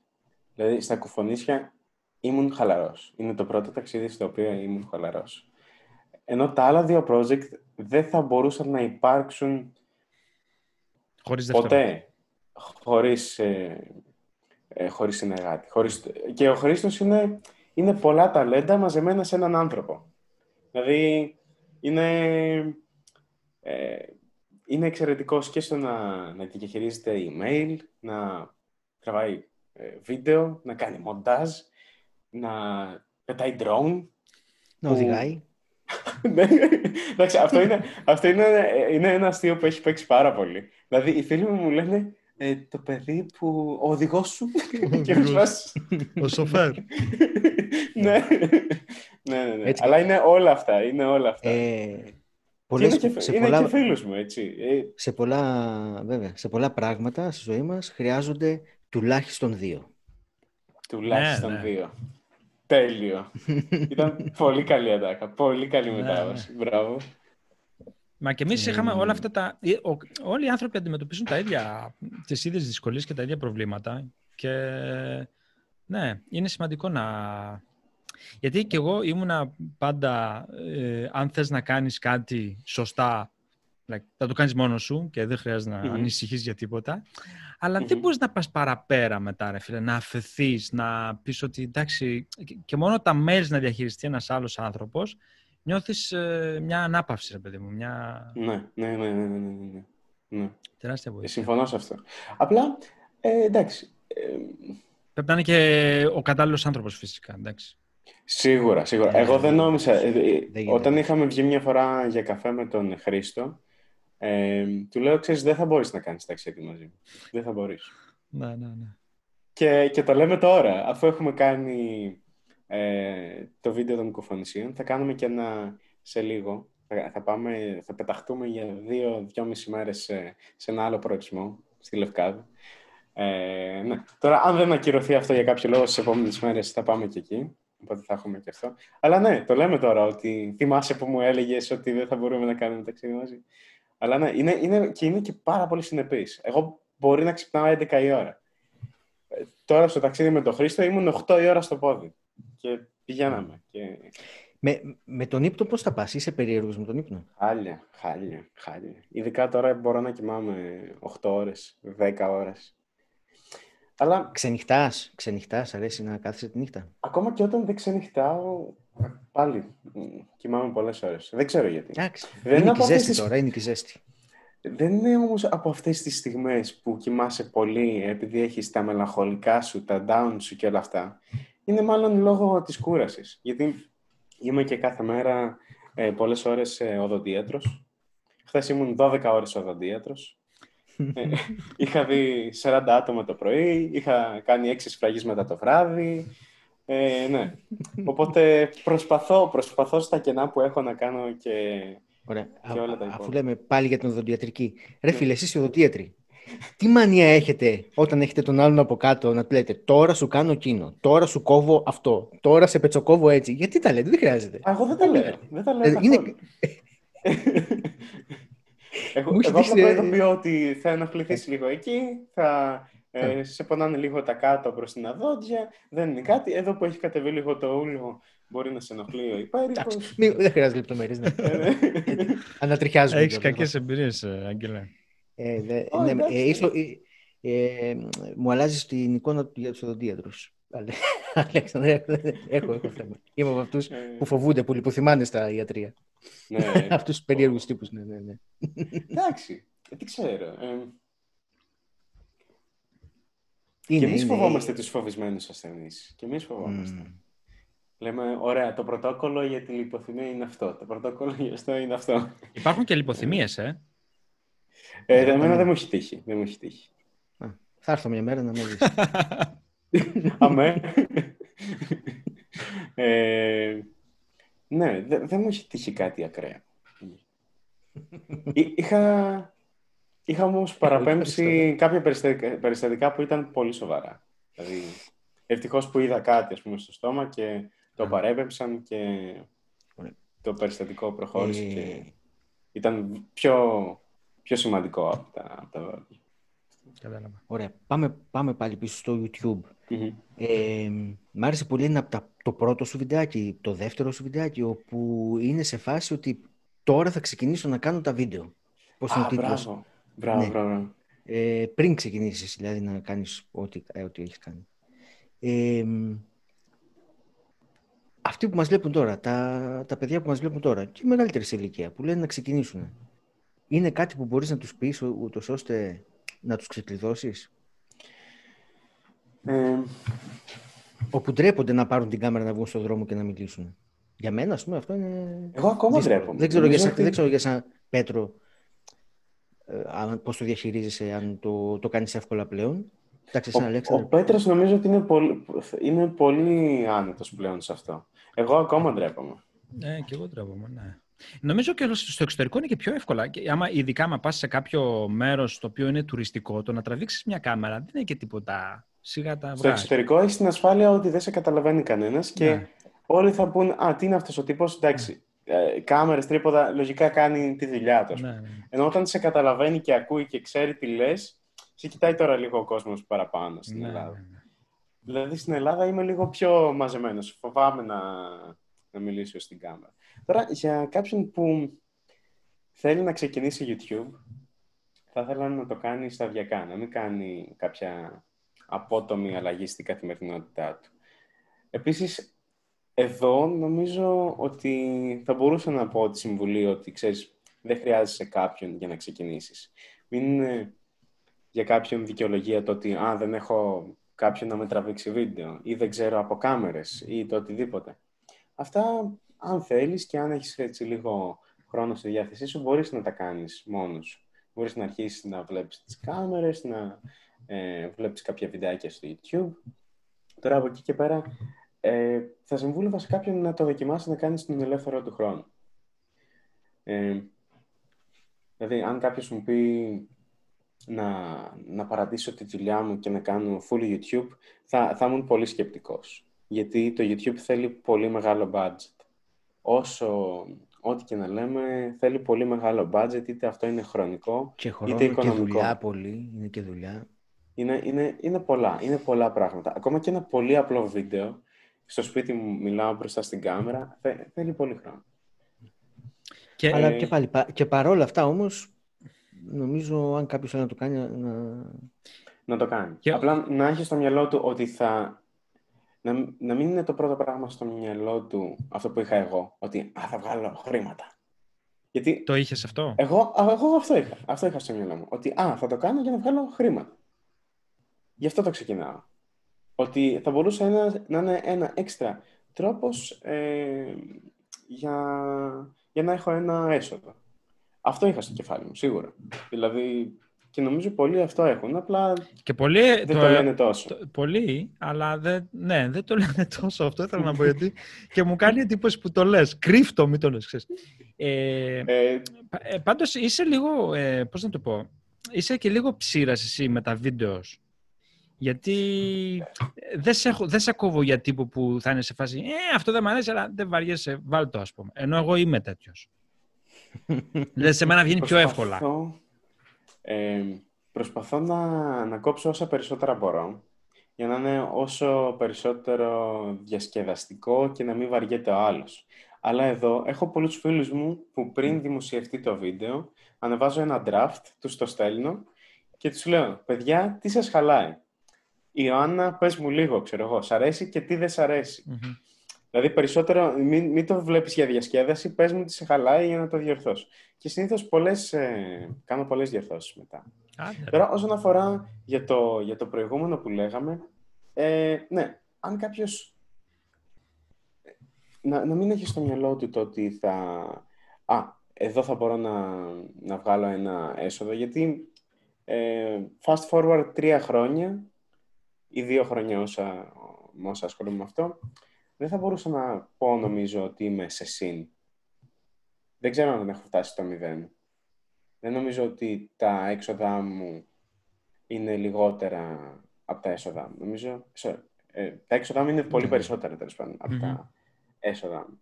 Δηλαδή, στα Κουφονίσια ήμουν χαλαρός. Είναι το πρώτο ταξίδι στο οποίο ήμουν χαλαρός. Ενώ τα άλλα δύο project δεν θα μπορούσαν να υπάρξουν χωρίς ποτέ. Χωρίς, ε, ε, χωρίς συνεργάτη. Χωρίς... Και ο Χρήστος είναι, είναι πολλά ταλέντα μαζεμένα σε έναν άνθρωπο. Δηλαδή, είναι, ε, είναι εξαιρετικός και στο να, να διαχειρίζεται email, να τραβάει ε, βίντεο, να κάνει μοντάζ, να πετάει drone. Να οδηγάει. Ναι, εντάξει, αυτό, είναι, αυτό είναι, είναι ένα αστείο που έχει παίξει πάρα πολύ. Δηλαδή, οι φίλοι μου μου λένε... Ε, το παιδί που... ο οδηγός σου και μας... ο σοφέρ. Ναι, ναι, ναι, ναι. Αλλά είναι όλα αυτά, είναι όλα αυτά. Ε, πολλές... είναι και, σε είναι πολλά... και φίλους μου, έτσι. Σε πολλά, βέβαια, σε πολλά πράγματα στη ζωή μας χρειάζονται τουλάχιστον δύο. Τουλάχιστον ναι, ναι. δύο. Τέλειο. Ήταν πολύ καλή ατάκα, πολύ καλή μετάβαση. Ναι, ναι. Μπράβο. Μα και εμείς είχαμε όλα αυτά τα... Όλοι οι άνθρωποι αντιμετωπίζουν τα ίδια, τις ίδιες δυσκολίες και τα ίδια προβλήματα. Και ναι, είναι σημαντικό να... Γιατί και εγώ ήμουνα πάντα, ε, αν θες να κάνεις κάτι σωστά, like, θα το κάνεις μόνος σου και δεν χρειάζεται να mm-hmm. ανησυχείς για τίποτα. Αλλά mm-hmm. δεν μπορείς να πας παραπέρα μετά, ρε φίλε, να αφαιθείς, να πεις ότι εντάξει... Και μόνο τα mails να διαχειριστεί ένας άλλος άνθρωπος, νιώθεις ε, μια ανάπαυση, ρε παιδί μου. Μια... Ναι, ναι, ναι, ναι, ναι, ναι. Τεράστια βοήθεια. Συμφωνώ σε αυτό. Απλά, ε, εντάξει. Ε, πρέπει να είναι και ο κατάλληλος άνθρωπος φυσικά, εντάξει. Σίγουρα, σίγουρα. Ε, Εγώ ε, δεν νόμισα. Ε, ε, δεν όταν είχαμε βγει μια φορά για καφέ με τον Χρήστο, ε, του λέω, ξέρεις, δεν θα μπορείς να κάνεις ταξίδι μαζί μου. Δεν θα μπορείς. Ναι, ναι, ναι. Και, και το λέμε τώρα, αφού έχουμε κάνει... Ε, το βίντεο των Κουφονισίων. Θα κάνουμε και ένα σε λίγο. Θα, θα, πάμε, θα πεταχτούμε για δύο, δυόμιση μέρες σε, σε ένα άλλο προορισμό, στη Λευκάδη. Ε, ναι. Τώρα, αν δεν ακυρωθεί αυτό για κάποιο λόγο, στις επόμενες μέρες θα πάμε και εκεί. Οπότε θα έχουμε και αυτό. Αλλά ναι, το λέμε τώρα ότι θυμάσαι που μου έλεγες ότι δεν θα μπορούμε να κάνουμε ταξίδι μαζί. Αλλά ναι, είναι, είναι, και είναι και πάρα πολύ συνεπής. Εγώ μπορεί να ξυπνάω έντεκα η ώρα. Ε, τώρα στο ταξίδι με τον Χρήστο ήμουν οκτώ η ώρα στο πόδι. Και πηγαίναμε. Και... Με, με τον ύπνο πώς θα πας, είσαι περίεργος με τον ύπνο? Χάλια, χάλια, χάλια. Ειδικά τώρα μπορώ να κοιμάμαι οκτώ ώρες, δέκα ώρες. Αλλά... Ξενυχτάς, ξενυχτάς, αρέσει να κάθεσαι τη νύχτα? Ακόμα και όταν δεν ξενυχτάω, πάλι κοιμάμαι πολλές ώρες. Δεν ξέρω γιατί. Εντάξει, δεν είναι και ζέστη τις... τώρα, είναι και ζέστη. Δεν είναι όμως από αυτές τις στιγμές που κοιμάσαι πολύ επειδή έχεις τα μελαγχολικά σου, τα down σου και όλα αυτά. Είναι μάλλον λόγω της κούρασης, γιατί είμαι και κάθε μέρα ε, πολλές ώρες ε, οδοντίατρος. Χθες ήμουν δώδεκα ώρες οδοντίατρος. Ε, είχα δει σαράντα άτομα το πρωί, είχα κάνει έξι σφραγίσματα το βράδυ. Ε, ναι. Οπότε προσπαθώ, προσπαθώ στα κενά που έχω να κάνω και Ωραία. Και όλα τα υπόλοιπα. Αφού λέμε πάλι για την οδοντιατρική. Ρε φίλε, εσείς οι οδοντίατροι, τι μανία έχετε όταν έχετε τον άλλον από κάτω να του λέτε τώρα σου κάνω εκείνο, τώρα σου κόβω αυτό, τώρα σε πετσοκόβω έτσι. Γιατί τα λέτε, δεν χρειάζεται. Α, εγώ δεν τα λέω. Δεν τα λέω. Είναι... εγώ απλά προειδοποιώ ότι θα ενοχληθείς λίγο εκεί, θα ε, σε πονάνε λίγο τα κάτω προς την αδόντια, δεν είναι κάτι. Εδώ που έχει κατεβεί λίγο το ούλιο, μπορεί να σε ενοχλεί ο υπέρηχος. Δεν χρειάζεται λεπτομέρειες. Ναι. Ανατριχιάζουμε. Έχεις κακές εμπειρίες, Άγγελε. Ε, δε, oh, ναι, ε, ίσο, ε, ε, μου αλλάζεις την εικόνα του για τους οδοντίατρους. Αλέξανδρε, έχω, έχω θέμα. Είμαι από αυτούς που φοβούνται πολύ, που θυμάνε στα ιατρία. Αυτούς τους περίεργους τύπους, ναι, ναι, ναι. Εντάξει, τι ξέρω. Και εμείς φοβόμαστε τους φοβισμένους ασθενείς. Και εμείς φοβόμαστε. Λέμε, ωραία, το πρωτόκολλο για τη λιποθυμία είναι αυτό. Το πρωτόκολλο για αυτό είναι αυτό. Υπάρχουν και λιποθυμίες, ε. Ε, εμένα δεν μου έχει τύχει. Δεν μου έχει τύχει. Α, θα έρθω μια μέρα να με δεις. Αμέ. ε, ναι, δεν δε μου έχει τύχει κάτι ακραίο. Εί, είχα, είχα όμως παραπέμψει κάποια περιστατικά που ήταν πολύ σοβαρά. Δηλαδή, ευτυχώς που είδα κάτι, ας πούμε, στο στόμα και το παρέπεμψαν και το περιστατικό προχώρησε και ήταν πιο... πιο σημαντικό από τα, από τα βάρδια. Κατάλαβα. Ωραία. Πάμε, πάμε πάλι πίσω στο YouTube. Mm-hmm. Ε, μ' άρεσε πολύ ένα από τα, το πρώτο σου βιντεάκι, το δεύτερο σου βιντεάκι, όπου είναι σε φάση ότι τώρα θα ξεκινήσω να κάνω τα βίντεο. Πώς είναι ο τίτλος. Μπράβο, μπράβο, ναι. μπράβο. Ε, πριν ξεκινήσεις, δηλαδή, να κάνεις ό,τι, ε, ό,τι έχεις κάνει. Ε, αυτοί που μας βλέπουν τώρα, τα, τα παιδιά που μας βλέπουν τώρα, και μεγαλύτερη σε ηλικία, που λένε να ξεκινήσουν, είναι κάτι που μπορείς να τους πεις ούτως ώστε να τους ξεκλειδώσεις. Ε... Όπου ντρέπονται να πάρουν την κάμερα να βγουν στον δρόμο και να μιλήσουν. Για μένα, ας πούμε, αυτό είναι... Εγώ ακόμα ντρέπομαι. Δεν ξέρω για σαν, δεν ξέρω για σαν Πέτρο ε, πώς το διαχειρίζεσαι, αν το, το κάνεις εύκολα πλέον. Εντάξει, σαν Αλέξανδρο. Ο Πέτρος νομίζω ότι είναι πολύ, είναι πολύ άνετος πλέον σε αυτό. Εγώ ακόμα ντρέπομαι. Ναι, και εγώ ντρέπομαι, ναι. Νομίζω και στο εξωτερικό είναι και πιο εύκολα. Και άμα, ειδικά άμα πας σε κάποιο μέρος το οποίο είναι τουριστικό, το να τραβήξεις μια κάμερα δεν είναι και τίποτα. Σιγά τα βγάζεις. Στο εξωτερικό έχεις την ασφάλεια ότι δεν σε καταλαβαίνει κανένας και ναι. όλοι θα πούν «Α, τι είναι αυτός ο τύπος, εντάξει». Ε, κάμερες, τρίποδα, λογικά κάνει τη δουλειά του. Ναι, ναι. Ενώ όταν σε καταλαβαίνει και ακούει και ξέρει τι λες, σε κοιτάει τώρα λίγο ο κόσμος παραπάνω στην ναι, Ελλάδα. Ναι, ναι. Δηλαδή στην Ελλάδα είμαι λίγο πιο μαζεμένος. Φοβάμαι να, να μιλήσω στην κάμερα. Τώρα, για κάποιον που θέλει να ξεκινήσει YouTube, θα ήθελα να το κάνει σταδιακά, να μην κάνει κάποια απότομη αλλαγή στην καθημερινότητά του. Επίσης, εδώ νομίζω ότι θα μπορούσα να πω τη συμβουλή ότι, ξέρεις, δεν χρειάζεσαι κάποιον για να ξεκινήσεις. Μην είναι για κάποιον δικαιολογία το ότι «Α, δεν έχω κάποιον να με τραβήξει βίντεο» ή «Δεν ξέρω από κάμερες» ή το οτιδήποτε. Αυτά... αν θέλεις και αν έχεις έτσι λίγο χρόνο στη διάθεσή σου, μπορείς να τα κάνεις μόνος. Μπορείς να αρχίσεις να βλέπεις τις κάμερες, να ε, βλέπεις κάποια βιντεάκια στο YouTube. Τώρα από εκεί και πέρα ε, θα συμβούλευα σε κάποιον να το δοκιμάσει να κάνεις τον ελεύθερο του χρόνο. Ε, δηλαδή, αν κάποιος μου πει να, να παρατήσω τη δουλειά μου και να κάνω full YouTube, θα, θα ήμουν πολύ σκεπτικός. Γιατί το YouTube θέλει πολύ μεγάλο budget. Όσο, ό,τι και να λέμε, θέλει πολύ μεγάλο budget, είτε αυτό είναι χρονικό, και χρόνο, είτε οικονομικό. Και δουλειά πολύ, είναι και δουλειά. Είναι, είναι, είναι πολλά, είναι πολλά πράγματα. Ακόμα και ένα πολύ απλό βίντεο, στο σπίτι μου μιλάω μπροστά στην κάμερα, θε, θέλει πολύ χρόνο. Και... αλλά και πάλι, και παρόλα αυτά όμως, νομίζω αν κάποιος θέλει να το κάνει, να... να το κάνει. Και... απλά να έχει στο μυαλό του ότι θα... Να, να μην είναι το πρώτο πράγμα στο μυαλό του αυτό που είχα εγώ, ότι «Α, θα βγάλω χρήματα». Γιατί το είχες αυτό? Εγώ, εγώ αυτό είχα. Αυτό είχα στο μυαλό μου. Ότι «Α, θα το κάνω για να βγάλω χρήματα». Γι' αυτό το ξεκινάω. Ότι θα μπορούσε ένα, να είναι ένα έξτρα τρόπος ε, για, για να έχω ένα έσοδο. Αυτό είχα στο κεφάλι μου, σίγουρα. Δηλαδή, Και νομίζω πολλοί αυτό έχουν, απλά και πολλοί δεν το, το λένε τόσο. Το, πολλοί, αλλά δεν, ναι, δεν το λένε τόσο. Αυτό ήθελα να πω, γιατί και μου κάνει εντύπωση που το λες. Κρύφτο, μην το λες, ξέρεις. Ε, ε, πάντως είσαι λίγο, ε, πώς να το πω, είσαι και λίγο ψήρας εσύ με τα βίντεο. Γιατί δεν σε, έχω, δεν σε ακούω για τύπο που θα είναι σε φάση «Ε, αυτό δεν μ' αρέσει, αλλά δεν βαριέσαι, βάλ το», ας πούμε. Ενώ εγώ είμαι τέτοιος. Δηλαδή, σε μένα βγαίνει προσπαθώ, πιο εύκολα. Ε, προσπαθώ να, να κόψω όσα περισσότερα μπορώ, για να είναι όσο περισσότερο διασκεδαστικό και να μην βαριέται ο άλλος. Αλλά εδώ έχω πολλούς φίλους μου που πριν δημοσιευτεί το βίντεο, ανεβάζω ένα draft, τους το στέλνω και τους λέω «Παιδιά, τι σας χαλάει. Ιωάννα, πες μου λίγο, ξέρω εγώ, σ' αρέσει και τι δεν σ' αρέσει». Mm-hmm. Δηλαδή, περισσότερο, μην, μην το βλέπεις για διασκέδαση, πες μου τι σε χαλάει για να το διορθώσω. Και συνήθως πολλές, ε, κάνω πολλές διορθώσεις μετά. Άντε. Τώρα, όσον αφορά για το, για το προηγούμενο που λέγαμε, ε, ναι, αν κάποιος... Να, να μην έχει στο μυαλό του το ότι θα... Α, εδώ θα μπορώ να, να βγάλω ένα έσοδο, γιατί ε, fast forward τρία χρόνια, ή δύο χρόνια όσα, όσα ασχολούμαι με αυτό, δεν θα μπορούσα να πω, νομίζω, ότι είμαι σε συν. Δεν ξέρω αν έχω φτάσει στο μηδέν. Δεν νομίζω ότι τα έξοδά μου είναι λιγότερα από τα έσοδά μου. Νομίζω, sorry, ε, τα έξοδά μου είναι πολύ περισσότερα, τέλος πάντων, από mm-hmm. τα έσοδά μου.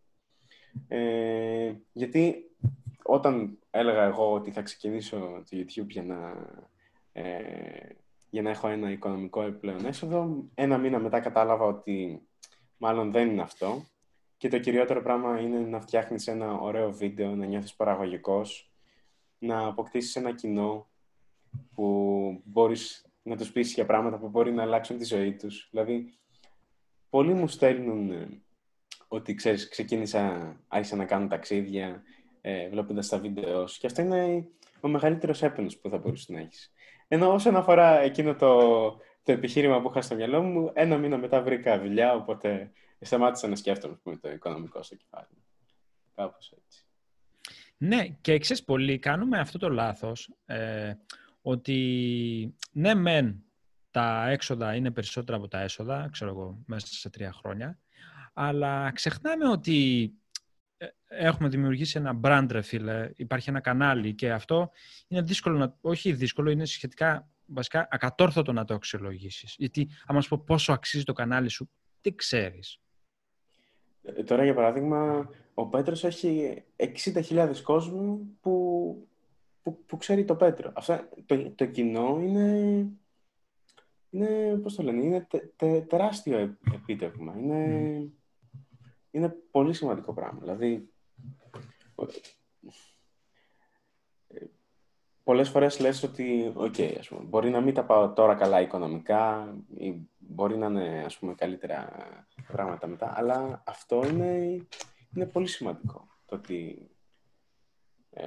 Ε, γιατί όταν έλεγα εγώ ότι θα ξεκινήσω το YouTube για να... Ε, για να έχω ένα οικονομικό επιπλέον έσοδο. Ένα μήνα μετά κατάλαβα ότι μάλλον δεν είναι αυτό. Και το κυριότερο πράγμα είναι να φτιάχνεις ένα ωραίο βίντεο, να νιώθεις παραγωγικός, να αποκτήσεις ένα κοινό που μπορείς να τους πεις για πράγματα που μπορεί να αλλάξουν τη ζωή τους. Δηλαδή, πολλοί μου στέλνουν ότι, ξέρεις, ξεκίνησα, άρχισα να κάνω ταξίδια, ε, βλέποντας τα βίντεο σου. Και αυτό είναι ο μεγαλύτερος έπαινος που θα μπορούσε να έχεις. Ενώ όσον αφορά εκείνο το, το επιχείρημα που είχα στο μυαλό μου, ένα μήνα μετά βρήκα δουλειά, οπότε σταμάτησα να σκέφτομαι με το οικονομικό στο κεφάλι. Κάπως έτσι. Ναι, και ξέρεις, πολλοί κάνουμε αυτό το λάθος, ε, ότι ναι μεν τα έξοδα είναι περισσότερα από τα έσοδα, ξέρω εγώ, μέσα σε τρία χρόνια, αλλά ξεχνάμε ότι... Έχουμε δημιουργήσει ένα brand, ρε φίλε, υπάρχει ένα κανάλι και αυτό είναι δύσκολο, να, όχι δύσκολο, είναι σχετικά βασικά ακατόρθωτο να το αξιολογήσεις. Γιατί άμα σου πω πόσο αξίζει το κανάλι σου, τι ξέρεις. Τώρα, για παράδειγμα, ο Πέτρος έχει εξήντα χιλιάδες κόσμου που, που, που ξέρει το Πέτρο. Αυτά, το, το κοινό είναι, είναι, πώς το λένε, είναι τε, τε, τεράστιο επίτευγμα. Είναι... Mm. Είναι πολύ σημαντικό πράγμα. Δηλαδή, πολλές φορές λες ότι okay, ας πούμε, μπορεί να μην τα πάω τώρα καλά οικονομικά ή μπορεί να είναι, ας πούμε, καλύτερα πράγματα μετά, αλλά αυτό είναι, είναι πολύ σημαντικό. Το ότι ε,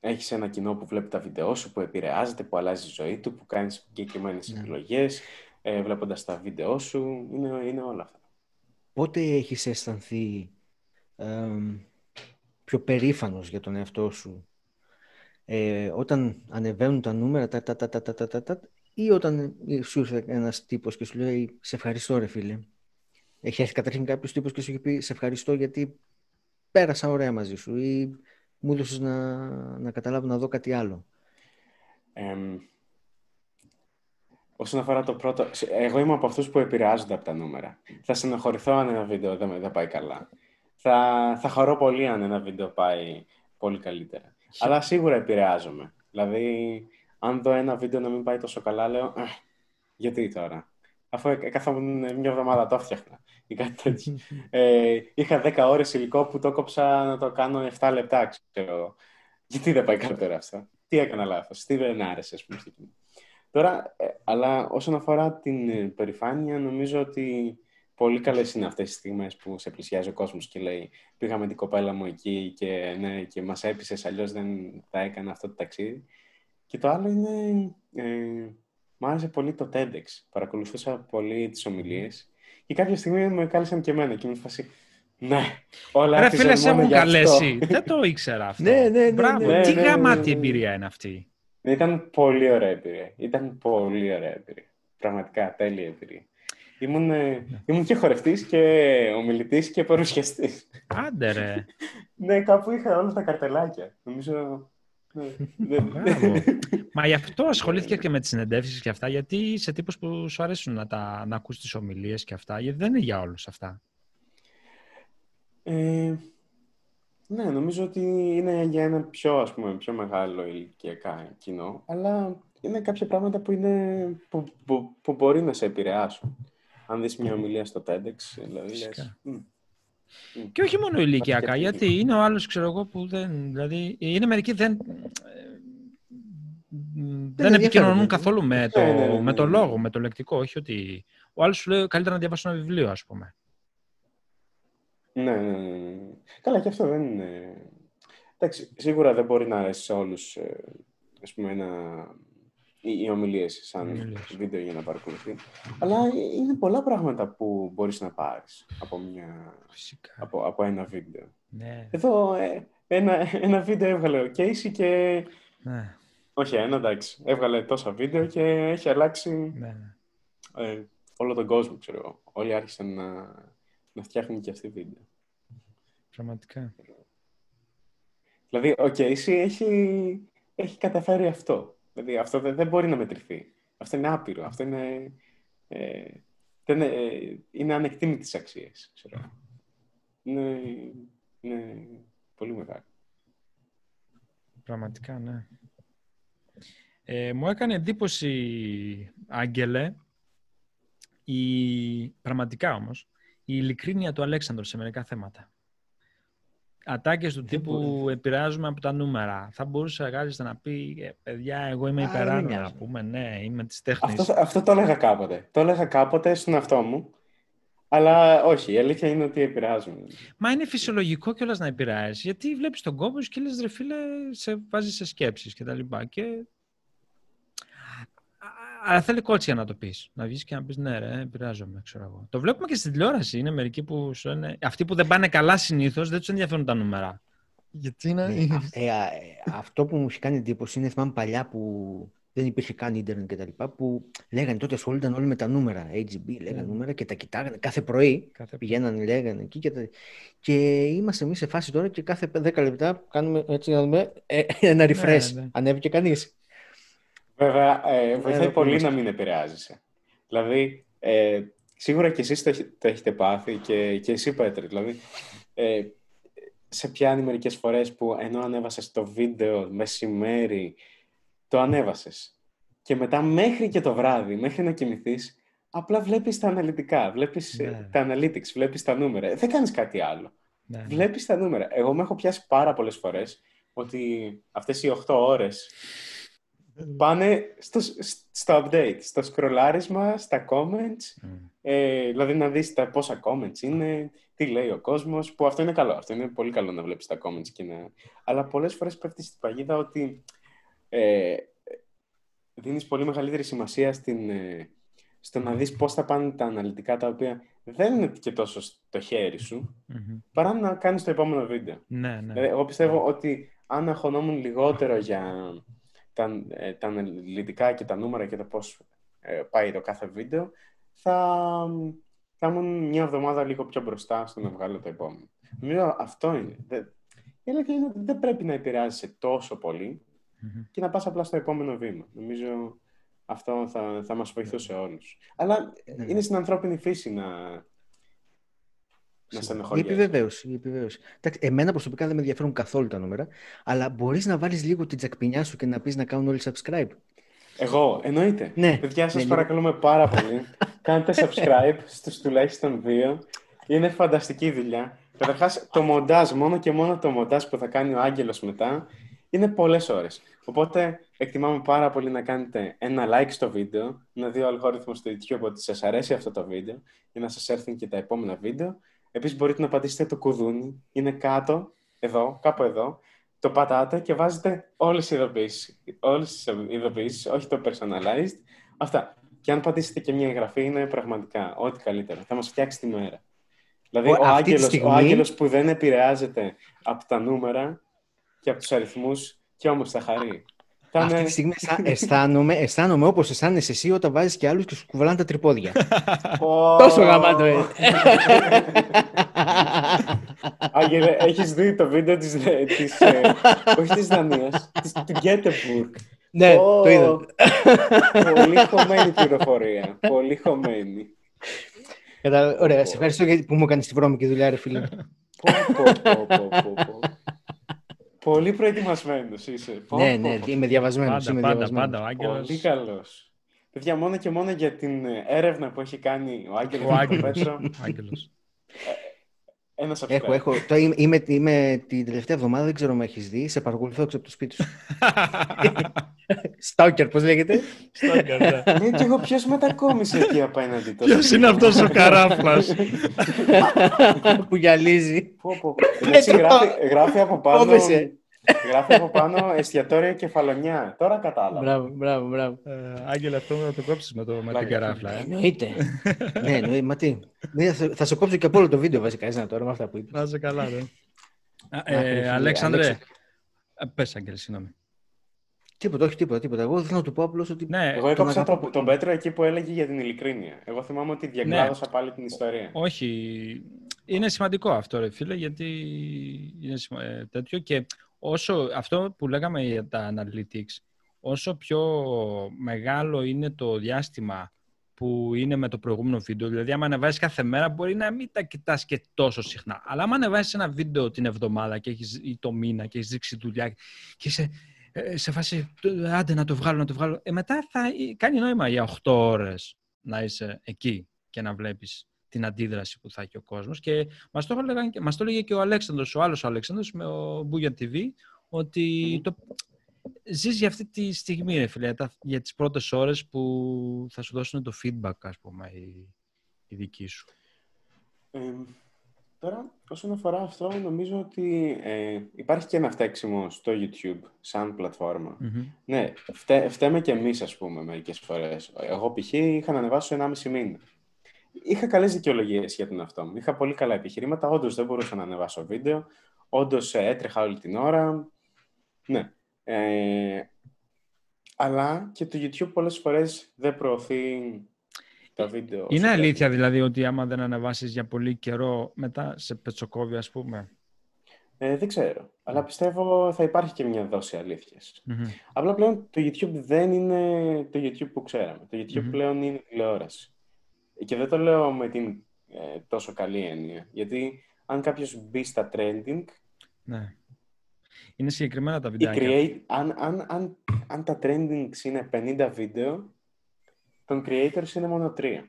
έχεις ένα κοινό που βλέπει τα βίντεο σου, που επηρεάζεται, που αλλάζει τη ζωή του, που κάνεις συγκεκριμένες ναι. επιλογές, ε, βλέποντας τα βίντεο σου, είναι, είναι όλα αυτά. Πότε έχεις αισθανθεί ε, πιο περήφανος για τον εαυτό σου, ε, όταν ανεβαίνουν τα νούμερα τα, τα, τα, τα, τα, τα, τα, ή όταν σου ήρθε ένας τύπος και σου λέει «Σε ευχαριστώ, ρε φίλε». Έχει έρθει καταρχήν κάποιος τύπος και σου έχει πει «Σε ευχαριστώ γιατί πέρασα ωραία μαζί σου» ή μου έδωσες να, να καταλάβω να δω κάτι άλλο. Ε, Όσον αφορά το πρώτο, εγώ είμαι από αυτούς που επηρεάζονται από τα νούμερα. Θα στενοχωρηθώ αν ένα βίντεο δεν, δεν πάει καλά. Θα, θα χαρώ πολύ αν ένα βίντεο πάει πολύ καλύτερα. Αλλά σίγουρα επηρεάζομαι. Δηλαδή, αν δω ένα βίντεο να μην πάει τόσο καλά, λέω γιατί τώρα. Αφού καθόμουν μια εβδομάδα το έφτιαχνα ή κάτι τέτοιο. Ε, είχα δέκα ώρες υλικό που το κόψα να το κάνω εφτά λεπτά, ξέρω. Γιατί δεν πάει καλύτερα αυτό. Τι έκανα λάθος, τι δεν άρεσε, ας πούμε. Τώρα, ε, αλλά όσον αφορά την περηφάνεια, νομίζω ότι πολύ καλές είναι αυτές οι στιγμές που σε πλησιάζει ο κόσμος και λέει «Πήγαμε την κοπέλα μου εκεί και, ναι, και μας έπεισες, αλλιώς δεν τα έκανα αυτό το ταξίδι». Και το άλλο είναι, ε, μου άρεσε πολύ το TEDx. Παρακολουθούσα πολύ τις ομιλίες και κάποια στιγμή με κάλεσαν και εμένα και μου φασί. Ναι, όλα ρε φίλε, σε έχουν καλέσει. Δεν το ήξερα αυτό. Ναι, ναι, ναι, ναι, ναι, ναι, ναι, ναι. Τι γαμάτη εμπειρία είναι αυτή. Ήταν πολύ ωραία εμπειρία. Ήταν πολύ ωραία εμπειρία. Πραγματικά τέλεια εμπειρία. Ήμουν, ήμουν και χορευτής και ομιλητής και παρουσιαστής. Άντε ρε. Ναι, κάπου είχα όλα τα καρτελάκια. Νομίζω... Μα γι' αυτό ασχολήθηκες και με τις συνεντεύξεις και αυτά, γιατί είσαι τύπος που σου αρέσουν να, τα, να ακούς τις ομιλίες και αυτά, γιατί δεν είναι για όλους αυτά. Ε, ναι, νομίζω ότι είναι για ένα πιο, ας πούμε, πιο μεγάλο ηλικιακά κοινό, αλλά είναι κάποια πράγματα που, είναι, που, που, που μπορεί να σε επηρεάσουν. Αν δεις μια ομιλία στο TEDx, δηλαδή λες... Και όχι μόνο ηλικιακά, γιατί είναι ο άλλος, ξέρω εγώ, που δεν... Δηλαδή, είναι μερικοί δεν... Δεν, δεν επικοινωνούν καθόλου με το, ναι, ναι, ναι, με το λόγο, με το λεκτικό. Όχι ότι... Ο άλλος σου λέει καλύτερα να διαβάσω ένα βιβλίο, ας πούμε. Ναι, ναι, ναι. Καλά, και αυτό δεν είναι... Εντάξει, σίγουρα δεν μπορεί να αρέσει σε όλους, ας πούμε, ένα... οι ομιλίες σαν ομιλίες. Βίντεο για να παρακολουθεί. Αλλά είναι πολλά πράγματα που μπορείς να πάρεις από, μια... από, από ένα βίντεο. Ναι. Εδώ ε, ένα, ένα βίντεο έβγαλε ο Casey και... Ναι. Όχι, ένα εντάξει. Έβγαλε τόσα βίντεο και έχει αλλάξει ναι. ε, όλο τον κόσμο, ξέρω εγώ. Όλοι άρχισαν να, να φτιάχνουν και αυτή βίντεο. Πραγματικά. Δηλαδή, ο Casey έχει, έχει καταφέρει αυτό. Δηλαδή, αυτό δεν μπορεί να μετρηθεί. Αυτό είναι άπειρο. Αυτό είναι, ε, είναι, ε, είναι ανεκτήμητης αξίας, ξέρω. Είναι, είναι πολύ μεγάλο. Πραγματικά, ναι. Ε, μου έκανε εντύπωση, Άγγελε, η, πραγματικά όμως, η ειλικρίνεια του Αλέξανδρου σε μερικά θέματα. Ατάκες του τύπου επηρεάζουμε από τα νούμερα. Θα μπορούσε κάλλιστα να πει ε, παιδιά, εγώ είμαι υπεράνω, να πούμε, ναι, είμαι της τέχνης. Αυτό, αυτό το έλεγα κάποτε. Το έλεγα κάποτε στον εαυτό μου. Αλλά όχι, η αλήθεια είναι ότι επηρεάζουμε. Μα είναι φυσιολογικό κιόλας να επηρεάζει, γιατί βλέπεις τον κόμπο σου και λες, ρε φίλε, σε βάζει σε σκέψεις κτλ. Και... Αλλά θέλει κότσια να το πεις. Να βγεις και να πεις ναι, ρε, επηρεάζομαι, ξέρω εγώ. Το βλέπουμε και στην τηλεόραση. Είναι μερικοί που σου λένε. Αυτοί που δεν πάνε καλά συνήθως δεν τους ενδιαφέρουν τα νούμερα. Γιατί να. Ε, ε, ε, αυτό που μου έχει κάνει εντύπωση είναι, θυμάμαι παλιά που δεν υπήρχε καν ίντερνετ και τα λοιπά, που λέγανε τότε ασχολούνταν όλοι με τα νούμερα. έιτς τζι μπι λέγανε mm. νούμερα και τα κοιτάγανε κάθε πρωί. Κάθε... Πηγαίνανε, λέγανε εκεί και τα. Και είμαστε εμείς σε φάση τώρα και κάθε δέκα λεπτά κάνουμε έτσι να δούμε ε, ένα refresh. Ναι, ναι. Ανέβηκε κανείς. Βέβαια, ε, βοηθάει yeah, πολύ yeah. να μην επηρεάζεσαι. Δηλαδή, ε, σίγουρα και εσείς το, το έχετε πάθει και, και εσύ, Πέτρη. Δηλαδή, ε, σε πιάνει μερικές φορές που ενώ ανέβασες το βίντεο μεσημέρι, το ανέβασες. Και μετά μέχρι και το βράδυ, μέχρι να κοιμηθείς, απλά βλέπεις τα αναλυτικά, βλέπεις yeah. τα analytics, βλέπεις τα νούμερα. Δεν κάνεις κάτι άλλο. Yeah. Βλέπεις τα νούμερα. Εγώ με έχω πιάσει πάρα πολλές φορές ότι αυτές οι οκτώ ώρες... Πάνε στο, στο update, στο σκρολάρισμα, στα comments, mm. ε, δηλαδή να δεις τα πόσα comments είναι, τι λέει ο κόσμος, που αυτό είναι καλό, αυτό είναι πολύ καλό να βλέπεις τα comments και να... Αλλά πολλές φορές πέφτεις στην παγίδα ότι ε, δίνεις πολύ μεγαλύτερη σημασία στην, ε, στο να δεις πώς θα πάνε τα αναλυτικά, τα οποία δεν είναι και τόσο στο χέρι σου, mm-hmm. παρά να κάνεις το επόμενο βίντεο. Ναι, ναι. Δηλαδή, εγώ πιστεύω ότι αν αγχωνόμουν λιγότερο για... Τα, τα αναλυτικά και τα νούμερα και το πώς ε, πάει το κάθε βίντεο, θα, θα ήμουν μια εβδομάδα λίγο πιο μπροστά στο να βγάλω το επόμενο. Νομίζω αυτό είναι. Η αλήθεια είναι ότι δεν πρέπει να επηρεάζεσαι τόσο πολύ mm-hmm. και να πας απλά στο επόμενο βήμα. Νομίζω αυτό θα, θα μας βοηθούσε mm-hmm. όλους. Αλλά mm-hmm. είναι στην ανθρώπινη φύση να, να στενοχωριέσαι. Η επιβεβαίωση, η επιβεβαίωση. Εμένα προσωπικά δεν με ενδιαφέρουν καθόλου τα νούμερα, αλλά μπορείς να βάλεις λίγο την τσακπινιά σου και να πεις να κάνουν όλοι subscribe. Εγώ, εννοείται. Ναι. Παιδιά, σας ναι, παρακαλούμε ναι. πάρα πολύ. Κάντε subscribe στους τουλάχιστον δύο. Είναι φανταστική δουλειά. Καταρχάς, το μοντάζ, μόνο και μόνο το μοντάζ που θα κάνει ο Άγγελος μετά, είναι πολλές ώρες. Οπότε, εκτιμάμε πάρα πολύ να κάνετε ένα like στο βίντεο, να δει ο αλγόριθμος στο YouTube ότι σας αρέσει αυτό το βίντεο για να σας έρθουν και τα επόμενα βίντεο. Επίσης μπορείτε να πατήσετε το κουδούνι, είναι κάτω, εδώ, κάπου εδώ, το πατάτε και βάζετε όλες τις ειδοποιήσεις, όλες τις ειδοποιήσεις, όχι το personalized, αυτά. Και αν πατήσετε και μια εγγραφή είναι πραγματικά ό,τι καλύτερο, θα μας φτιάξει τη μέρα. Δηλαδή ο, ο, Άγγελος, στιγμή... ο Άγγελος που δεν επηρεάζεται από τα νούμερα και από τους αριθμούς και όμως θα χαρεί. Αυτή τη στιγμή αισθάνομαι, αισθάνομαι όπως αισθάνεσαι εσύ όταν βάζεις και άλλους και σου κουβαλάνε τα τρυπόδια. Τόσο γαμάτο είναι. Άγγελε, έχεις δει το βίντεο της, όχι της Δανίας, του Γκέτεμπουργκ. Ναι, το είδα. Πολύ χωμένη πληροφορία, πολύ χωμένη. Ωραία, σε ευχαριστώ που μου έκανες τη βρώμικη δουλειά, ρε φίλε. Πολύ προετοιμασμένος είσαι. Ναι, ναι, είμαι διαβασμένος. Πάντα, πάντα, πάντα ο Άγγελος. Πολύ καλός. Παιδιά, μόνο και μόνο για την έρευνα που έχει κάνει ο Άγγελος. Ο Άγγελος. Ένας έχω, έχω. Το είμαι, είμαι, είμαι την τελευταία εβδομάδα, δεν ξέρω αν έχεις δει, σε παρακολουθώ από το σπίτι σου. Στόκερ, πώς λέγεται. Στόκερ, ναι. Ναι, και εγώ ποιος μετακόμισε εκεί απέναντι τώρα. Ποιος είναι αυτός ο καράφλας που γυαλίζει. Γράφει από πάνω. Γράφει από πάνω εστιατόριο κεφαλονιά. Τώρα κατάλαβα. Μπράβο, μπράβο, μπράβο. Ε, Άγγελε, αυτό να το κόψεις με, το, με την καράφλα. Ε. Εννοείται. Ναι, εννοεί, μα τι. Ναι, θα σε κόψω και από όλο το βίντεο βασικά. Είσαι τώρα με αυτά που είπες. Να είσαι καλά, ρε. ε, Αλέξανδρε. Πες, Άγγελε, συγγνώμη. Τίποτα, όχι τίποτα, τίποτα. Εγώ θέλω να του πω απλώς ότι. Ναι, εγώ έκοψα τον, τον Πέτρο εκεί που έλεγε για την ειλικρίνεια. Εγώ θυμάμαι ότι διακλάδωσα, ναι, πάλι την ιστορία. Όχι. Είναι σημαντικό αυτό, ρε φίλε, γιατί είναι σημα... ε, τέτοιο και. Όσο, αυτό που λέγαμε για τα analytics, όσο πιο μεγάλο είναι το διάστημα που είναι με το προηγούμενο βίντεο, δηλαδή άμα ανεβάζεις κάθε μέρα μπορεί να μην τα κοιτάς και τόσο συχνά, αλλά άμα ανεβάζεις ένα βίντεο την εβδομάδα και έχεις, ή το μήνα και έχεις δείξει δουλειά και είσαι σε φάση άντε να το βγάλω, να το βγάλω, ε, μετά θα κάνει νόημα για οκτώ ώρες να είσαι εκεί και να βλέπεις την αντίδραση που θα έχει ο κόσμος. Και μας το, έλεγαν, μας το έλεγε και ο Αλέξανδρος, ο άλλος ο Αλέξανδρος, με ο Μπούγια τι βι, ότι το... ζεις για αυτή τη στιγμή, ρε φίλε, για τις πρώτες ώρες που θα σου δώσουν το feedback, ας πούμε, η, η δική σου. Ε, τώρα, όσον αφορά αυτό, νομίζω ότι ε, υπάρχει και ένα φταίξιμο στο YouTube, σαν πλατφόρμα. Mm-hmm. Ναι, φταί, φταίμε και εμείς, ας πούμε, μερικές φορές. Εγώ, π.χ., είχα να ανεβάσω ενάμιση μήνα. Είχα καλές δικαιολογίες για τον αυτό μου. Είχα πολύ καλά επιχειρήματα. Όντως δεν μπορούσα να ανεβάσω βίντεο. Όντως έτρεχα όλη την ώρα. Ναι. Ε, αλλά και το YouTube πολλές φορές δεν προωθεί τα βίντεο. Είναι αλήθεια δηλαδή ότι άμα δεν ανεβάσεις για πολύ καιρό μετά σε πετσοκόβει, ας πούμε. Ε, δεν ξέρω. Αλλά πιστεύω θα υπάρχει και μια δόση αλήθειας. Mm-hmm. Απλά πλέον το YouTube δεν είναι το YouTube που ξέραμε. Το YouTube mm-hmm. πλέον είναι τηλεόραση. Και δεν το λέω με την ε, τόσο καλή έννοια. Γιατί αν κάποιος μπει στα trending. Ναι. Είναι συγκεκριμένα τα βιντεάκια. Create, αν, αν, αν, αν τα trendings είναι πενήντα βίντεο, των creators είναι μόνο τρία.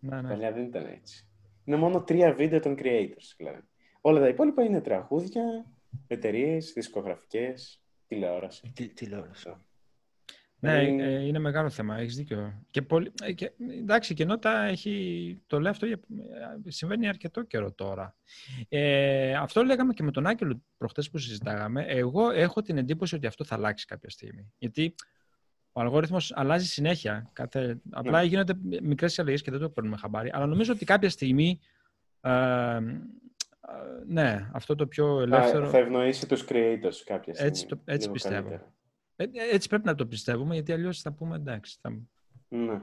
Ναι, ναι. Παλιά δεν ήταν έτσι. Είναι μόνο τρία βίντεο των creators. Δηλαδή. Όλα τα υπόλοιπα είναι τραγούδια, εταιρείες, δισκογραφικές, τηλεόραση. Τι, τηλεόραση. Ναι, ε, είναι μεγάλο θέμα, έχεις δίκιο. Και πολύ, και, εντάξει, η κοινότητα έχει, το λέω αυτό, συμβαίνει αρκετό καιρό τώρα. Ε, αυτό λέγαμε και με τον Άγγελο προχτές που συζητάγαμε. Εγώ έχω την εντύπωση ότι αυτό θα αλλάξει κάποια στιγμή. Γιατί ο αλγόριθμος αλλάζει συνέχεια. Κάθε, απλά ναι. Γίνονται μικρές αλλαγές και δεν το παίρνουμε χαμπάρι. Αλλά νομίζω ότι κάποια στιγμή... Ε, ναι, αυτό το πιο ελεύθερο... Θα ευνοήσει τους creators κάποια στιγμή. Έτσι, το, έτσι πιστεύω. Καλύτερα. Έτσι πρέπει να το πιστεύουμε, γιατί αλλιώς θα πούμε εντάξει. Θα... Ναι.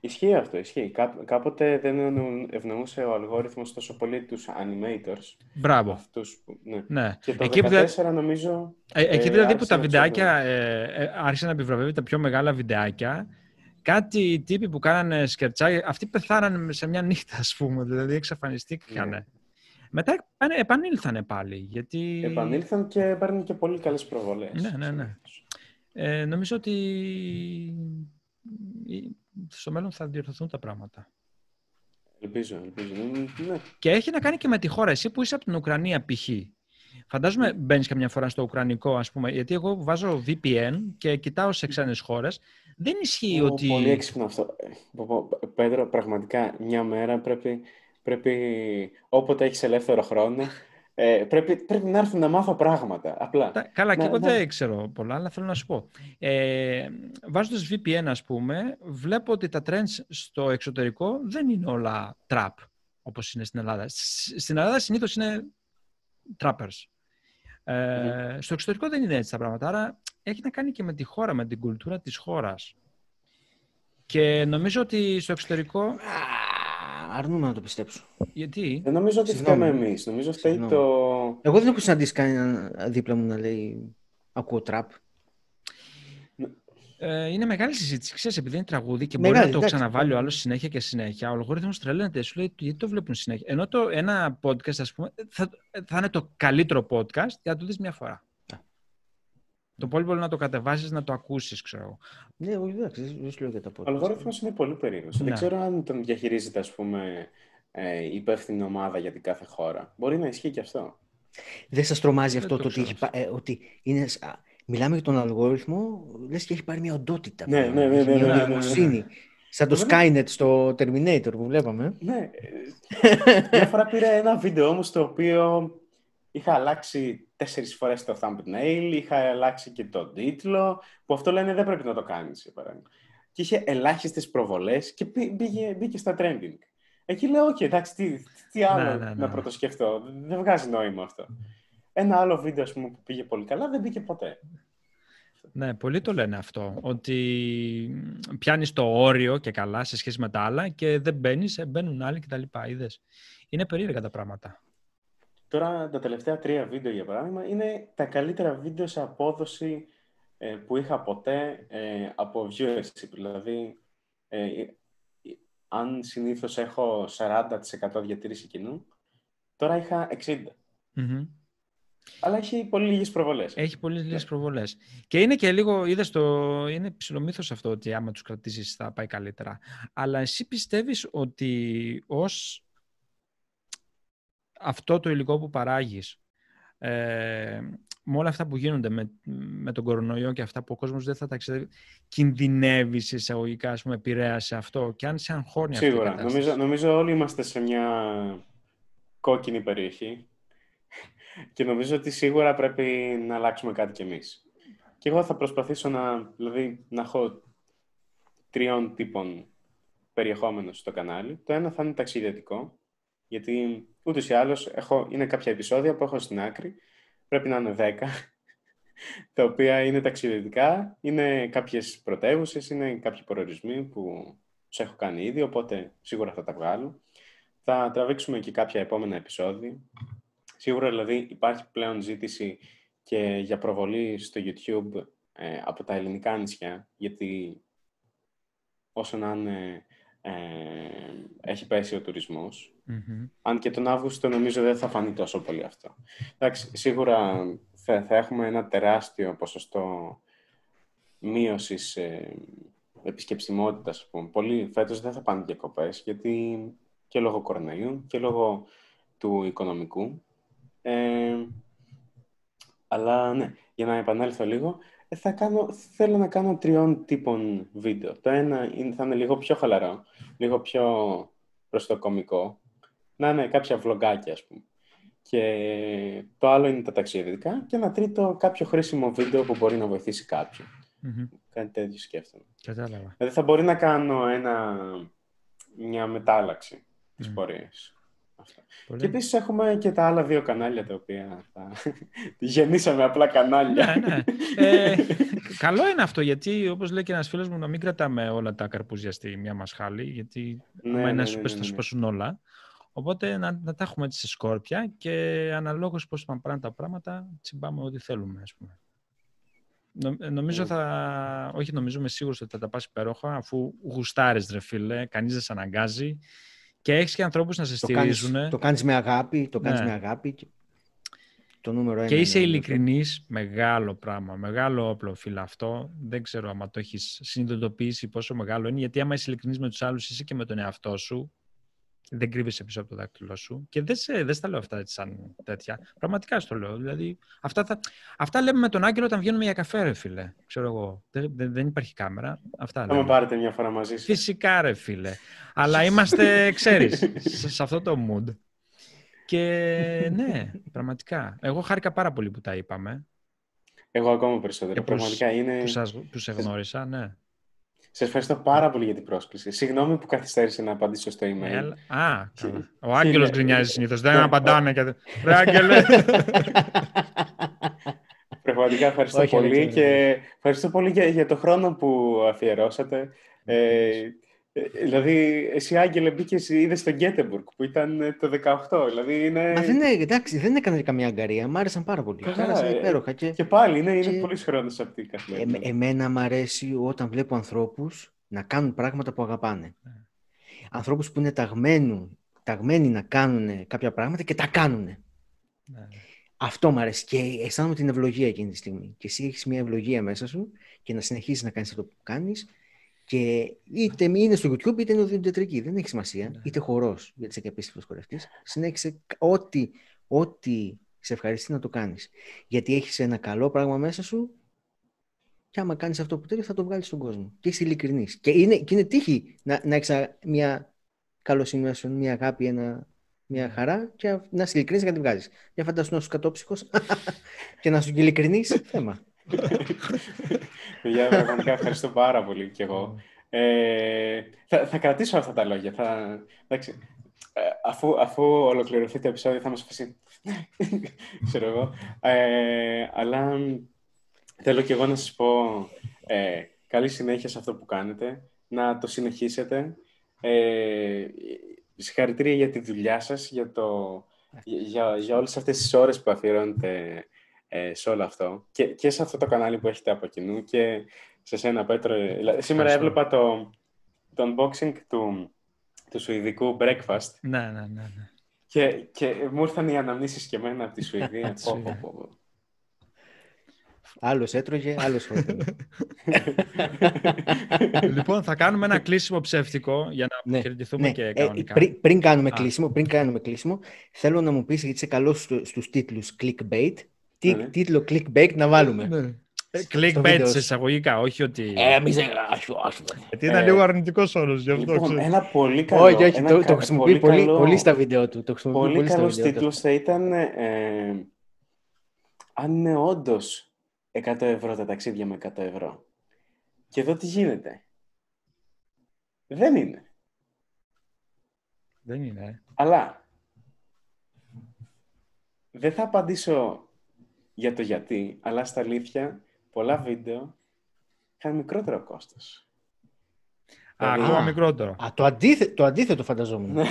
Ισχύει αυτό, ισχύει. Κά, κάποτε δεν ευνοούσε ο αλγόριθμος τόσο πολύ τους animators. Μπράβο. Αυτούς που, ναι. Ναι. Και το δύο χιλιάδες δεκατέσσερα νομίζω... Ε, ε, εκεί δηλαδή που τα βιντεάκια ε, ε, άρχισαν να επιβραβεύει τα πιο μεγάλα βιντεάκια, κάτι οι τύποι που κάνανε σκερτσάκια, αυτοί πεθάνανε σε μια νύχτα, ας πούμε, δηλαδή εξαφανιστήκανε. Ναι. Μετά επανήλθανε πάλι, γιατί... Επανήλθαν και έπαιρναν και πολύ καλές προβολές. Ναι, ναι, ναι. Ε, νομίζω ότι στο μέλλον θα διορθωθούν τα πράγματα. Ελπίζω, ελπίζω. Ναι. Και έχει να κάνει και με τη χώρα. Εσύ που είσαι από την Ουκρανία π.χ. Φαντάζομαι μπαίνεις καμιά φορά στο ουκρανικό, ας πούμε, γιατί εγώ βάζω βι πι εν και κοιτάω σε ξένες χώρες. Δεν ισχύει Ω, ότι... Πολύ έξυπνο αυτό. Πέτρο, πραγματικά μια μέρα πρέπει, πρέπει όποτε έχεις ελεύθερο χρόνο... Ε, πρέπει, πρέπει να έρθουν να μάθω πράγματα. Απλά. Τα, καλά, και εγώ δεν ξέρω πολλά, αλλά θέλω να σου πω. Ε, βάζοντας βι πι εν, ας πούμε, βλέπω ότι τα trends στο εξωτερικό δεν είναι όλα trap, όπως είναι στην Ελλάδα. Στην Ελλάδα συνήθως είναι trappers. Ε, mm. Στο εξωτερικό δεν είναι έτσι τα πράγματα. Άρα έχει να κάνει και με τη χώρα, με την κουλτούρα της χώρας. Και νομίζω ότι στο εξωτερικό... Αρνούμε να το πιστέψω. Γιατί? Δεν νομίζω ότι φταίμε εμείς. Νομίζω φταίει το... Εγώ δεν έχω συναντήσει κανέναν δίπλα μου να λέει ακούω τραπ. Ε, είναι μεγάλη συζήτηση. Ξέρεις, επειδή είναι τραγούδι και μεγάλη, μπορεί να το ξαναβάλει ο άλλος συνέχεια και συνέχεια. Ο αλγόριθμος τρελαίνεται. Σου λέει γιατί το βλέπουν συνέχεια. Ενώ το ένα podcast, ας πούμε, θα, θα είναι το καλύτερο podcast για να το δεις μια φορά. Yeah. Το πολύ πολύ να το κατεβάσεις, να το ακούσεις, ξέρω εγώ. Ναι, εγώ δεν σου λέω για τα podcast. Ο αλγόριθμος είναι πολύ περίεργος. Yeah. Δεν ξέρω αν τον διαχειρίζεται, ας πούμε, η υπεύθυνη ομάδα για την κάθε χώρα. Μπορεί να ισχύει και αυτό. Δεν σας τρομάζει δεν αυτό το ότι, ε, ότι είναι. Μιλάμε για τον αλγόριθμο, λες και έχει πάρει μια οντότητα. Ναι, ναι, ναι, ναι, ναι, ναι, ναι. Σαν το Skynet στο Terminator που βλέπαμε. Ναι. Μια φορά πήρα ένα βίντεο όμως το οποίο είχα αλλάξει τέσσερις φορές το thumbnail, είχα αλλάξει και τον τίτλο, που αυτό λένε δεν πρέπει να το κάνεις. Και είχε ελάχιστες προβολές και πήγε, μπήκε στα trending. Εκεί λέω, όχι, okay, εντάξει, τι, τι άλλο να, ναι, ναι. να πρωτοσκεφτώ. Δεν βγάζει νόημα αυτό. Ένα άλλο βίντεο, ας πούμε, που πήγε πολύ καλά, δεν μπήκε ποτέ. Ναι, πολλοί το λένε αυτό, ότι πιάνεις το όριο και καλά σε σχέση με τα άλλα και δεν μπαίνεις, μπαίνουν άλλοι κτλ. Είδες. Είναι περίεργα τα πράγματα. Τώρα, τα τελευταία τρία βίντεο, για παράδειγμα, είναι τα καλύτερα βίντεο σε απόδοση ε, που είχα ποτέ ε, από viewership. Δηλαδή, ε, ε, αν συνήθως έχω σαράντα τοις εκατό διατήρηση κοινού, τώρα είχα εξήντα τοις εκατό. Mm-hmm. Αλλά έχει πολύ λίγες προβολές. Έχει πολύ λίγες προβολές. Και είναι και λίγο, είδες το, είναι ψιλομύθος αυτό ότι άμα τους κρατήσεις θα πάει καλύτερα. Αλλά εσύ πιστεύεις ότι ως αυτό το υλικό που παράγεις, ε, με όλα αυτά που γίνονται με, με τον κορονοϊό και αυτά που ο κόσμος δεν θα ταξιδεύει, κινδυνεύεις εισαγωγικά, ας πούμε, επηρέασε αυτό και αν σε αγχώνει αυτή η κατάσταση? Σίγουρα. Νομίζω, νομίζω όλοι είμαστε σε μια κόκκινη περιοχή. Και νομίζω ότι σίγουρα πρέπει να αλλάξουμε κάτι κι εμείς. Και εγώ θα προσπαθήσω να, δηλαδή, να έχω τριών τύπων περιεχόμενο στο κανάλι. Το ένα θα είναι ταξιδιωτικό, γιατί ούτως ή άλλως έχω, είναι κάποια επεισόδια που έχω στην άκρη. Πρέπει να είναι δέκα, τα οποία είναι ταξιδιωτικά, είναι κάποιες πρωτεύουσες, είναι κάποιοι προορισμοί που τους έχω κάνει ήδη, οπότε σίγουρα θα τα βγάλω. Θα τραβήξουμε και κάποια επόμενα επεισόδια. Σίγουρα, δηλαδή, υπάρχει πλέον ζήτηση και για προβολή στο YouTube ε, από τα ελληνικά νησιά, γιατί όσο να είναι, ε, έχει πέσει ο τουρισμός. Mm-hmm. Αν και τον Αύγουστο, νομίζω, δεν θα φανεί τόσο πολύ αυτό. Εντάξει, σίγουρα θα, θα έχουμε ένα τεράστιο ποσοστό μείωσης ε, επισκεψιμότητας, ας πούμε. Πολλοί φέτος δεν θα πάνε διακοπές, γιατί και λόγω κορονοϊού και λόγω του οικονομικού. Ε, αλλά ναι, για να επανέλθω λίγο, θα κάνω, θέλω να κάνω τριών τύπων βίντεο. Το ένα είναι, θα είναι λίγο πιο χαλαρό, λίγο πιο προς το κωμικό, να είναι κάποια βλογκάκια, ας πούμε. Και το άλλο είναι τα ταξιδιωτικά και ένα τρίτο κάποιο χρήσιμο βίντεο που μπορεί να βοηθήσει κάποιον. Mm-hmm. Κάτι τέτοιο σκέφτομαι. Κατάλαβα. Δηλαδή θα μπορεί να κάνω ένα, μια μετάλλαξη της mm. πορείας. Πολύ. Και επίσης έχουμε και τα άλλα δύο κανάλια τα οποία θα... γεννήσαμε απλά κανάλια. Ναι, ναι. Ε, καλό είναι αυτό, γιατί όπως λέει και ένας φίλος μου, να μην κρατάμε όλα τα καρπούζια στη μια μασχάλη, γιατί ναι, ναι, ένα σου πες θα σου πέσουν όλα. Οπότε να, να τα έχουμε έτσι σε σκόρπια και αναλόγως πώς θα πάνε τα πράγματα, τσιμπάμε ό,τι θέλουμε, ας πούμε. Νο, νομίζω θα... Όχι, νομίζω είμαι σίγουρος ότι θα τα πας υπερόχα, αφού γουστάρεις, ρε φίλε, κανείς δεν σε αναγκάζει. Και έχεις και ανθρώπους να σε στηρίζουν. Το κάνεις με αγάπη, το κάνεις ναι. με αγάπη. Το νούμερο ένα. Και είσαι ειλικρινής, μεγάλο πράγμα, μεγάλο όπλο, φίλε, αυτό. Δεν ξέρω άμα το έχεις συνειδητοποιήσει πόσο μεγάλο είναι, γιατί άμα είσαι ειλικρινής με τους άλλους, είσαι και με τον εαυτό σου. Δεν κρύβεσαι πίσω από το δάκτυλό σου. Και δεν, σε, δεν στα λέω αυτά έτσι σαν τέτοια. Πραγματικά στο λέω. Δηλαδή, αυτά, θα, αυτά λέμε με τον Άγγελο όταν βγαίνουμε για καφέ, ρε φίλε. Ξέρω εγώ. Δεν, δεν υπάρχει κάμερα. Αυτά λέμε. Θα με πάρετε μια φορά μαζί σου. Φυσικά, ρε φίλε. Αλλά είμαστε, ξέρεις, σε, σε αυτό το mood. Και ναι, πραγματικά. Εγώ χάρηκα πάρα πολύ που τα είπαμε. Εγώ ακόμα περισσότερο. Προς, πραγματικά είναι. Που, σας, που σε γνώρισα, ναι. Σας ευχαριστώ πάρα πολύ για την πρόσκληση. Συγγνώμη που καθυστέρησε να απαντήσω στο email. Ε, α, και... ο Άγγελος γκρινιάζει συνήθως. Δεν απαντάνε. Και... Ρε Άγγελε. Πραγματικά ευχαριστώ Όχι, πολύ ναι, ναι. και ευχαριστώ πολύ για, για το χρόνο που αφιερώσατε. Ε, δηλαδή, εσύ, Άγγελε, μπήκες, είδες στο Γκέτεμπουργκ που ήταν το δεκαοκτώ. Δηλαδή είναι... Μα δεν, εντάξει, δεν έκανα καμία αγκαρία. Μ' άρεσαν πάρα πολύ. Χάρασαν υπέροχα. Και, και πάλι, ναι, είναι και... πολύ χρόνο αυτή η καθημερινή. Ε, εμένα μ' αρέσει όταν βλέπω ανθρώπους να κάνουν πράγματα που αγαπάνε. Ε. Ανθρώπους που είναι ταγμένου, ταγμένοι να κάνουν κάποια πράγματα και τα κάνουν. Ε. Αυτό μου αρέσει και αισθάνομαι την ευλογία εκείνη τη στιγμή. Και εσύ έχεις μια ευλογία μέσα σου και να συνεχίσεις να κάνεις αυτό που κάνεις. Και είτε είναι στο YouTube είτε είναι οδοντιατρική. Δεν έχει σημασία. Ναι. Είτε χορός, γιατί είσαι και επίσκοπος χορευτής. Συνέχισε ό,τι, ό,τι σε ευχαριστεί να το κάνεις. Γιατί έχεις ένα καλό πράγμα μέσα σου και άμα κάνεις αυτό που θέλει θα το βγάλεις στον κόσμο. Και είσαι ειλικρινής. Και είναι, και είναι τύχη να, να έχεις μια καλοσύνη, μια αγάπη, ένα... μια χαρά και να είσαι ειλικρινής και να την βγάζεις. Για φανταστούν να είσαι κατόψυχος και να είσαι ειλικρινής. Θέμα. Παιδιά, πραγματικά ευχαριστώ πάρα πολύ κι εγώ. Ε, θα, θα κρατήσω αυτά τα λόγια. Θα, εντάξει, ε, αφού, αφού ολοκληρωθεί το επεισόδιο θα μας αφήσει. Ξέρω εγώ. Ε, αλλά θέλω κι εγώ να σας πω ε, καλή συνέχεια σε αυτό που κάνετε. Να το συνεχίσετε. Ε, Συγχαρητήρια για τη δουλειά σας, για, το, για, για όλες αυτές τις ώρες που αφιερώνετε ε, σε όλο αυτό και, και σε αυτό το κανάλι που έχετε από κοινού και σε σένα, Πέτρο. Σήμερα έβλεπα το, το unboxing του, του σουηδικού breakfast. Ναι, ναι, ναι. ναι. Και, και μου ήρθαν οι αναμνήσεις και εμένα από τη Σουηδία. πω, πω, πω. Άλλος έτρωγε, άλλος χόρτανε. Λοιπόν, θα κάνουμε ένα κλείσιμο ψεύτικο για να ναι, χαιρετηθούμε ναι. και κανονικά. Ε, πρι, πριν, κάνουμε κλείσιμο, πριν κάνουμε κλείσιμο, θέλω να μου πεις, γιατί είσαι καλός στου, στους τίτλους clickbait, τι ναι. τίτλο clickbait να βάλουμε. Ναι. Clickbait σε εισαγωγικά, όχι ότι... Ε, μη σε γράσου, γιατί ήταν ε, λίγο αρνητικός όρος γι' αυτό. Λοιπόν, ξέρω. Ένα πολύ καλό... Όχι, όχι, το, κα... το χρησιμοποιεί πολύ, καλό... πολύ στα βίντεο του. Το πολύ πολύ καλός τίτλος θα ήταν... Ε, αν είναι όντως... εκατό ευρώ τα ταξίδια με εκατό ευρώ. Και εδώ τι γίνεται. Δεν είναι. Δεν είναι. Αλλά δεν θα απαντήσω για το γιατί, αλλά στα αλήθεια πολλά βίντεο είχαν μικρότερο κόστος. Α, δηλαδή... ακόμα μικρότερο. Α, το, αντίθε... το αντίθετο φανταζόμουν.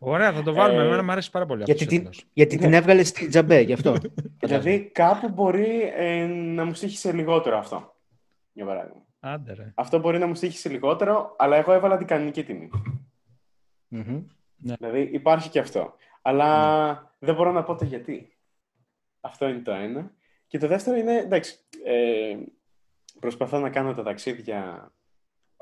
Ωραία, θα το βάλουμε. Ε, Εμένα μου αρέσει πάρα πολύ. Γιατί, την, γιατί ναι. την έβγαλε στη τζαμπέ, γι' αυτό. Δηλαδή, κάπου μπορεί ε, να μου στοίχησε λιγότερο αυτό. Για παράδειγμα. Άντε, ρε. Αυτό μπορεί να μου στοίχησε λιγότερο, αλλά εγώ έβαλα την κανονική τιμή. Mm-hmm. Δηλαδή, υπάρχει και αυτό. Αλλά mm. δεν μπορώ να πω το γιατί. Αυτό είναι το ένα. Και το δεύτερο είναι, εντάξει, ε, προσπαθώ να κάνω τα ταξίδια.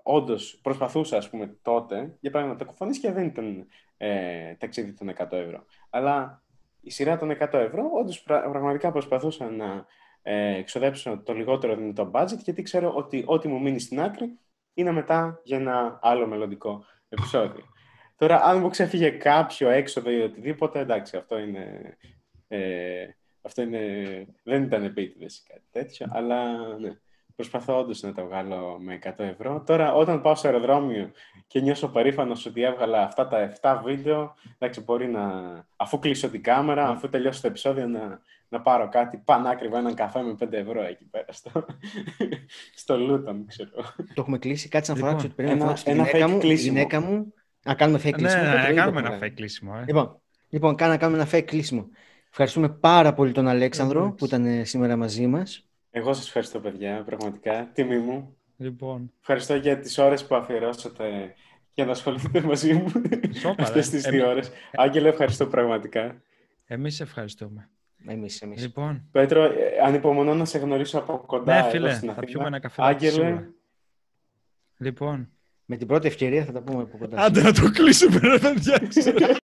Όντως, προσπαθούσα, ας πούμε, τότε για πράγμα να τα κουφανείς και δεν ήταν ε, ταξίδι των εκατό ευρώ. Αλλά η σειρά των εκατό ευρώ, όντως, πρα, πραγματικά προσπαθούσα να ε, εξοδέψω το λιγότερο δυνατό budget, γιατί ξέρω ότι ό,τι μου μείνει στην άκρη είναι μετά για ένα άλλο μελλοντικό επεισόδιο. Τώρα, αν μου ξέφυγε κάποιο έξοδο ή οτιδήποτε, εντάξει, αυτό είναι... Ε, αυτό είναι δεν ήταν επίτηδες ή κάτι τέτοιο, αλλά ναι. Προσπαθώ όντως να τα βγάλω με εκατό ευρώ. Τώρα, όταν πάω στο αεροδρόμιο και νιώσω περήφανος ότι έβγαλα αυτά τα επτά βίντεο, εντάξει, μπορεί να, αφού κλείσω την κάμερα, αφού τελειώσω το επεισόδιο, να, να πάρω κάτι πανάκριβα, έναν καφέ με πέντε ευρώ εκεί πέρα, στο, στο Λούτον, ξέρω. Το έχουμε κλείσει, κάτσε να φοράξω. Λοιπόν, ένα, να ένα φέκ μου, κλείσιμο. Μου, να κάνουμε φέκ κλείσιμο. Ναι, να κάνουμε ένα φέκ κλείσιμο. Ε. Λοιπόν, λοιπόν, να κάνουμε ένα φέκ κλείσιμο. Ευχαριστούμε πάρα πολύ τον Αλέξανδρο που ήταν σήμερα μαζί μας. Εγώ σας ευχαριστώ, παιδιά, πραγματικά. Τιμή μου. Λοιπόν. Ευχαριστώ για τις ώρες που αφιερώσατε για να ασχοληθείτε μαζί μου αυτές τις δύο ώρες. Άγγελε, ευχαριστώ πραγματικά. Εμείς ευχαριστούμε. Εμείς, εμείς. Λοιπόν. Πέτρο, ανυπομονώ να σε γνωρίσω από κοντά. Ναι, φίλε, θα πιούμε ένα καφέ. Άγγελε. Λοιπόν. Με την πρώτη ευκαιρία θα τα πούμε από κοντά. Άντε να το κλείσουμε, ρε παιδιά.